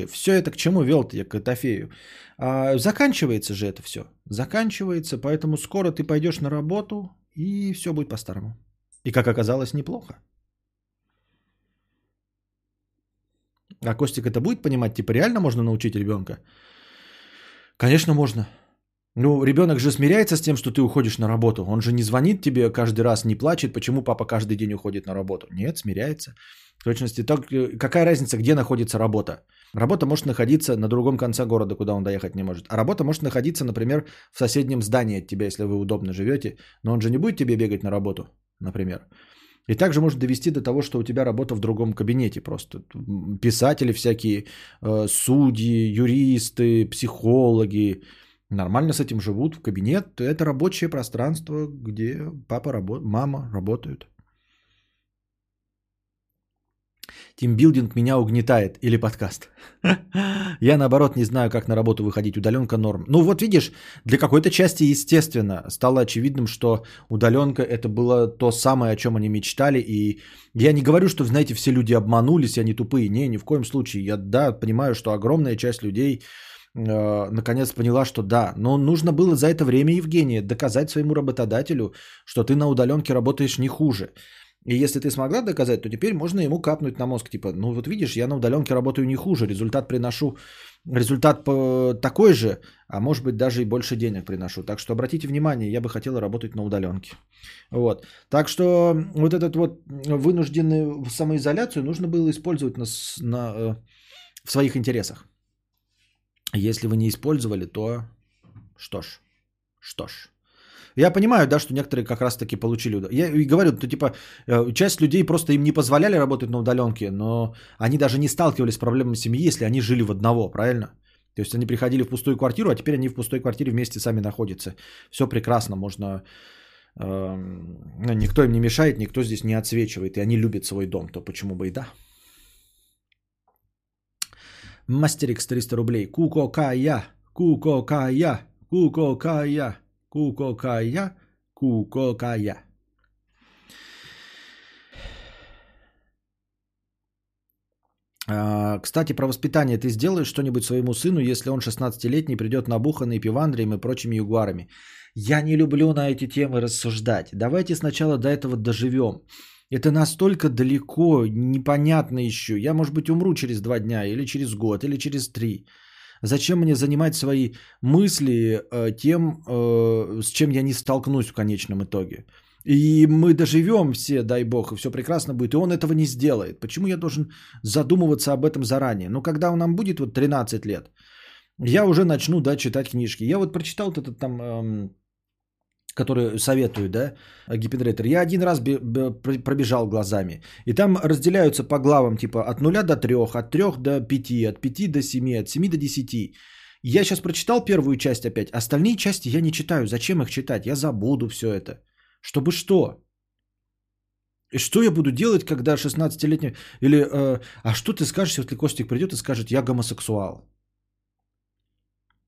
все это к чему вел-то я к Котофею? Заканчивается же это все. Заканчивается, поэтому скоро ты пойдешь на работу, и все будет по-старому. И, как оказалось, неплохо. А Костик это будет понимать? Типа реально можно научить ребенка? Конечно, можно. Ну, ребенок же смиряется с тем, что ты уходишь на работу. Он же не звонит тебе каждый раз, не плачет, почему папа каждый день уходит на работу. Нет, смиряется. В точности, так, какая разница, где находится работа? Работа может находиться на другом конце города, куда он доехать не может. А работа может находиться, например, в соседнем здании от тебя, если вы удобно живете. Но он же не будет тебе бегать на работу, например. И также может довести до того, что у тебя работа в другом кабинете просто. Писатели всякие, судьи, юристы, психологи нормально с этим живут в кабинет. Это рабочее пространство, где папа, мама работают. Тимбилдинг меня угнетает или подкаст. Я наоборот не знаю, как на работу выходить. Удаленка норм. Ну вот видишь, для какой-то части естественно стало очевидным, что удаленка это было то самое, о чем они мечтали. И я не говорю, что, знаете, все люди обманулись, они тупые. Не, ни в коем случае. Я да, понимаю, что огромная часть людей наконец поняла, что да. Но нужно было за это время, Евгения, доказать своему работодателю, что ты на удаленке работаешь не хуже. И если ты смогла доказать, то теперь можно ему капнуть на мозг. Типа, ну вот видишь, я на удаленке работаю не хуже, результат приношу результат такой же, а может быть даже и больше денег приношу. Так что обратите внимание, я бы хотел работать на удаленке. Вот. Так что вот этот вот вынужденную самоизоляцию нужно было использовать в своих интересах. Если вы не использовали, то что ж. Я понимаю, да, что некоторые как раз-таки получили удовольствие. Я и говорю, то типа часть людей просто им не позволяли работать на удаленке, но они даже не сталкивались с проблемами семьи, если они жили в одного, правильно? То есть они приходили в пустую квартиру, а теперь они в пустой квартире вместе сами находятся. Все прекрасно, можно... Никто им не мешает, никто здесь не отсвечивает, и они любят свой дом, то почему бы и да. Мастерикс 300 рублей. Кукокая. Кстати, про воспитание. Ты сделаешь что-нибудь своему сыну, если он 16-летний, придет набуханный пивандрием и прочими ягуарами? Я не люблю на эти темы рассуждать. Давайте сначала до этого доживем. Это настолько далеко, непонятно еще. Я, может быть, умру через 2 дня, или через год, или через 3. Зачем мне занимать свои мысли тем, с чем я не столкнусь в конечном итоге? И мы доживем все, дай бог, и все прекрасно будет, и он этого не сделает. Почему я должен задумываться об этом заранее? Ну, когда нам будет вот 13 лет, я уже начну, да, читать книжки. Я вот прочитал вот этот там... которые советую, да, гипенрейтер, я один раз пробежал глазами. И там разделяются по главам, типа, от 0 до 3, от 3 до 5, от 5 до 7, от 7 до 10. Я сейчас прочитал первую часть опять, остальные части я не читаю. Зачем их читать? Я забуду все это. Чтобы что? И что я буду делать, когда 16-летний... Или, а что ты скажешь, если Костик придет и скажет, я гомосексуал?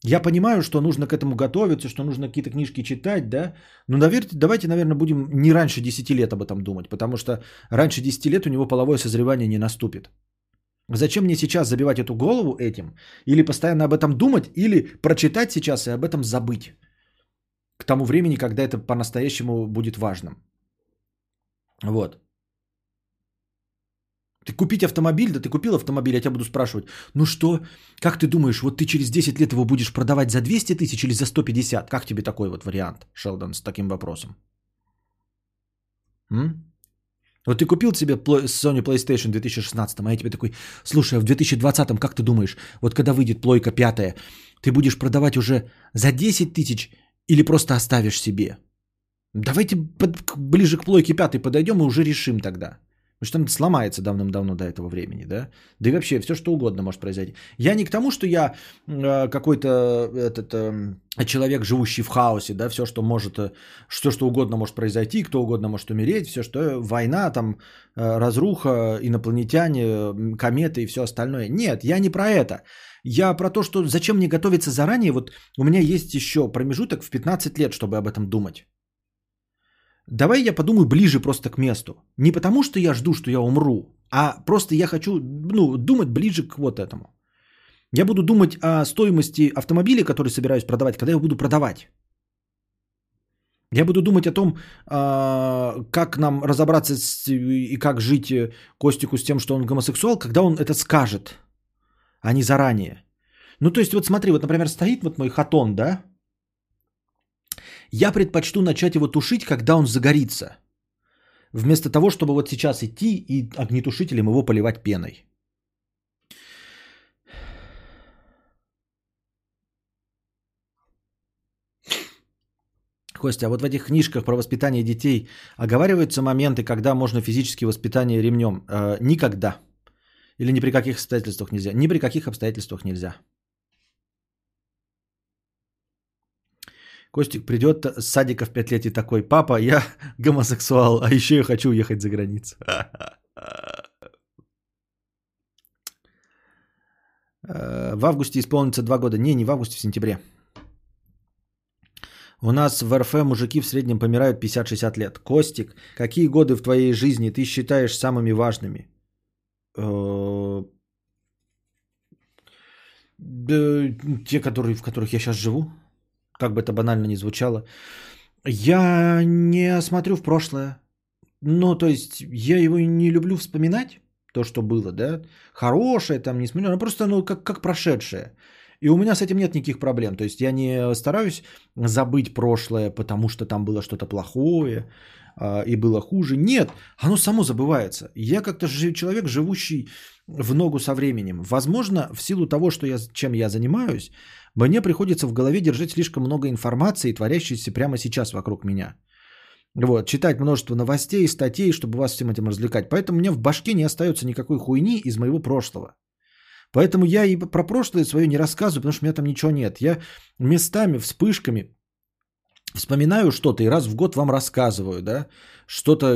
Я понимаю, что нужно к этому готовиться, что нужно какие-то книжки читать, да, но давайте, наверное, будем не раньше 10 лет об этом думать, потому что раньше 10 лет у него половое созревание не наступит. Зачем мне сейчас забивать эту голову этим, или постоянно об этом думать, или прочитать сейчас и об этом забыть к тому времени, когда это по-настоящему будет важным. Вот. Ты купить автомобиль, да ты купил автомобиль, я тебя буду спрашивать, ну что, как ты думаешь, вот ты через 10 лет его будешь продавать за 200 тысяч или за 150? Как тебе такой вот вариант, Шелдон, с таким вопросом? Вот ты купил себе Sony PlayStation в 2016, а я тебе такой, слушай, а в 2020, как ты думаешь, вот когда выйдет плойка 5, ты будешь продавать уже за 10 тысяч или просто оставишь себе? Давайте ближе к плойке 5 подойдем и уже решим тогда. Потому что он сломается давным-давно до этого времени, да? Да и вообще все, что угодно может произойти. Я не к тому, что я какой-то человек, живущий в хаосе, да, все, что может, все, что угодно может произойти, кто угодно может умереть, все, что война, там, разруха, инопланетяне, кометы и все остальное. Нет, я не про это. Я про то, что зачем мне готовиться заранее, вот у меня есть еще промежуток в 15 лет, чтобы об этом думать. Давай я подумаю ближе просто к месту. Не потому, что я жду, что я умру, а просто я хочу, ну, думать ближе к вот этому. Я буду думать о стоимости автомобиля, который собираюсь продавать, когда я его буду продавать. Я буду думать о том, как нам разобраться и как жить Костику с тем, что он гомосексуал, когда он это скажет, а не заранее. Ну, то есть, вот смотри, вот, например, стоит вот мой хатон, да? Я предпочту начать его тушить, когда он загорится. Вместо того, чтобы вот сейчас идти и огнетушителем его поливать пеной. Костя, а вот в этих книжках про воспитание детей оговариваются моменты, когда можно физически воспитание ремнем? Никогда. Или ни при каких обстоятельствах нельзя? Ни при каких обстоятельствах нельзя. Костик придет с садика в 5 лет и такой, папа, я гомосексуал, а еще я хочу уехать за границу. В августе исполнится 2 года. Не в августе, в сентябре. У нас в РФ мужики в среднем помирают 50-60 лет. Костик, какие годы в твоей жизни ты считаешь самыми важными? Те, в которых я сейчас живу. Как бы это банально ни звучало. Я не смотрю в прошлое. Ну, то есть, я его не люблю вспоминать. то, что было, да, хорошее, там, не смешное, просто, ну, как прошедшее. И у меня с этим нет никаких проблем. То есть я не стараюсь забыть прошлое, потому что там было что-то плохое и было хуже. Нет, оно само забывается. Я как-то человек, живущий в ногу со временем. Возможно, в силу того, что чем я занимаюсь, мне приходится в голове держать слишком много информации, творящейся прямо сейчас вокруг меня. Вот, читать множество новостей, статей, чтобы вас всем этим развлекать. Поэтому у меня в башке не остается никакой хуйни из моего прошлого. Поэтому я и про прошлое свое не рассказываю, потому что у меня там ничего нет. Я местами, вспышками вспоминаю что-то и раз в год вам рассказываю, да, что-то,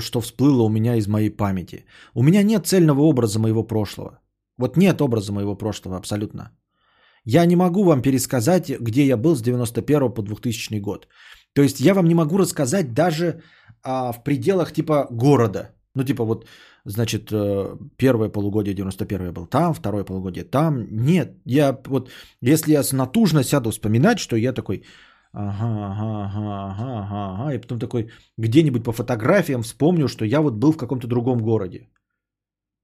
что всплыло у меня из моей памяти. У меня нет цельного образа моего прошлого. Вот нет образа моего прошлого абсолютно. Я не могу вам пересказать, где я был с 91 по 2000 год. То есть я вам не могу рассказать даже в пределах типа города. Ну типа вот, значит, первое полугодие 91 был там, второе полугодие там. Нет, я вот, если я натужно сяду вспоминать, что я такой, ага, и потом такой где-нибудь по фотографиям вспомню, что я вот был в каком-то другом городе.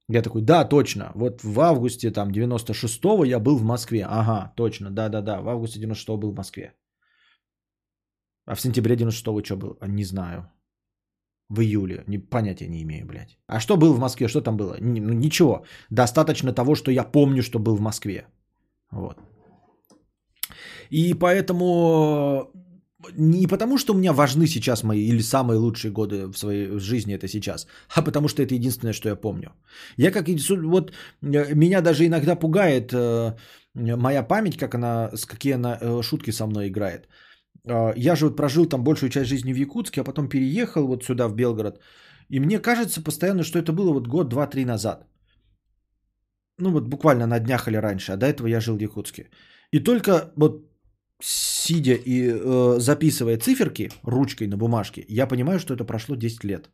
Я такой, да, точно, вот в августе там 96-го я был в Москве. Ага, точно, да, в августе 96-го был в Москве. А в сентябре 96-го что было? Не знаю. В июле. Понятия не имею, блядь. А что был в Москве? Что там было? Ничего. Достаточно того, что я помню, что был в Москве. Вот. И поэтому... Не потому, что у меня важны сейчас мои или самые лучшие годы в своей жизни это сейчас, а потому что это единственное, что я помню. Я как... Вот меня даже иногда пугает моя память, как она, с какие она шутки со мной играет. Я же вот прожил там большую часть жизни в Якутске, а потом переехал вот сюда, в Белгород. И мне кажется постоянно, что это было вот год, два, три назад. Ну вот буквально на днях или раньше, а до этого я жил в Якутске. И только вот сидя и записывая циферки ручкой на бумажке, я понимаю, что это прошло 10 лет.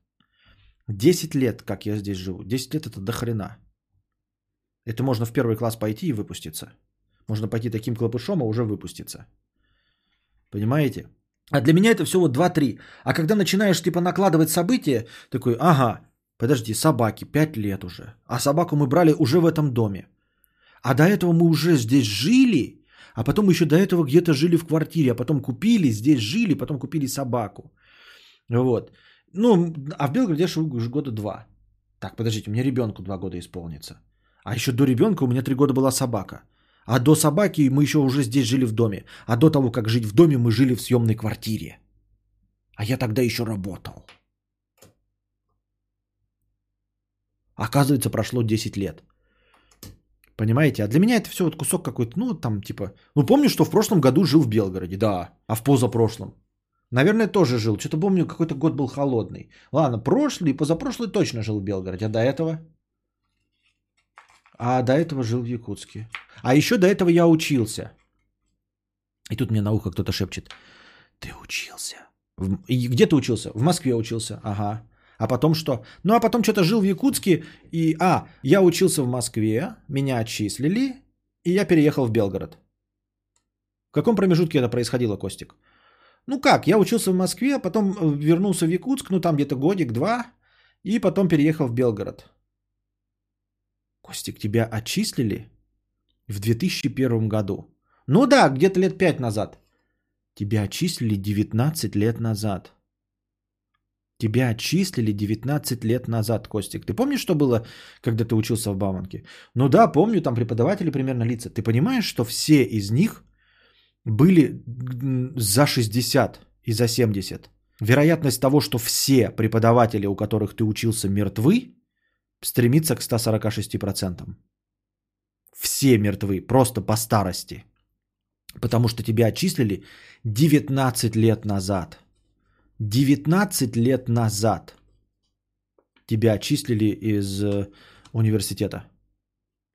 10 лет, как я здесь живу. 10 лет это до хрена. Это можно в первый класс пойти и выпуститься. Можно пойти таким клопышом, а уже выпуститься. Понимаете? А для меня это все вот 2-3. А когда начинаешь типа накладывать события, такой, ага, подожди, собаки, 5 лет уже. А собаку мы брали уже в этом доме. А до этого мы уже здесь жили, а потом еще до этого где-то жили в квартире, а потом купили, здесь жили, потом купили собаку. Вот. Ну, а в Белгороде я живу уже года 2. Так, подождите, у меня ребенку 2 года исполнится. А еще до ребенка у меня 3 года была собака. А до собаки мы еще уже здесь жили в доме. А до того, как жить в доме, мы жили в съемной квартире. А я тогда еще работал. Оказывается, прошло 10 лет. Понимаете? А для меня это все вот кусок какой-то, ну там типа... Ну помню, что в прошлом году жил в Белгороде, да. А в позапрошлом. Наверное, тоже жил. Что-то помню, какой-то год был холодный. Ладно, прошлый и позапрошлый точно жил в Белгороде. А до этого... А до этого жил в Якутске. А еще до этого я учился. И тут мне на ухо кто-то шепчет. Ты учился? И где ты учился? В Москве учился. Ага. А потом что? Ну, а потом что-то жил в Якутске. И, я учился в Москве. Меня отчислили. И я переехал в Белгород. В каком промежутке это происходило, Костик? Ну как, я учился в Москве, потом вернулся в Якутск. Ну, там где-то годик-два. И потом переехал в Белгород. Костик, тебя отчислили в 2001 году. Ну да, где-то лет 5 назад. Тебя отчислили 19 лет назад. Тебя отчислили 19 лет назад, Костик. Ты помнишь, что было, когда ты учился в Бауманке? Ну да, помню, там преподаватели примерно лица. Ты понимаешь, что все из них были за 60 и за 70? Вероятность того, что все преподаватели, у которых ты учился, мертвы, стремится к 146%. Все мертвы, просто по старости. Потому что тебя отчислили 19 лет назад. 19 лет назад тебя отчислили из университета.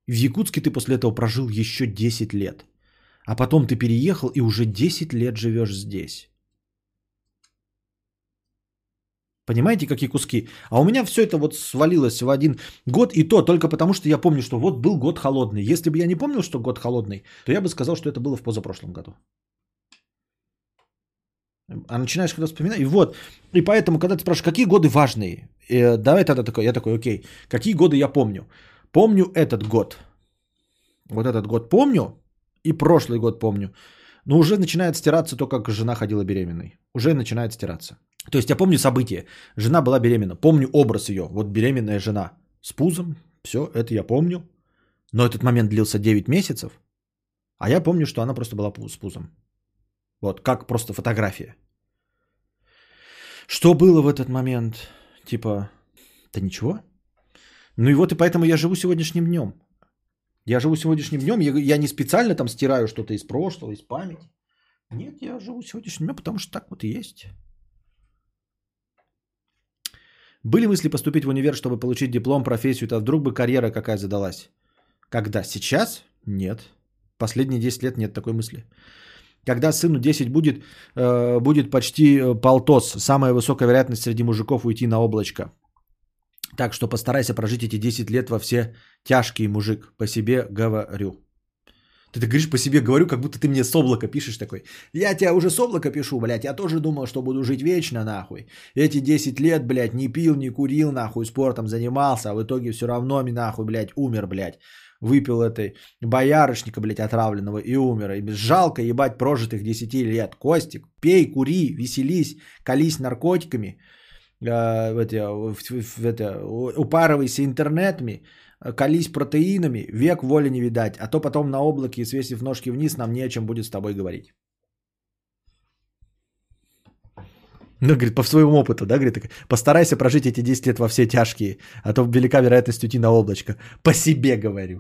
В Якутске ты после этого прожил еще 10 лет. А потом ты переехал и уже 10 лет живешь здесь. Понимаете, какие куски? А у меня все это вот свалилось в один год, и то только потому, что я помню, что вот был год холодный. Если бы я не помнил, что год холодный, то я бы сказал, что это было в позапрошлом году. А начинаешь когда вспоминать, и вот. И поэтому, когда ты спрашиваешь, какие годы важные, давай тогда такой, я такой, окей, какие годы я помню? Помню этот год. Вот этот год помню, и прошлый год помню. Но уже начинает стираться то, как жена ходила беременной. Уже начинает стираться. То есть я помню события. Жена была беременна. Помню образ ее. Вот беременная жена с пузом. Все, это я помню. Но этот момент длился 9 месяцев. А я помню, что она просто была с пузом. Вот, как просто фотография. Что было в этот момент? Типа, да ничего. Ну и вот и поэтому я живу сегодняшним днем. Я живу сегодняшним днем. Я не специально там стираю что-то из прошлого, из памяти. Нет, я живу сегодняшним днем, потому что так вот и есть. Были мысли поступить в универ, чтобы получить диплом, профессию? То вдруг бы карьера какая задалась? Когда? Сейчас? Нет. Последние 10 лет нет такой мысли. Когда сыну 10 будет, будет почти полтос. Самая высокая вероятность среди мужиков уйти на облачко. Так что постарайся прожить эти 10 лет во все тяжкие, мужик. По себе говорю. Ты так говоришь, по себе говорю, как будто ты мне с облака пишешь такой. Я тебя уже с облака пишу, блядь. Я тоже думал, что буду жить вечно, нахуй. Эти 10 лет, блядь, не пил, не курил, нахуй, спортом занимался. А в итоге все равно, нахуй, блядь, умер, блядь. Выпил этой боярышника, блядь, отравленного и умер. И жалко, ебать, прожитых 10 лет. Костик, пей, кури, веселись, колись наркотиками, упарывайся интернетами, колись протеинами, век воли не видать. А то потом на облаке, свесив ножки вниз, нам не о чем будет с тобой говорить. Ну, говорит, по своему опыту, да, говорит, постарайся прожить эти 10 лет во все тяжкие, а то велика вероятность уйти на облачко. По себе говорю.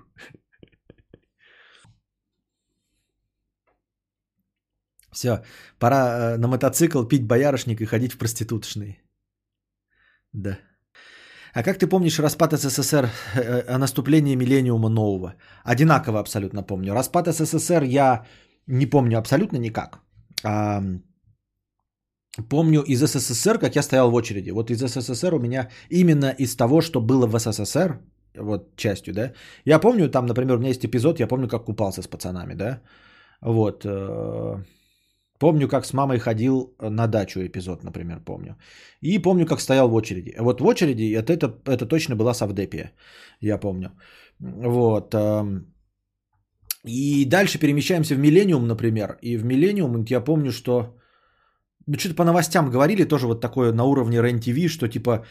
Все, пора на мотоцикл пить боярышник и ходить в проституточные. Да. А как ты помнишь распад СССР, наступление миллениума нового? Одинаково абсолютно помню. Распад СССР я не помню абсолютно никак. Помню из СССР, как я стоял в очереди. Вот из СССР у меня именно из того, что было в СССР, вот частью, да. Я помню, там, например, у меня есть эпизод, я помню, как купался с пацанами, да. Вот. Помню, как с мамой ходил на дачу эпизод, например, помню. И помню, как стоял в очереди. Вот в очереди это точно была совдепия, я помню. Вот. И дальше перемещаемся в миллениум, например. И в миллениум я помню, что... Ну, что-то по новостям говорили, тоже вот такое на уровне РЕН-ТВ, что типа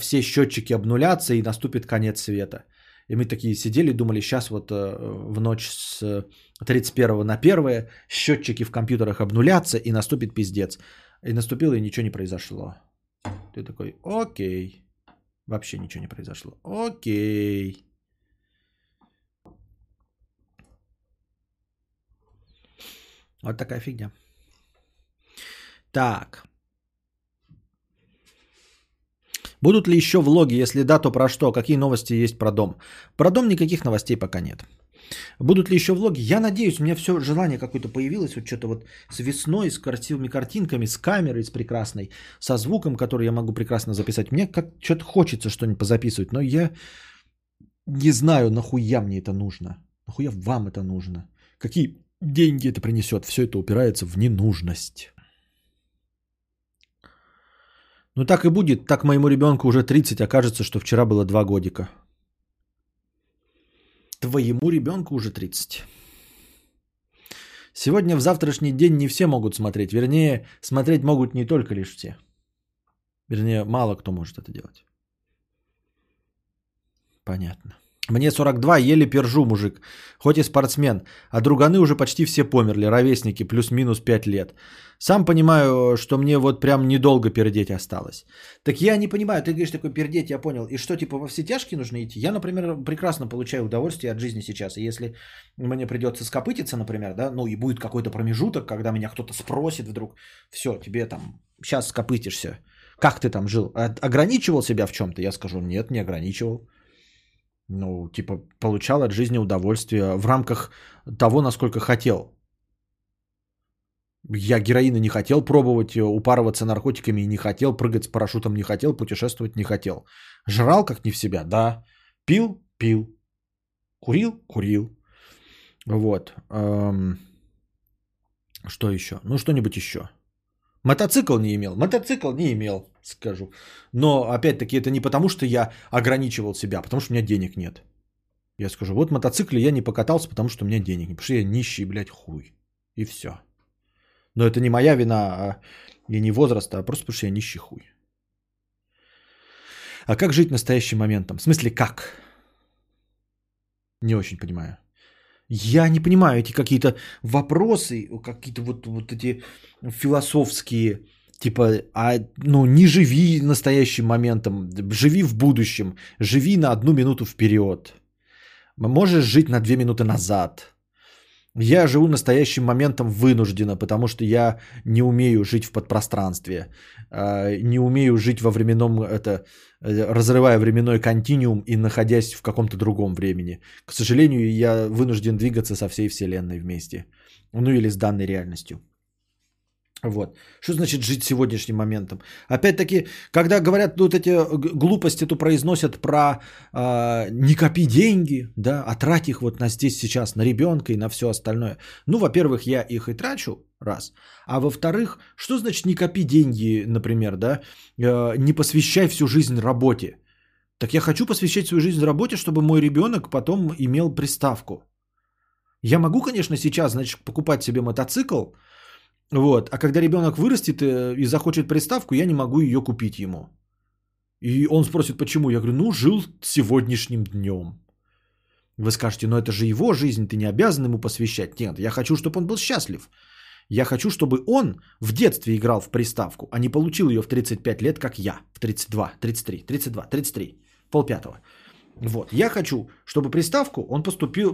все счетчики обнулятся и наступит конец света. И мы такие сидели, думали, сейчас вот в ночь с 31 на 1 счетчики в компьютерах обнулятся и наступит пиздец. И наступило, и ничего не произошло. Ты такой, окей. Вообще ничего не произошло. Окей. Вот такая фигня. Так. Будут ли еще влоги? Если да, то про что? Какие новости есть про дом? Про дом никаких новостей пока нет. Будут ли еще влоги? Я надеюсь, у меня все желание какое-то появилось. Вот что-то вот с весной, с красивыми картинками, с камерой, с прекрасной, со звуком, который я могу прекрасно записать. Мне как что-то хочется что-нибудь позаписывать, но я не знаю, нахуя мне это нужно. Нахуя вам это нужно? Какие деньги это принесет? Все это упирается в ненужность. Ну так и будет, так моему ребенку уже 30, а кажется, что вчера было 2 годика. Твоему ребенку уже 30. Сегодня в завтрашний день не все могут смотреть. Вернее, смотреть могут не только лишь все. Вернее, мало кто может это делать. Понятно. Мне 42, еле пержу, мужик. Хоть и спортсмен. А друганы уже почти все померли. Ровесники, плюс-минус 5 лет. Сам понимаю, что мне вот прям недолго пердеть осталось. Так я не понимаю. Ты говоришь такой пердеть, я понял. И что, типа во все тяжкие нужно идти? Я, например, прекрасно получаю удовольствие от жизни сейчас. И если мне придется скопытиться, например, да, ну и будет какой-то промежуток, когда меня кто-то спросит вдруг. Все, тебе там, сейчас скопытишься. Как ты там жил? Ограничивал себя в чем-то? Я скажу, нет, не ограничивал. Ну, типа, получал от жизни удовольствие в рамках того, насколько хотел. Я героина не хотел пробовать, упарываться наркотиками не хотел, прыгать с парашютом не хотел, путешествовать не хотел. Жрал как не в себя, да. Пил, пил. Курил, курил. Вот. Что еще? Ну, что-нибудь еще. Мотоцикл не имел, скажу. Но, опять-таки, это не потому, что я ограничивал себя, а потому что у меня денег нет. Я скажу, вот мотоцикле я не покатался, потому что у меня денег нет. Потому что я нищий, блядь, хуй. И все. Но это не моя вина и не возраст, а просто потому что я нищий хуй. А как жить настоящим моментом? В смысле, как? Не очень понимаю. Я не понимаю эти какие-то вопросы, какие-то вот эти философские, типа, не живи настоящим моментом, живи в будущем, живи на 1 минуту вперед. Можешь жить на 2 минуты назад. Я живу настоящим моментом вынужденно, потому что я не умею жить в подпространстве, не умею жить во временном, разрывая временной континуум и находясь в каком-то другом времени. К сожалению, я вынужден двигаться со всей вселенной вместе, ну или с данной реальностью. Вот. Что значит жить сегодняшним моментом? Опять-таки, когда говорят вот эти глупости, то произносят про не копи деньги, да, а трать их вот на здесь сейчас, на ребенка и на все остальное. Ну, во-первых, я их и трачу, раз. А во-вторых, что значит не копи деньги, например, да, не посвящай всю жизнь работе? Так я хочу посвящать свою жизнь работе, чтобы мой ребенок потом имел приставку. Я могу, конечно, сейчас, значит, покупать себе мотоцикл, вот. А когда ребенок вырастет и захочет приставку, я не могу ее купить ему. И он спросит, почему? Я говорю, жил сегодняшним днем. Вы скажете, это же его жизнь, ты не обязан ему посвящать. Нет, я хочу, чтобы он был счастлив. Я хочу, чтобы он в детстве играл в приставку, а не получил ее в 35 лет, как я. В 32, 33, полпятого. Вот. Я хочу, чтобы приставку он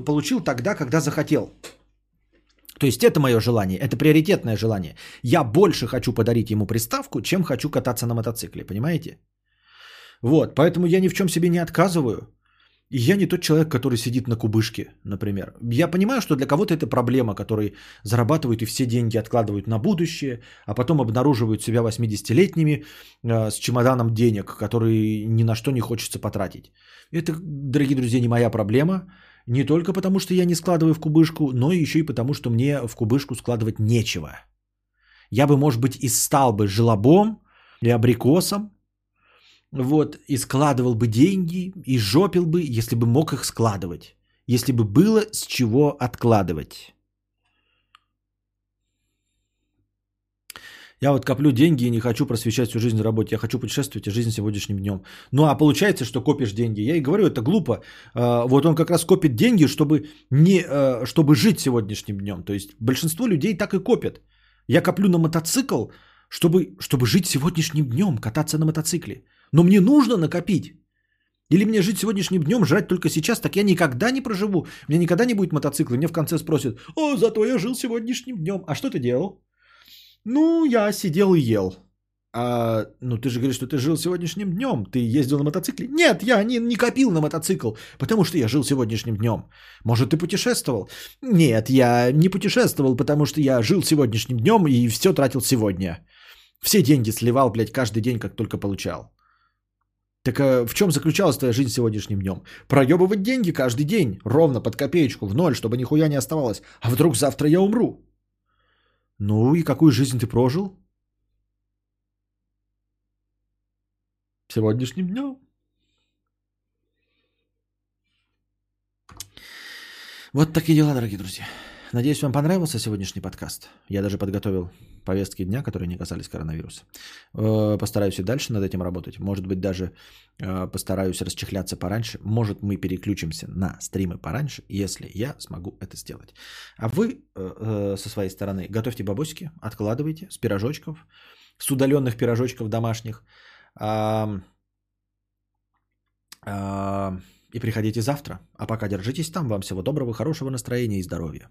получил тогда, когда захотел. То есть это мое желание, это приоритетное желание. Я больше хочу подарить ему приставку, чем хочу кататься на мотоцикле, понимаете? Вот, поэтому я ни в чем себе не отказываю. И я не тот человек, который сидит на кубышке, например. Я понимаю, что для кого-то это проблема, который зарабатывает и все деньги откладывают на будущее, а потом обнаруживают себя 80-летними с чемоданом денег, которые ни на что не хочется потратить. Это, дорогие друзья, не моя проблема. Не только потому, что я не складываю в кубышку, но еще и потому, что мне в кубышку складывать нечего. Я бы, может быть, и стал бы желобом и абрикосом, вот, и складывал бы деньги, и жопил бы, если бы мог их складывать. Если бы было с чего откладывать. Я вот коплю деньги и не хочу просвещать всю жизнь на работе. Я хочу путешествовать и жизнь сегодняшним днем. Ну, а получается, что копишь деньги. Я и говорю, это глупо. Вот он как раз копит деньги, чтобы жить сегодняшним днем. То есть большинство людей так и копят. Я коплю на мотоцикл, чтобы жить сегодняшним днем, кататься на мотоцикле. Но мне нужно накопить. Или мне жить сегодняшним днем, жрать только сейчас, так я никогда не проживу. У меня никогда не будет мотоцикла. Мне в конце спросят, зато я жил сегодняшним днем. А что ты делал? Я сидел и ел. А, ты же говоришь, что ты жил сегодняшним днем. Ты ездил на мотоцикле? Нет, я не копил на мотоцикл, потому что я жил сегодняшним днем. Может, ты путешествовал? Нет, я не путешествовал, потому что я жил сегодняшним днем и все тратил сегодня. Все деньги сливал, блядь, каждый день, как только получал. Так в чем заключалась твоя жизнь сегодняшним днем? Проебывать деньги каждый день, ровно под копеечку, в ноль, чтобы нихуя не оставалось. А вдруг завтра я умру? Ну и какую жизнь ты прожил? Сегодняшним днем. Вот такие дела, дорогие друзья. Надеюсь, вам понравился сегодняшний подкаст. Я даже подготовил повестки дня, которые не касались коронавируса. Постараюсь и дальше над этим работать. Может быть, даже постараюсь расчехляться пораньше. Может, мы переключимся на стримы пораньше, если я смогу это сделать. А вы со своей стороны готовьте бабосики, откладывайте с пирожочков, с удаленных пирожочков домашних. И приходите завтра. А пока держитесь там. Вам всего доброго, хорошего настроения и здоровья.